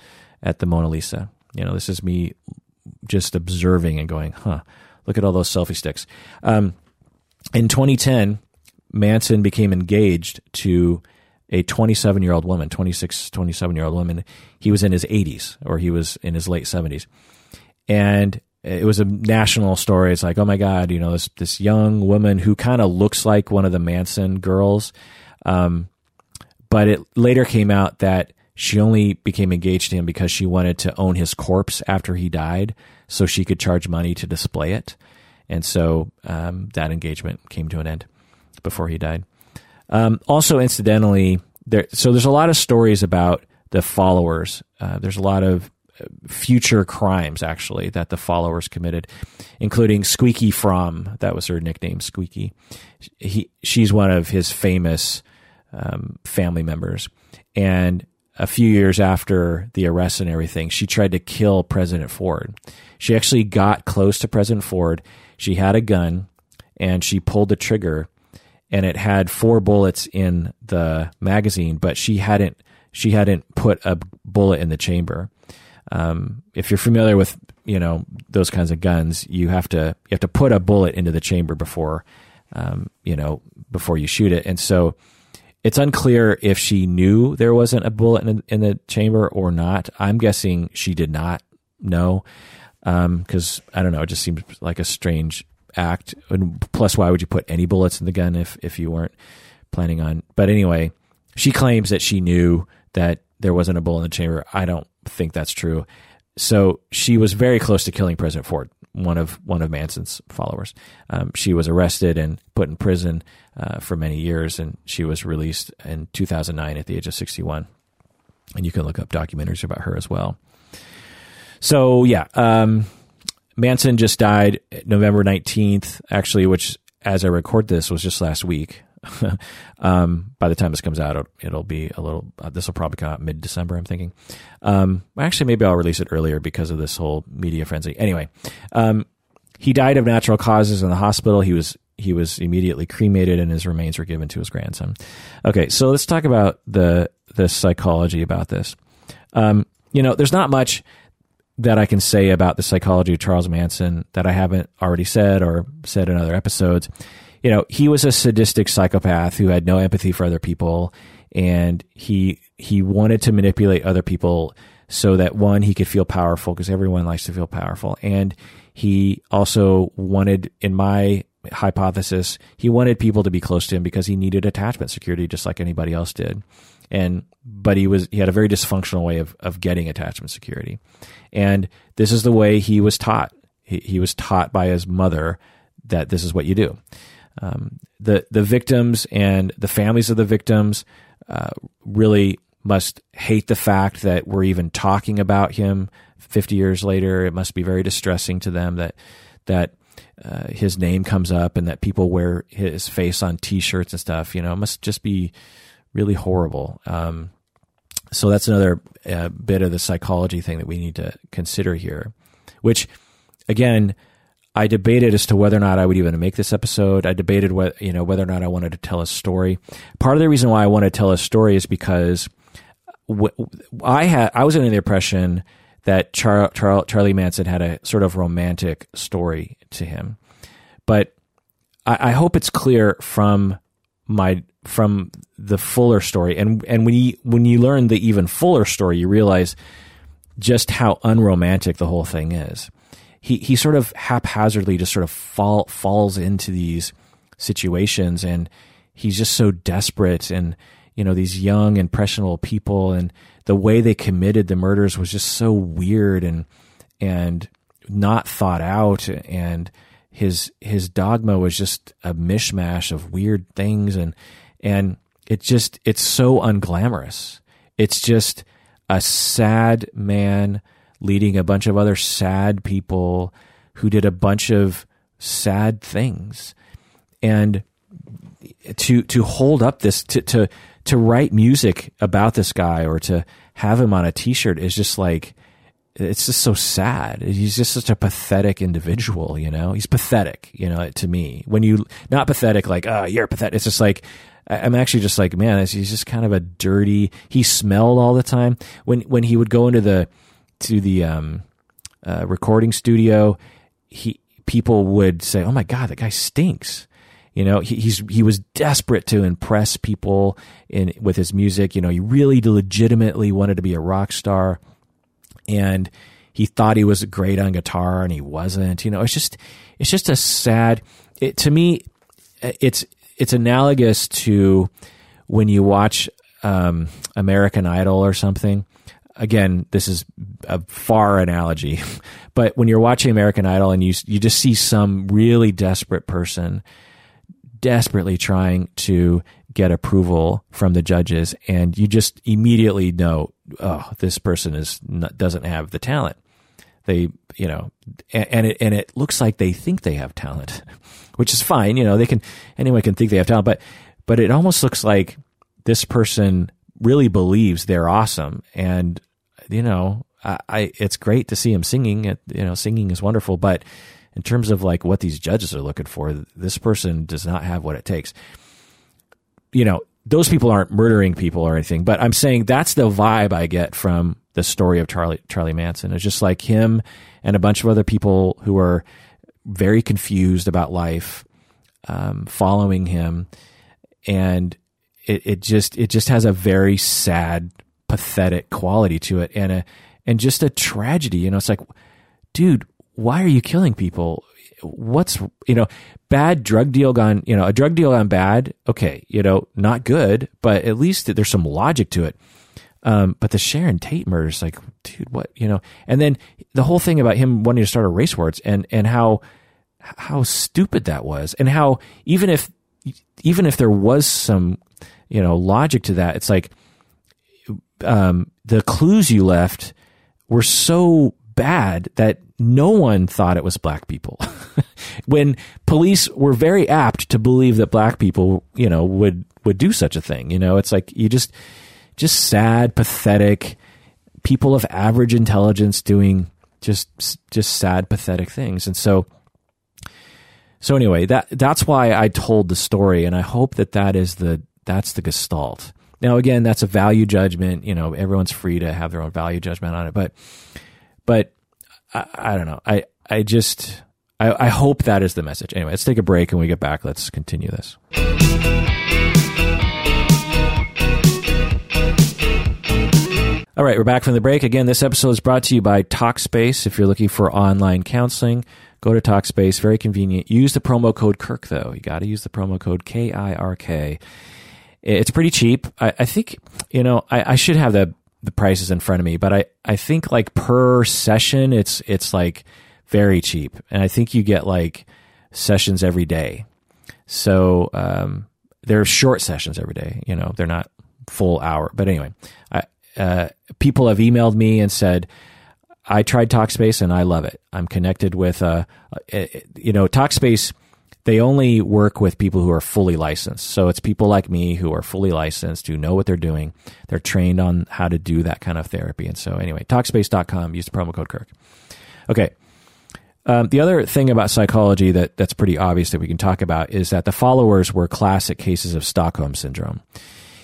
Mona Lisa. You know, this is me just observing and going, huh? Look at all those selfie sticks. In 2010, Manson became engaged to a 27-year-old woman. He was in his 80s, or he was in his late 70s. And it was a national story. It's like, oh my God, this young woman who kind of looks like one of the Manson girls. But it later came out that she only became engaged to him because she wanted to own his corpse after he died so she could charge money to display it. And so that engagement came to an end before he died. Also, incidentally, there's a lot of stories about the followers. There's a lot of future crimes, actually, that the followers committed, including Squeaky Fromm. That was her nickname, Squeaky. She's one of his famous family members. And a few years after the arrest and everything, she tried to kill President Ford. She actually got close to President Ford. She had a gun, and she pulled the trigger, and it had 4 bullets in the magazine, but she hadn't put a bullet in the chamber. If you're familiar with those kinds of guns, you have to put a bullet into the chamber before you shoot it. And so it's unclear if she knew there wasn't a bullet in the chamber or not. I'm guessing she did not know, because I don't know. It just seems like a strange act. And plus, why would you put any bullets in the gun if you weren't planning on? But anyway, she claims that she knew that there wasn't a bullet in the chamber. I don't think that's true. So she was very close to killing President Ford, one of Manson's followers. She was arrested and put in prison for many years, and she was released in 2009 at the age of 61. And you can look up documentaries about her as well. So yeah. Manson just died November 19th, actually, which, as I record this, was just last week. By the time this comes out, it'll be a little... this will probably come out mid-December, I'm thinking. Actually, maybe I'll release it earlier because of this whole media frenzy. Anyway, he died of natural causes in the hospital. He was immediately cremated, and his remains were given to his grandson. Okay, so let's talk about the psychology about this. There's not much that I can say about the psychology of Charles Manson that I haven't already said or said in other episodes. He was a sadistic psychopath who had no empathy for other people, and he wanted to manipulate other people so that, one, he could feel powerful, because everyone likes to feel powerful, and he also wanted, in my hypothesis, he wanted people to be close to him because he needed attachment security just like anybody else did. But he had a very dysfunctional way of getting attachment security. And this is the way he was taught. He was taught by his mother that this is what you do. The victims and the families of the victims really must hate the fact that we're even talking about him 50 years later. It must be very distressing to them that his name comes up and that people wear his face on T-shirts and stuff. You know, it must just be really horrible. So that's another bit of the psychology thing that we need to consider here, which, again, I debated as to whether or not I would even make this episode. I debated whether or not I wanted to tell a story. Part of the reason why I want to tell a story is because I was under the impression that Charlie Manson had a sort of romantic story to him. But I hope it's clear from the fuller story. And when you learn the even fuller story, you realize just how unromantic the whole thing is. He sort of haphazardly just sort of falls into these situations, and he's just so desperate, and these young impressionable people, and the way they committed the murders was just so weird and not thought out, and his dogma was just a mishmash of weird things, and it's so unglamorous. It's just a sad man leading a bunch of other sad people who did a bunch of sad things. And to hold up this, to write music about this guy or to have him on a T-shirt is just like, it's just so sad. He's just such a pathetic individual, He's pathetic, to me. When you, not pathetic, like, oh, you're pathetic. It's just like, I'm actually just like, man, he's just kind of a dirty, he smelled all the time. When he would go into the recording studio, people would say, "Oh my God, that guy stinks." He was desperate to impress people with his music. He really legitimately wanted to be a rock star, and he thought he was great on guitar, and he wasn't. It's just a sad. To me, it's analogous to when you watch American Idol or something. Again, this is a far analogy, but when you're watching American Idol and you just see some really desperate person desperately trying to get approval from the judges, and you just immediately know, oh, this person doesn't have the talent. They, and it looks like they think they have talent, which is fine. Anyone can think they have talent, but it almost looks like this person really believes they're awesome, and it's great to see him singing. Singing is wonderful, but in terms of like what these judges are looking for, this person does not have what it takes. Those people aren't murdering people or anything, but I'm saying that's the vibe I get from the story of Charlie Manson. It's just like him and a bunch of other people who are very confused about life, following him, and it just has a very sad, pathetic quality to it, and just a tragedy. It's like, dude, why are you killing people? What's bad drug deal gone? A drug deal gone bad. Okay, not good, but at least there's some logic to it. But the Sharon Tate murder is like, dude, what? And then the whole thing about him wanting to start a race war, and how stupid that was, and how even if there was some logic to that, it's like the clues you left were so bad that no one thought it was black people. When police were very apt to believe that black people, would do such a thing. It's like you just sad, pathetic people of average intelligence doing just sad, pathetic things. And so anyway, that's why I told the story, and I hope that is that's the gestalt. Now, again, that's a value judgment. Everyone's free to have their own value judgment on it, but I don't know. I hope that is the message. Anyway, let's take a break, and when we get back, let's continue this. All right, we're back from the break. Again, this episode is brought to you by Talkspace. If you're looking for online counseling, Go to Talkspace. Very convenient. Use the promo code Kirk, though. You got to use the promo code KIRK. It's pretty cheap. I think, you know, I should have the prices in front of me, but I think like per session, it's like very cheap. And I think you get like sessions every day. So, they're short sessions every day, you know, they're not full hour, but anyway, people have emailed me and said, I tried Talkspace and I love it. I'm connected with, you know, Talkspace, they only work with people who are fully licensed. So it's people like me who are fully licensed, who know what they're doing. They're trained on how to do that kind of therapy. And so anyway, Talkspace.com, use the promo code Kirk. Okay. The other thing about psychology that's pretty obvious that we can talk about is that the followers were classic cases of Stockholm syndrome.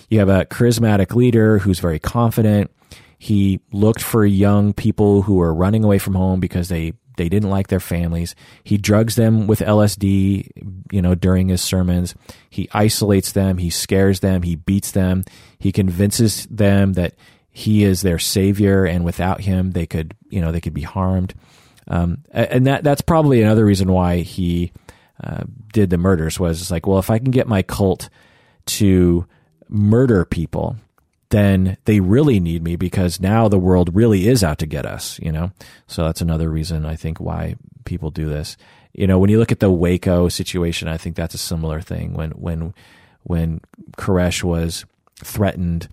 You have a charismatic leader who's very confident. He looked for young people who were running away from home because they didn't like their families. He drugs them with LSD, you know, during his sermons. He isolates them. He scares them. He beats them. He convinces them that he is their savior, and without him, they could, you know, they could be harmed. And that's probably another reason why he did the murders, was like, well, if I can get my cult to murder people, then they really need me, because now the world really is out to get us, you know? So that's another reason I think why people do this. You know, when you look at the Waco situation, I think that's a similar thing. When Koresh was threatened,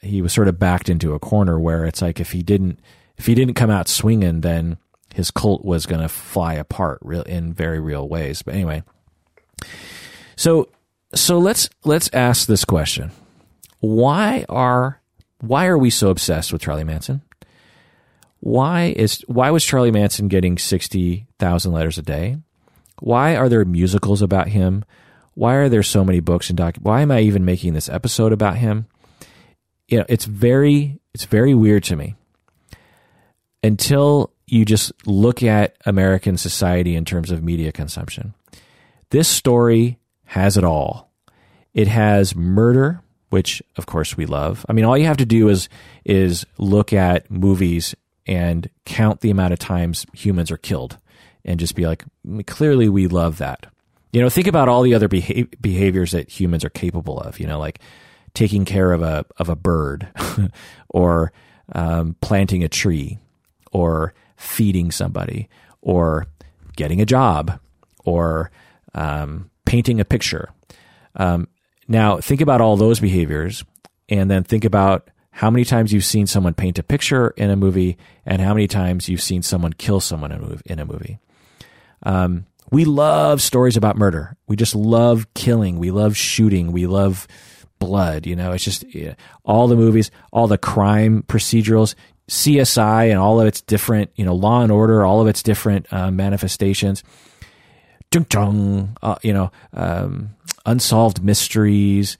he was sort of backed into a corner where it's like, if he didn't come out swinging, then his cult was going to fly apart in very real ways. But anyway, so let's ask this question. Why are we so obsessed with Charlie Manson? Why was Charlie Manson getting 60,000 letters a day? Why are there musicals about him? Why are there so many books and why am I even making this episode about him? You know, it's very weird to me. Until you just look at American society in terms of media consumption. This story has it all. It has murder, which of course we love. I mean, all you have to do is look at movies and count the amount of times humans are killed and just be like, clearly we love that. You know, think about all the other behaviors that humans are capable of, you know, like taking care of a bird or planting a tree or feeding somebody or getting a job or painting a picture. Now, think about all those behaviors, and then think about how many times you've seen someone paint a picture in a movie and how many times you've seen someone kill someone in a movie. We love stories about murder. We just love killing. We love shooting. We love blood. You know, it's just all the movies, all the crime procedurals, CSI and all of its different, you know, Law and Order, all of its different manifestations. Unsolved mysteries.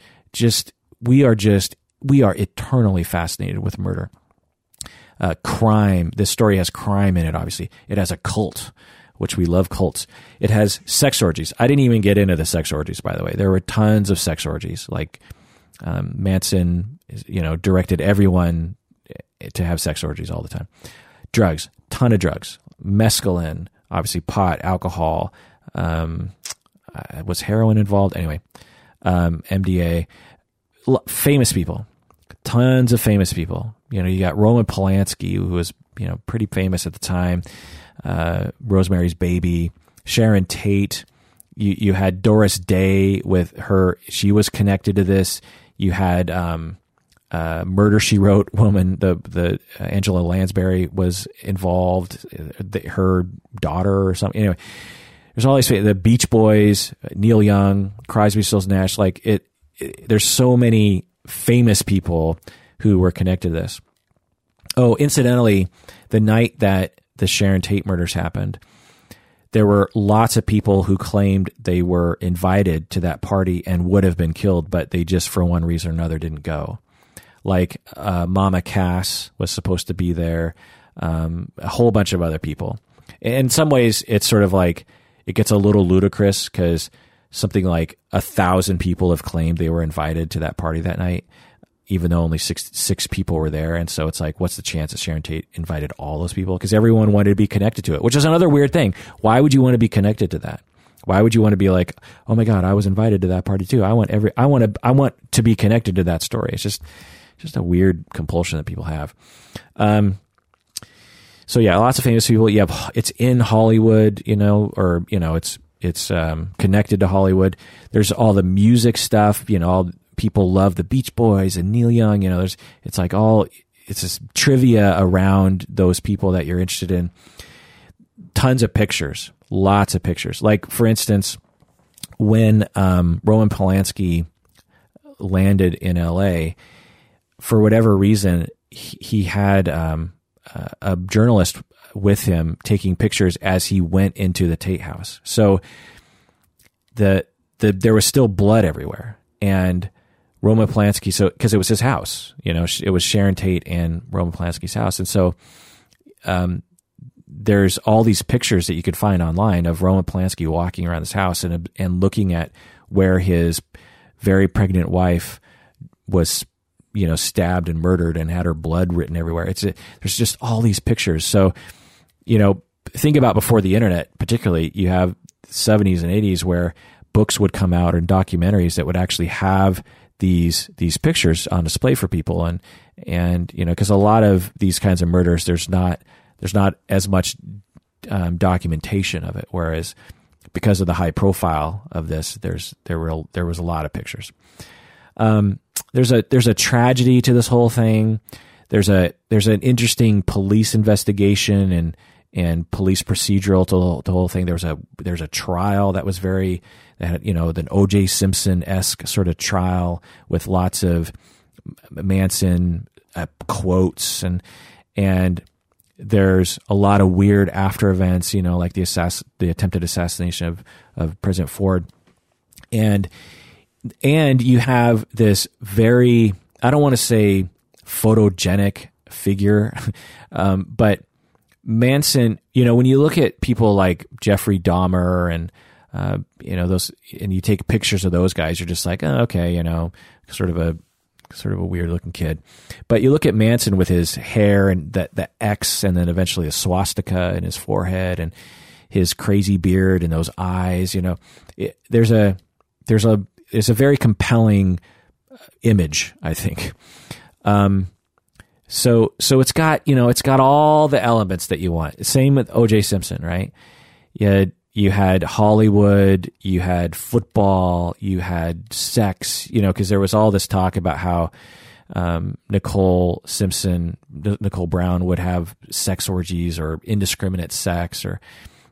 We are eternally fascinated with murder. Crime. This story has crime in it, obviously. It has a cult, which we love cults. It has sex orgies. I didn't even get into the sex orgies, by the way. There were tons of sex orgies. Like Manson, you know, directed everyone to have sex orgies all the time. Drugs. Ton of drugs. Mescaline. Obviously pot, alcohol, was heroin involved? Anyway, MDA, famous people, tons of famous people. You know, you got Roman Polanski, who was, you know, pretty famous at the time, Rosemary's Baby, Sharon Tate. You had Doris Day with her. She was connected to this. You had Murder, She Wrote woman, the Angela Lansbury was involved, her daughter or something. Anyway, there's all these, the Beach Boys, Neil Young, Crosby, Stills, Nash, like there's so many famous people who were connected to this. Oh, incidentally, the night that the Sharon Tate murders happened, there were lots of people who claimed they were invited to that party and would have been killed, but they just, for one reason or another, didn't go. Like Mama Cass was supposed to be there, a whole bunch of other people. In some ways, it's sort of like, it gets a little ludicrous because something like 1,000 people have claimed they were invited to that party that night. even though only six people were there. And so it's like, what's the chance that Sharon Tate invited all those people? Because everyone wanted to be connected to it, which is another weird thing. Why would you want to be connected to that? Why would you want to be like, oh my God, I was invited to that party too. I want to be connected to that story. It's just a weird compulsion that people have. So yeah, lots of famous people. Yeah, it's in Hollywood, it's connected to Hollywood. There's all the music stuff, people love the Beach Boys and Neil Young, it's this trivia around those people that you're interested in. Tons of pictures, lots of pictures. Like, for instance, when Roman Polanski landed in LA, for whatever reason, he had a journalist with him taking pictures as he went into the Tate house. So there was still blood everywhere. And Roman Polanski, so because it was his house, it was Sharon Tate and Roman Polanski's house. And so there's all these pictures that you could find online of Roman Polanski walking around this house and looking at where his very pregnant wife was, stabbed and murdered and had her blood written everywhere. There's just all these pictures. So, think about before the internet, particularly, you have 70s and 80s where books would come out and documentaries that would actually have these pictures on display for people. And because a lot of these kinds of murders, there's not as much documentation of it. Whereas because of the high profile of this, there was a lot of pictures. There's a tragedy to this whole thing. There's an interesting police investigation and police procedural to the whole thing. There's a trial that was an O.J. Simpson-esque sort of trial with lots of Manson quotes and there's a lot of weird after events, like the attempted assassination of President Ford. And you have this very, I don't want to say photogenic figure, but Manson, when you look at people like Jeffrey Dahmer and, those, and you take pictures of those guys, you're just like, oh, okay, sort of a weird looking kid. But you look at Manson with his hair and the X and then eventually a swastika in his forehead and his crazy beard and those eyes, it's a very compelling image, I think. So it's got all the elements that you want. Same with O.J. Simpson, right? You had Hollywood, you had football, you had sex, because there was all this talk about how Nicole Brown would have sex orgies or indiscriminate sex, or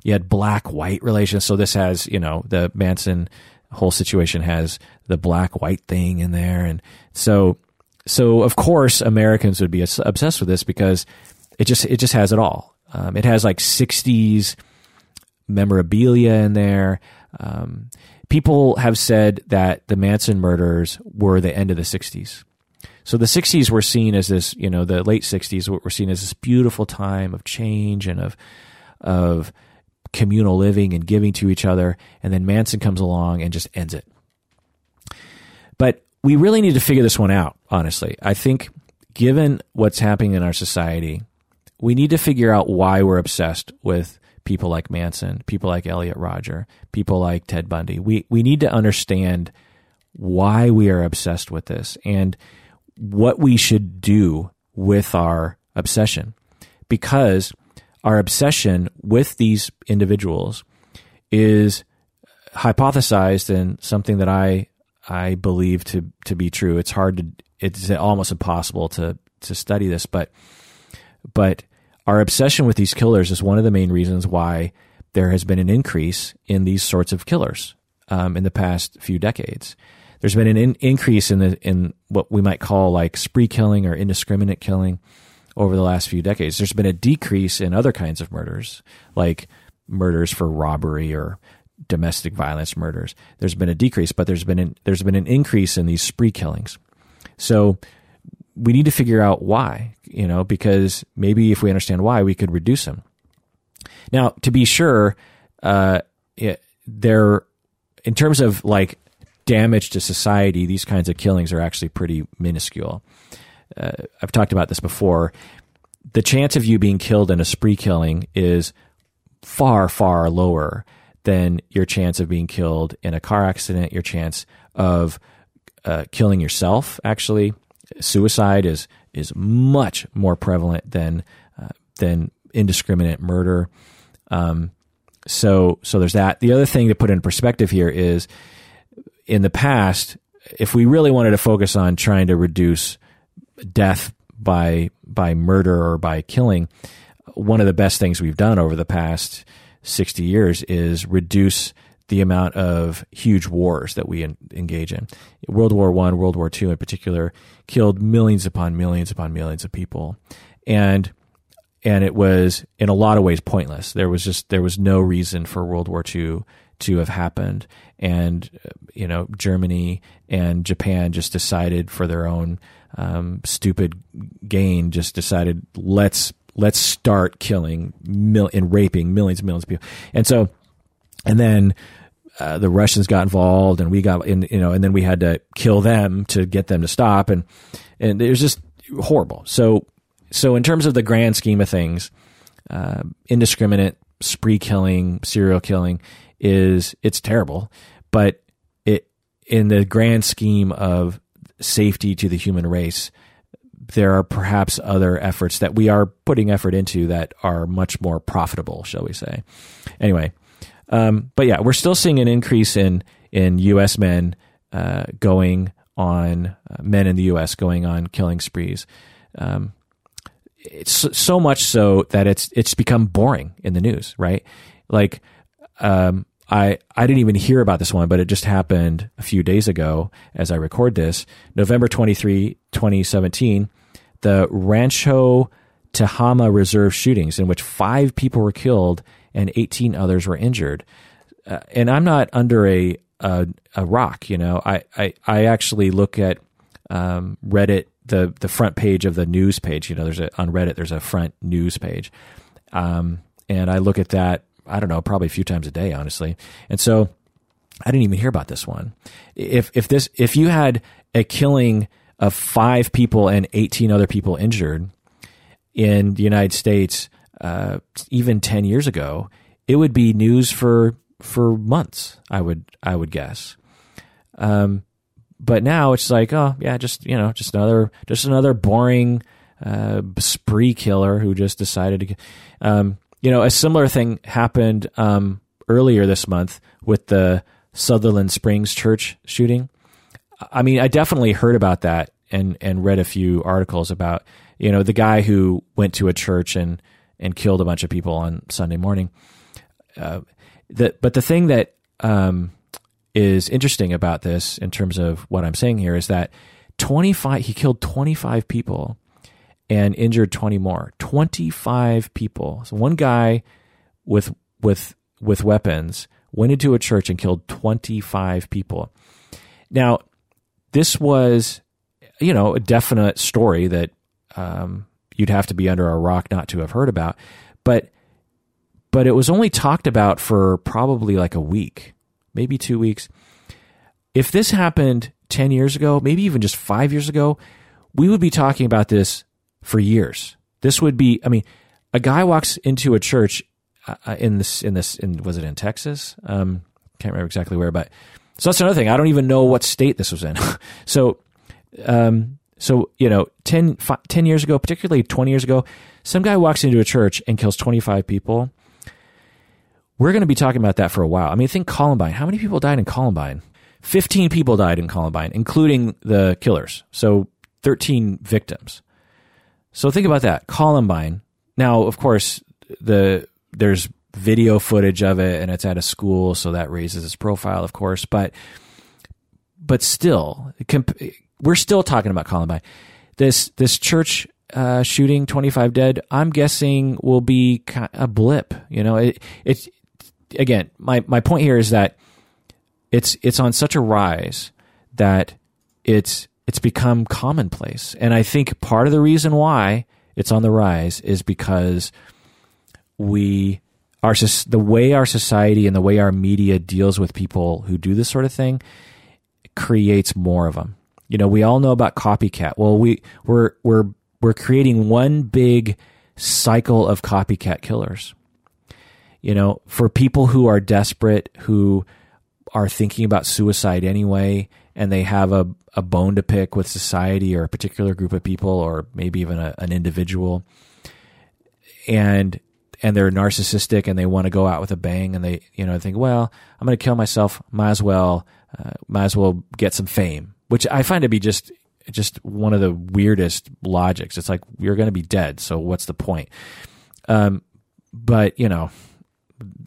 you had black-white relations. So this has, the Manson whole situation has the black-white thing in there. And so of course, Americans would be obsessed with this because it just has it all. It has like 60s memorabilia in there. People have said that the Manson murders were the end of the 60s. So the 60s were seen as this, the late 60s were seen as this beautiful time of change and of communal living and giving to each other, and then Manson comes along and just ends it. But we really need to figure this one out, honestly. I think given what's happening in our society, we need to figure out why we're obsessed with people like Manson, people like Elliot Rodger, people like Ted Bundy. We need to understand why we are obsessed with this and what we should do with our obsession, because our obsession with these individuals is hypothesized in something that I believe to be true. It's almost impossible to study this, but our obsession with these killers is one of the main reasons why there has been an increase in these sorts of killers in the past few decades. There's been an increase in what we might call like spree killing or indiscriminate killing over the last few decades. There's been a decrease in other kinds of murders, like murders for robbery or domestic violence murders. There's been a decrease, but there's been an increase in these spree killings. So we need to figure out why, because maybe if we understand why, we could reduce them. Now, to be sure, in terms of like damage to society, these kinds of killings are actually pretty minuscule. I've talked about this before. The chance of you being killed in a spree killing is far, far lower than your chance of being killed in a car accident, your chance of killing yourself, actually. Suicide is much more prevalent than indiscriminate murder. So there's that. The other thing to put in perspective here is, in the past, if we really wanted to focus on trying to reduce death by murder or by killing, one of the best things we've done over the past 60 years is reduce the amount of huge wars that we engage in. World War I, World War II in particular, killed millions upon millions upon millions of people. And it was, in a lot of ways, pointless. There was no reason for World War II to have happened. And, Germany and Japan just decided for their own stupid gain, just decided, let's start killing and raping millions and millions of people. And so, and then the Russians got involved, and we got in, and then we had to kill them to get them to stop. And it was just horrible. So in terms of the grand scheme of things, indiscriminate spree killing, serial killing, it's terrible, but it, in the grand scheme of safety to the human race, there are perhaps other efforts that we are putting effort into that are much more profitable, shall we say. Anyway, but yeah, we're still seeing an increase in U.S. men men in the U.S. going on killing sprees. It's so much so that it's become boring in the news, right? Like, I didn't even hear about this one, but it just happened a few days ago as I record this. November 23, 2017, the Rancho Tehama Reserve shootings, in which 5 people were killed and 18 others were injured. And I'm not under a rock, I actually look at Reddit, the front page of the news page. On Reddit, there's a front news page. And I look at that, I don't know, probably a few times a day, honestly. And so I didn't even hear about this one. If you had a killing of 5 people and 18 other people injured in the United States, even 10 years ago, it would be news for months, I would guess. But now it's like, oh yeah, just another boring, spree killer who just decided to, a similar thing happened earlier this month with the Sutherland Springs church shooting. I mean, I definitely heard about that and read a few articles about, the guy who went to a church and killed a bunch of people on Sunday morning. But the thing that is interesting about this, in terms of what I'm saying here, is that he killed 25 people and injured 20 more. 25 people. So one guy with weapons went into a church and killed 25 people. Now, this was, a definite story that you'd have to be under a rock not to have heard about, but it was only talked about for probably like a week, maybe 2 weeks. If this happened 10 years ago, maybe even just 5 years ago, we would be talking about this for years. This would be, a guy walks into a church was it in Texas? Can't remember exactly where, but so that's another thing. I don't even know what state this was in. So 10 years ago, particularly 20 years ago, some guy walks into a church and kills 25 people. We're going to be talking about that for a while. Think Columbine. How many people died in Columbine? 15 people died in Columbine, including the killers. So 13 victims. So think about that, Columbine. Now, of course, there's video footage of it, and it's at a school, so that raises its profile, of course. But still, we're still talking about Columbine. This church shooting, 25 dead. I'm guessing will be a blip. It's again. My point here is that it's on such a rise that it's become commonplace. And I think part of the reason why it's on the rise is because the way our society and the way our media deals with people who do this sort of thing creates more of them. You know, we all know about copycat. Well, we're creating one big cycle of copycat killers. You know, for people who are desperate, who are thinking about suicide anyway, and they have a bone to pick with society or a particular group of people, or maybe even an individual, and they're narcissistic and they want to go out with a bang, and they, you know, think, well, I'm going to kill myself. Might as well get some fame, which I find to be just one of the weirdest logics. It's like, you're going to be dead, so what's the point? But you know.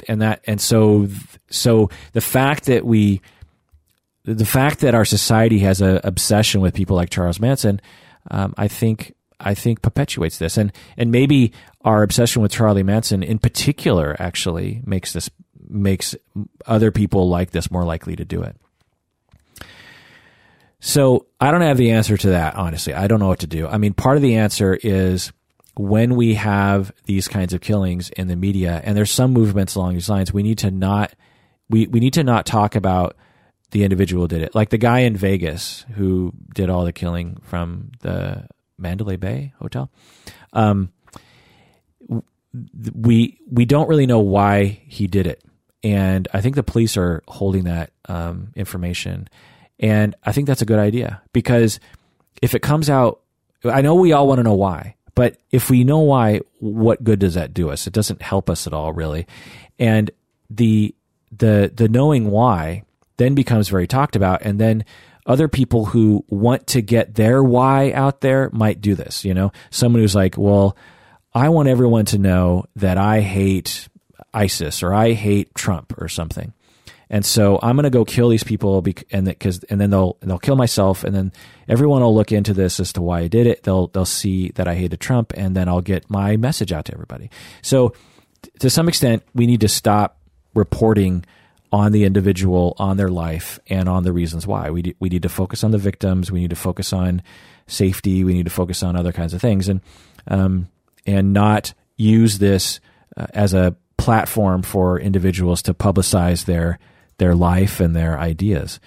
And so the fact that our society has an obsession with people like Charles Manson, I think perpetuates this, and maybe our obsession with Charlie Manson in particular actually makes other people like this more likely to do it. So I don't have the answer to that, honestly. I don't know what to do. I mean, part of the answer is, when we have these kinds of killings in the media, and there's some movements along these lines, we need to not talk about the individual did it. Like the guy in Vegas who did all the killing from the Mandalay Bay Hotel. We don't really know why he did it. And I think the police are holding that information. And I think that's a good idea, because if it comes out, I know we all want to know why. But if we know why, what good does that do us? It doesn't help us at all, really. And the knowing why then becomes very talked about, and then other people who want to get their why out there might do this. You know, someone who's like, well, I want everyone to know that I hate ISIS or I hate Trump or something, and so I'm going to go kill these people, and then they'll kill myself, and then everyone will look into this as to why I did it. They'll see that I hated Trump, and then I'll get my message out to everybody. So, to some extent, we need to stop reporting on the individual, on their life, and on the reasons why. We need to focus on the victims. We need to focus on safety. We need to focus on other kinds of things, and not use this as a platform for individuals to publicize their life and their ideas.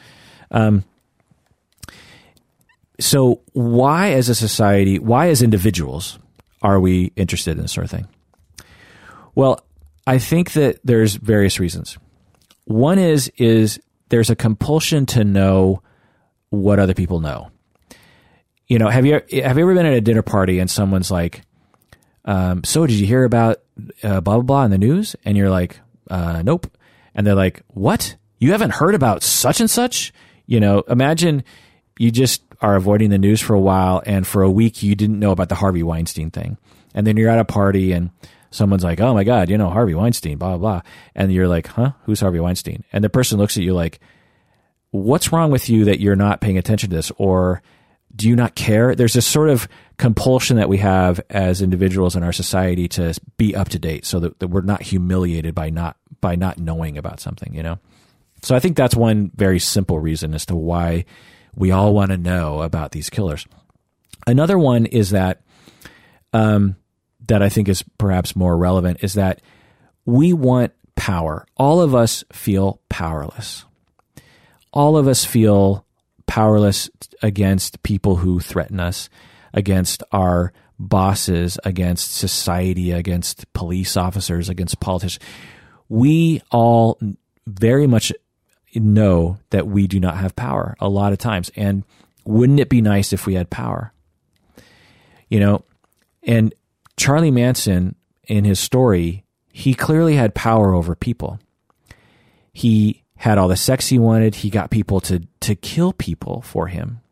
So why, as a society, why as individuals are we interested in this sort of thing? Well, I think that there's various reasons. One is there's a compulsion to know what other people know. You know, have you ever been at a dinner party and someone's like, so did you hear about blah, blah, blah in the news? And you're like, nope. And they're like, what? You haven't heard about such and such? You know, imagine you just are avoiding the news for a while, and for a week you didn't know about the Harvey Weinstein thing. And then you're at a party and someone's like, oh my God, you know, Harvey Weinstein, blah, blah, blah. And you're like, huh? Who's Harvey Weinstein? And the person looks at you like, what's wrong with you that you're not paying attention to this? Or do you not care? There's this sort of compulsion that we have as individuals in our society to be up to date, so that we're not humiliated by not knowing about something, you know? So I think that's one very simple reason as to why we all want to know about these killers. Another one is that I think is perhaps more relevant, is that we want power. All of us feel powerless. All of us feel powerless against people who threaten us, against our bosses, against society, against police officers, against politicians. We all very much know that we do not have power a lot of times. And wouldn't it be nice if we had power? You know, and Charlie Manson, in his story, he clearly had power over people. He had all the sex he wanted. He got people to kill people for him.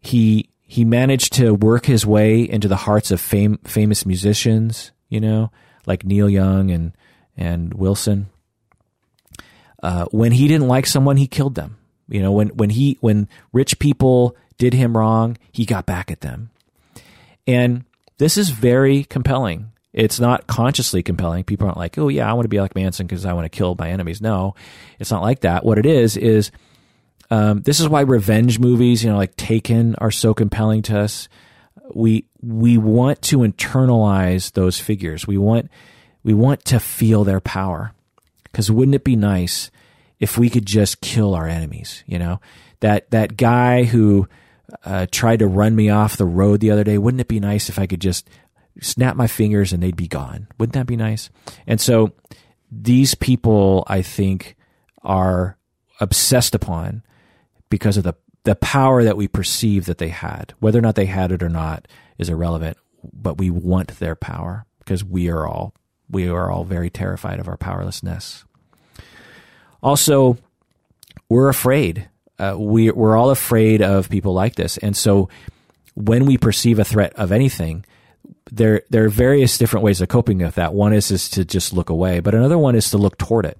He managed to work his way into the hearts of famous musicians, you know, like Neil Young and Wilson. When he didn't like someone, he killed them. You know, when rich people did him wrong, he got back at them. And this is very compelling. It's not consciously compelling. People aren't like, oh yeah, I want to be like Manson because I want to kill my enemies. No, it's not like that. What it is this is why revenge movies, you know, like Taken, are so compelling to us. We want to internalize those figures. We want to feel their power, because wouldn't it be nice if we could just kill our enemies, you know? That guy who tried to run me off the road the other day, wouldn't it be nice if I could just snap my fingers and they'd be gone? Wouldn't that be nice? And so these people, I think, are obsessed upon because of the power that we perceive that they had. Whether or not they had it or not is irrelevant, but we want their power because we are all very terrified of our powerlessness. Also, we're afraid. We're all afraid of people like this. And so when we perceive a threat of anything, there are various different ways of coping with that. One is to just look away, but another one is to look toward it.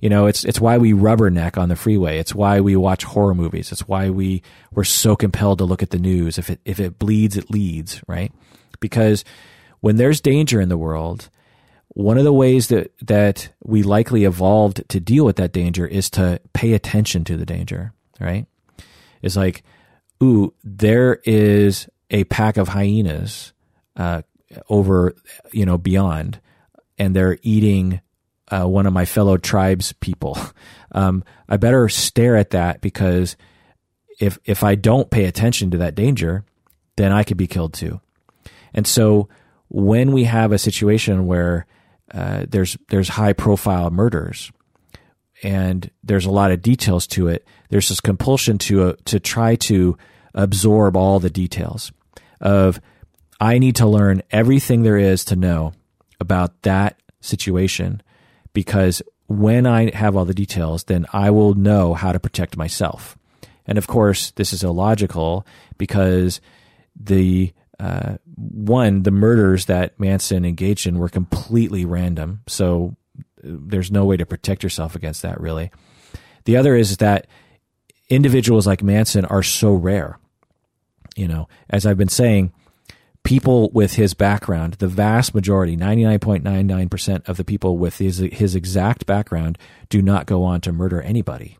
You know, it's why we rubberneck on the freeway. It's why we watch horror movies. It's why we're so compelled to look at the news. If it bleeds, it leads, right? Because when there's danger in the world, one of the ways that we likely evolved to deal with that danger is to pay attention to the danger, right? It's like, ooh, there is a pack of hyenas over, you know, beyond, and they're eating one of my fellow tribes people. I better stare at that, because if I don't pay attention to that danger, then I could be killed too. And so when we have a situation where there's high profile murders and there's a lot of details to it, there's this compulsion to try to absorb all the details of, I need to learn everything there is to know about that situation, because when I have all the details, then I will know how to protect myself. And of course, this is illogical, because the murders that Manson engaged in were completely random. So there's no way to protect yourself against that, really. The other is that individuals like Manson are so rare. You know, as I've been saying, people with his background, the vast majority, 99.99% of the people with his exact background do not go on to murder anybody.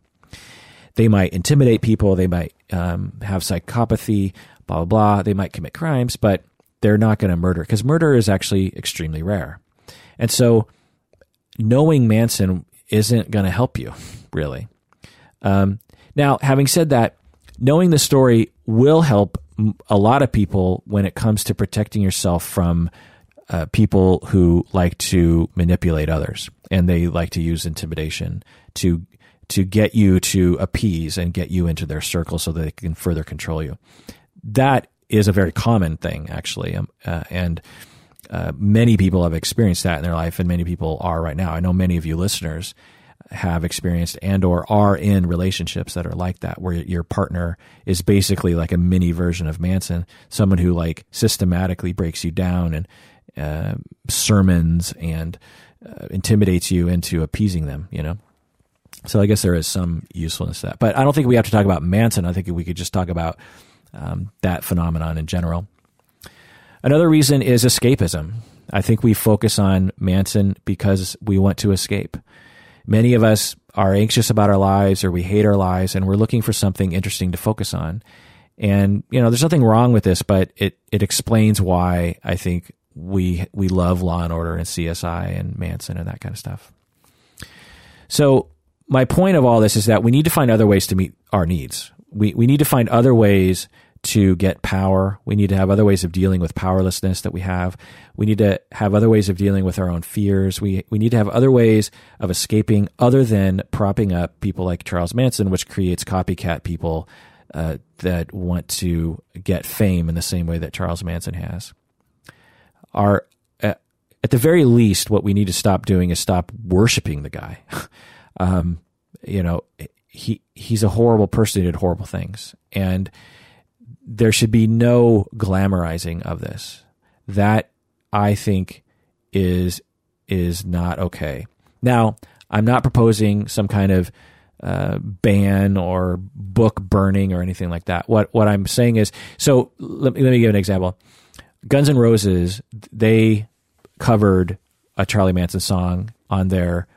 They might intimidate people. They might have psychopathy, blah, blah, blah. They might commit crimes, but they're not going to murder, because murder is actually extremely rare. And so knowing Manson isn't going to help you, really. Now, having said that, knowing the story will help a lot of people when it comes to protecting yourself from people who like to manipulate others, and they like to use intimidation to get you to appease and get you into their circle so that they can further control you. That is a very common thing, actually. And many people have experienced that in their life, and many people are right now. I know many of you listeners have experienced and or are in relationships that are like that, where your partner is basically like a mini version of Manson, someone who like systematically breaks you down and sermons and intimidates you into appeasing them, you know? So I guess there is some usefulness to that. But I don't think we have to talk about Manson. I think we could just talk about that phenomenon in general. Another reason is escapism. I think we focus on Manson because we want to escape. Many of us are anxious about our lives, or we hate our lives, and we're looking for something interesting to focus on. And, you know, there's nothing wrong with this, but it explains why I think we love Law and Order and CSI and Manson and that kind of stuff. So my point of all this is that we need to find other ways to meet our needs. We need to find other ways to get power. We need to have other ways of dealing with powerlessness that we have. We need to have other ways of dealing with our own fears. We need to have other ways of escaping other than propping up people like Charles Manson, which creates copycat people that want to get fame in the same way that Charles Manson has. At the very least, what we need to stop doing is stop worshiping the guy. You know, he's a horrible person who did horrible things. And there should be no glamorizing of this. That, I think, is not okay. Now, I'm not proposing some kind of ban or book burning or anything like that. What I'm saying is, so let me give an example. Guns N' Roses, they covered a Charlie Manson song on their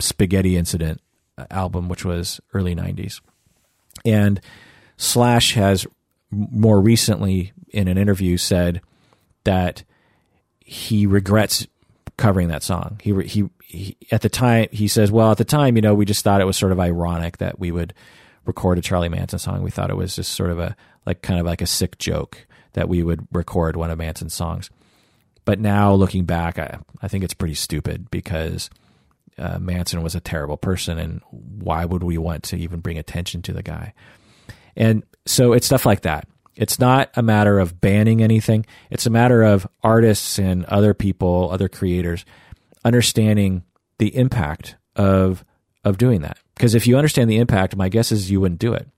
Spaghetti Incident album, which was early 90s. And Slash has more recently in an interview said that he regrets covering that song. He at the time, he says, well, at the time, you know, we just thought it was sort of ironic that we would record a Charlie Manson song. We thought it was just sort of kind of like a sick joke that we would record one of Manson's songs. But now looking back, I think it's pretty stupid because Manson was a terrible person, and why would we want to even bring attention to the guy? And so it's stuff like that. It's not a matter of banning anything. It's a matter of artists and other people, other creators, understanding the impact of doing that. Because if you understand the impact, my guess is you wouldn't do it.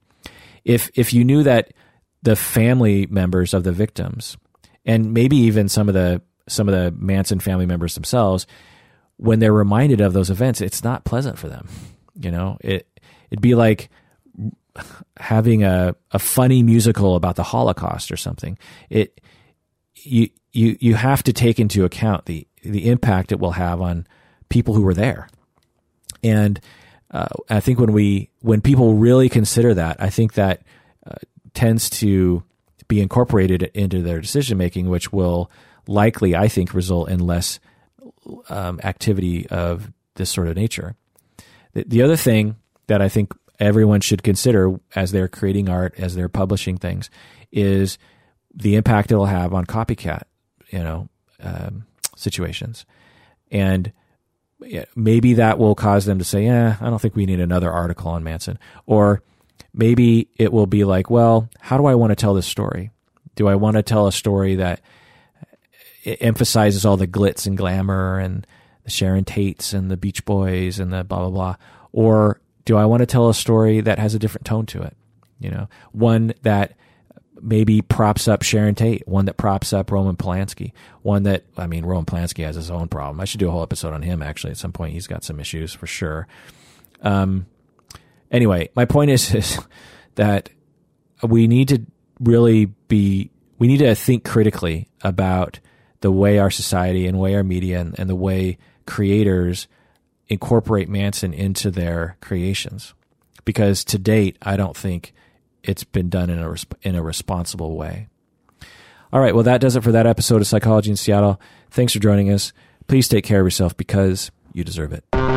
If you knew that the family members of the victims, and maybe even some of the Manson family members themselves, when they're reminded of those events, it's not pleasant for them. You know, it'd be like having a funny musical about the Holocaust or something. You have to take into account the impact it will have on people who were there. And I think when people really consider that, I think that tends to be incorporated into their decision making, which will likely, I think, result in less activity of this sort of nature. The other thing that I think everyone should consider as they're creating art, as they're publishing things, is the impact it'll have on copycat, situations. And maybe that will cause them to say, I don't think we need another article on Manson. Or maybe it will be like, well, how do I want to tell this story? Do I want to tell a story that it emphasizes all the glitz and glamour and the Sharon Tates and the Beach Boys and the blah, blah, blah? Or do I want to tell a story that has a different tone to it? You know, one that maybe props up Sharon Tate, one that props up Roman Polanski, Roman Polanski has his own problem. I should do a whole episode on him, actually, at some point. He's got some issues for sure. Anyway, my point is that we need to think critically about the way our society and way our media and the way creators incorporate Manson into their creations. Because to date, I don't think it's been done in a responsible way. All right, well, that does it for that episode of Psychology in Seattle. Thanks for joining us. Please take care of yourself because you deserve it.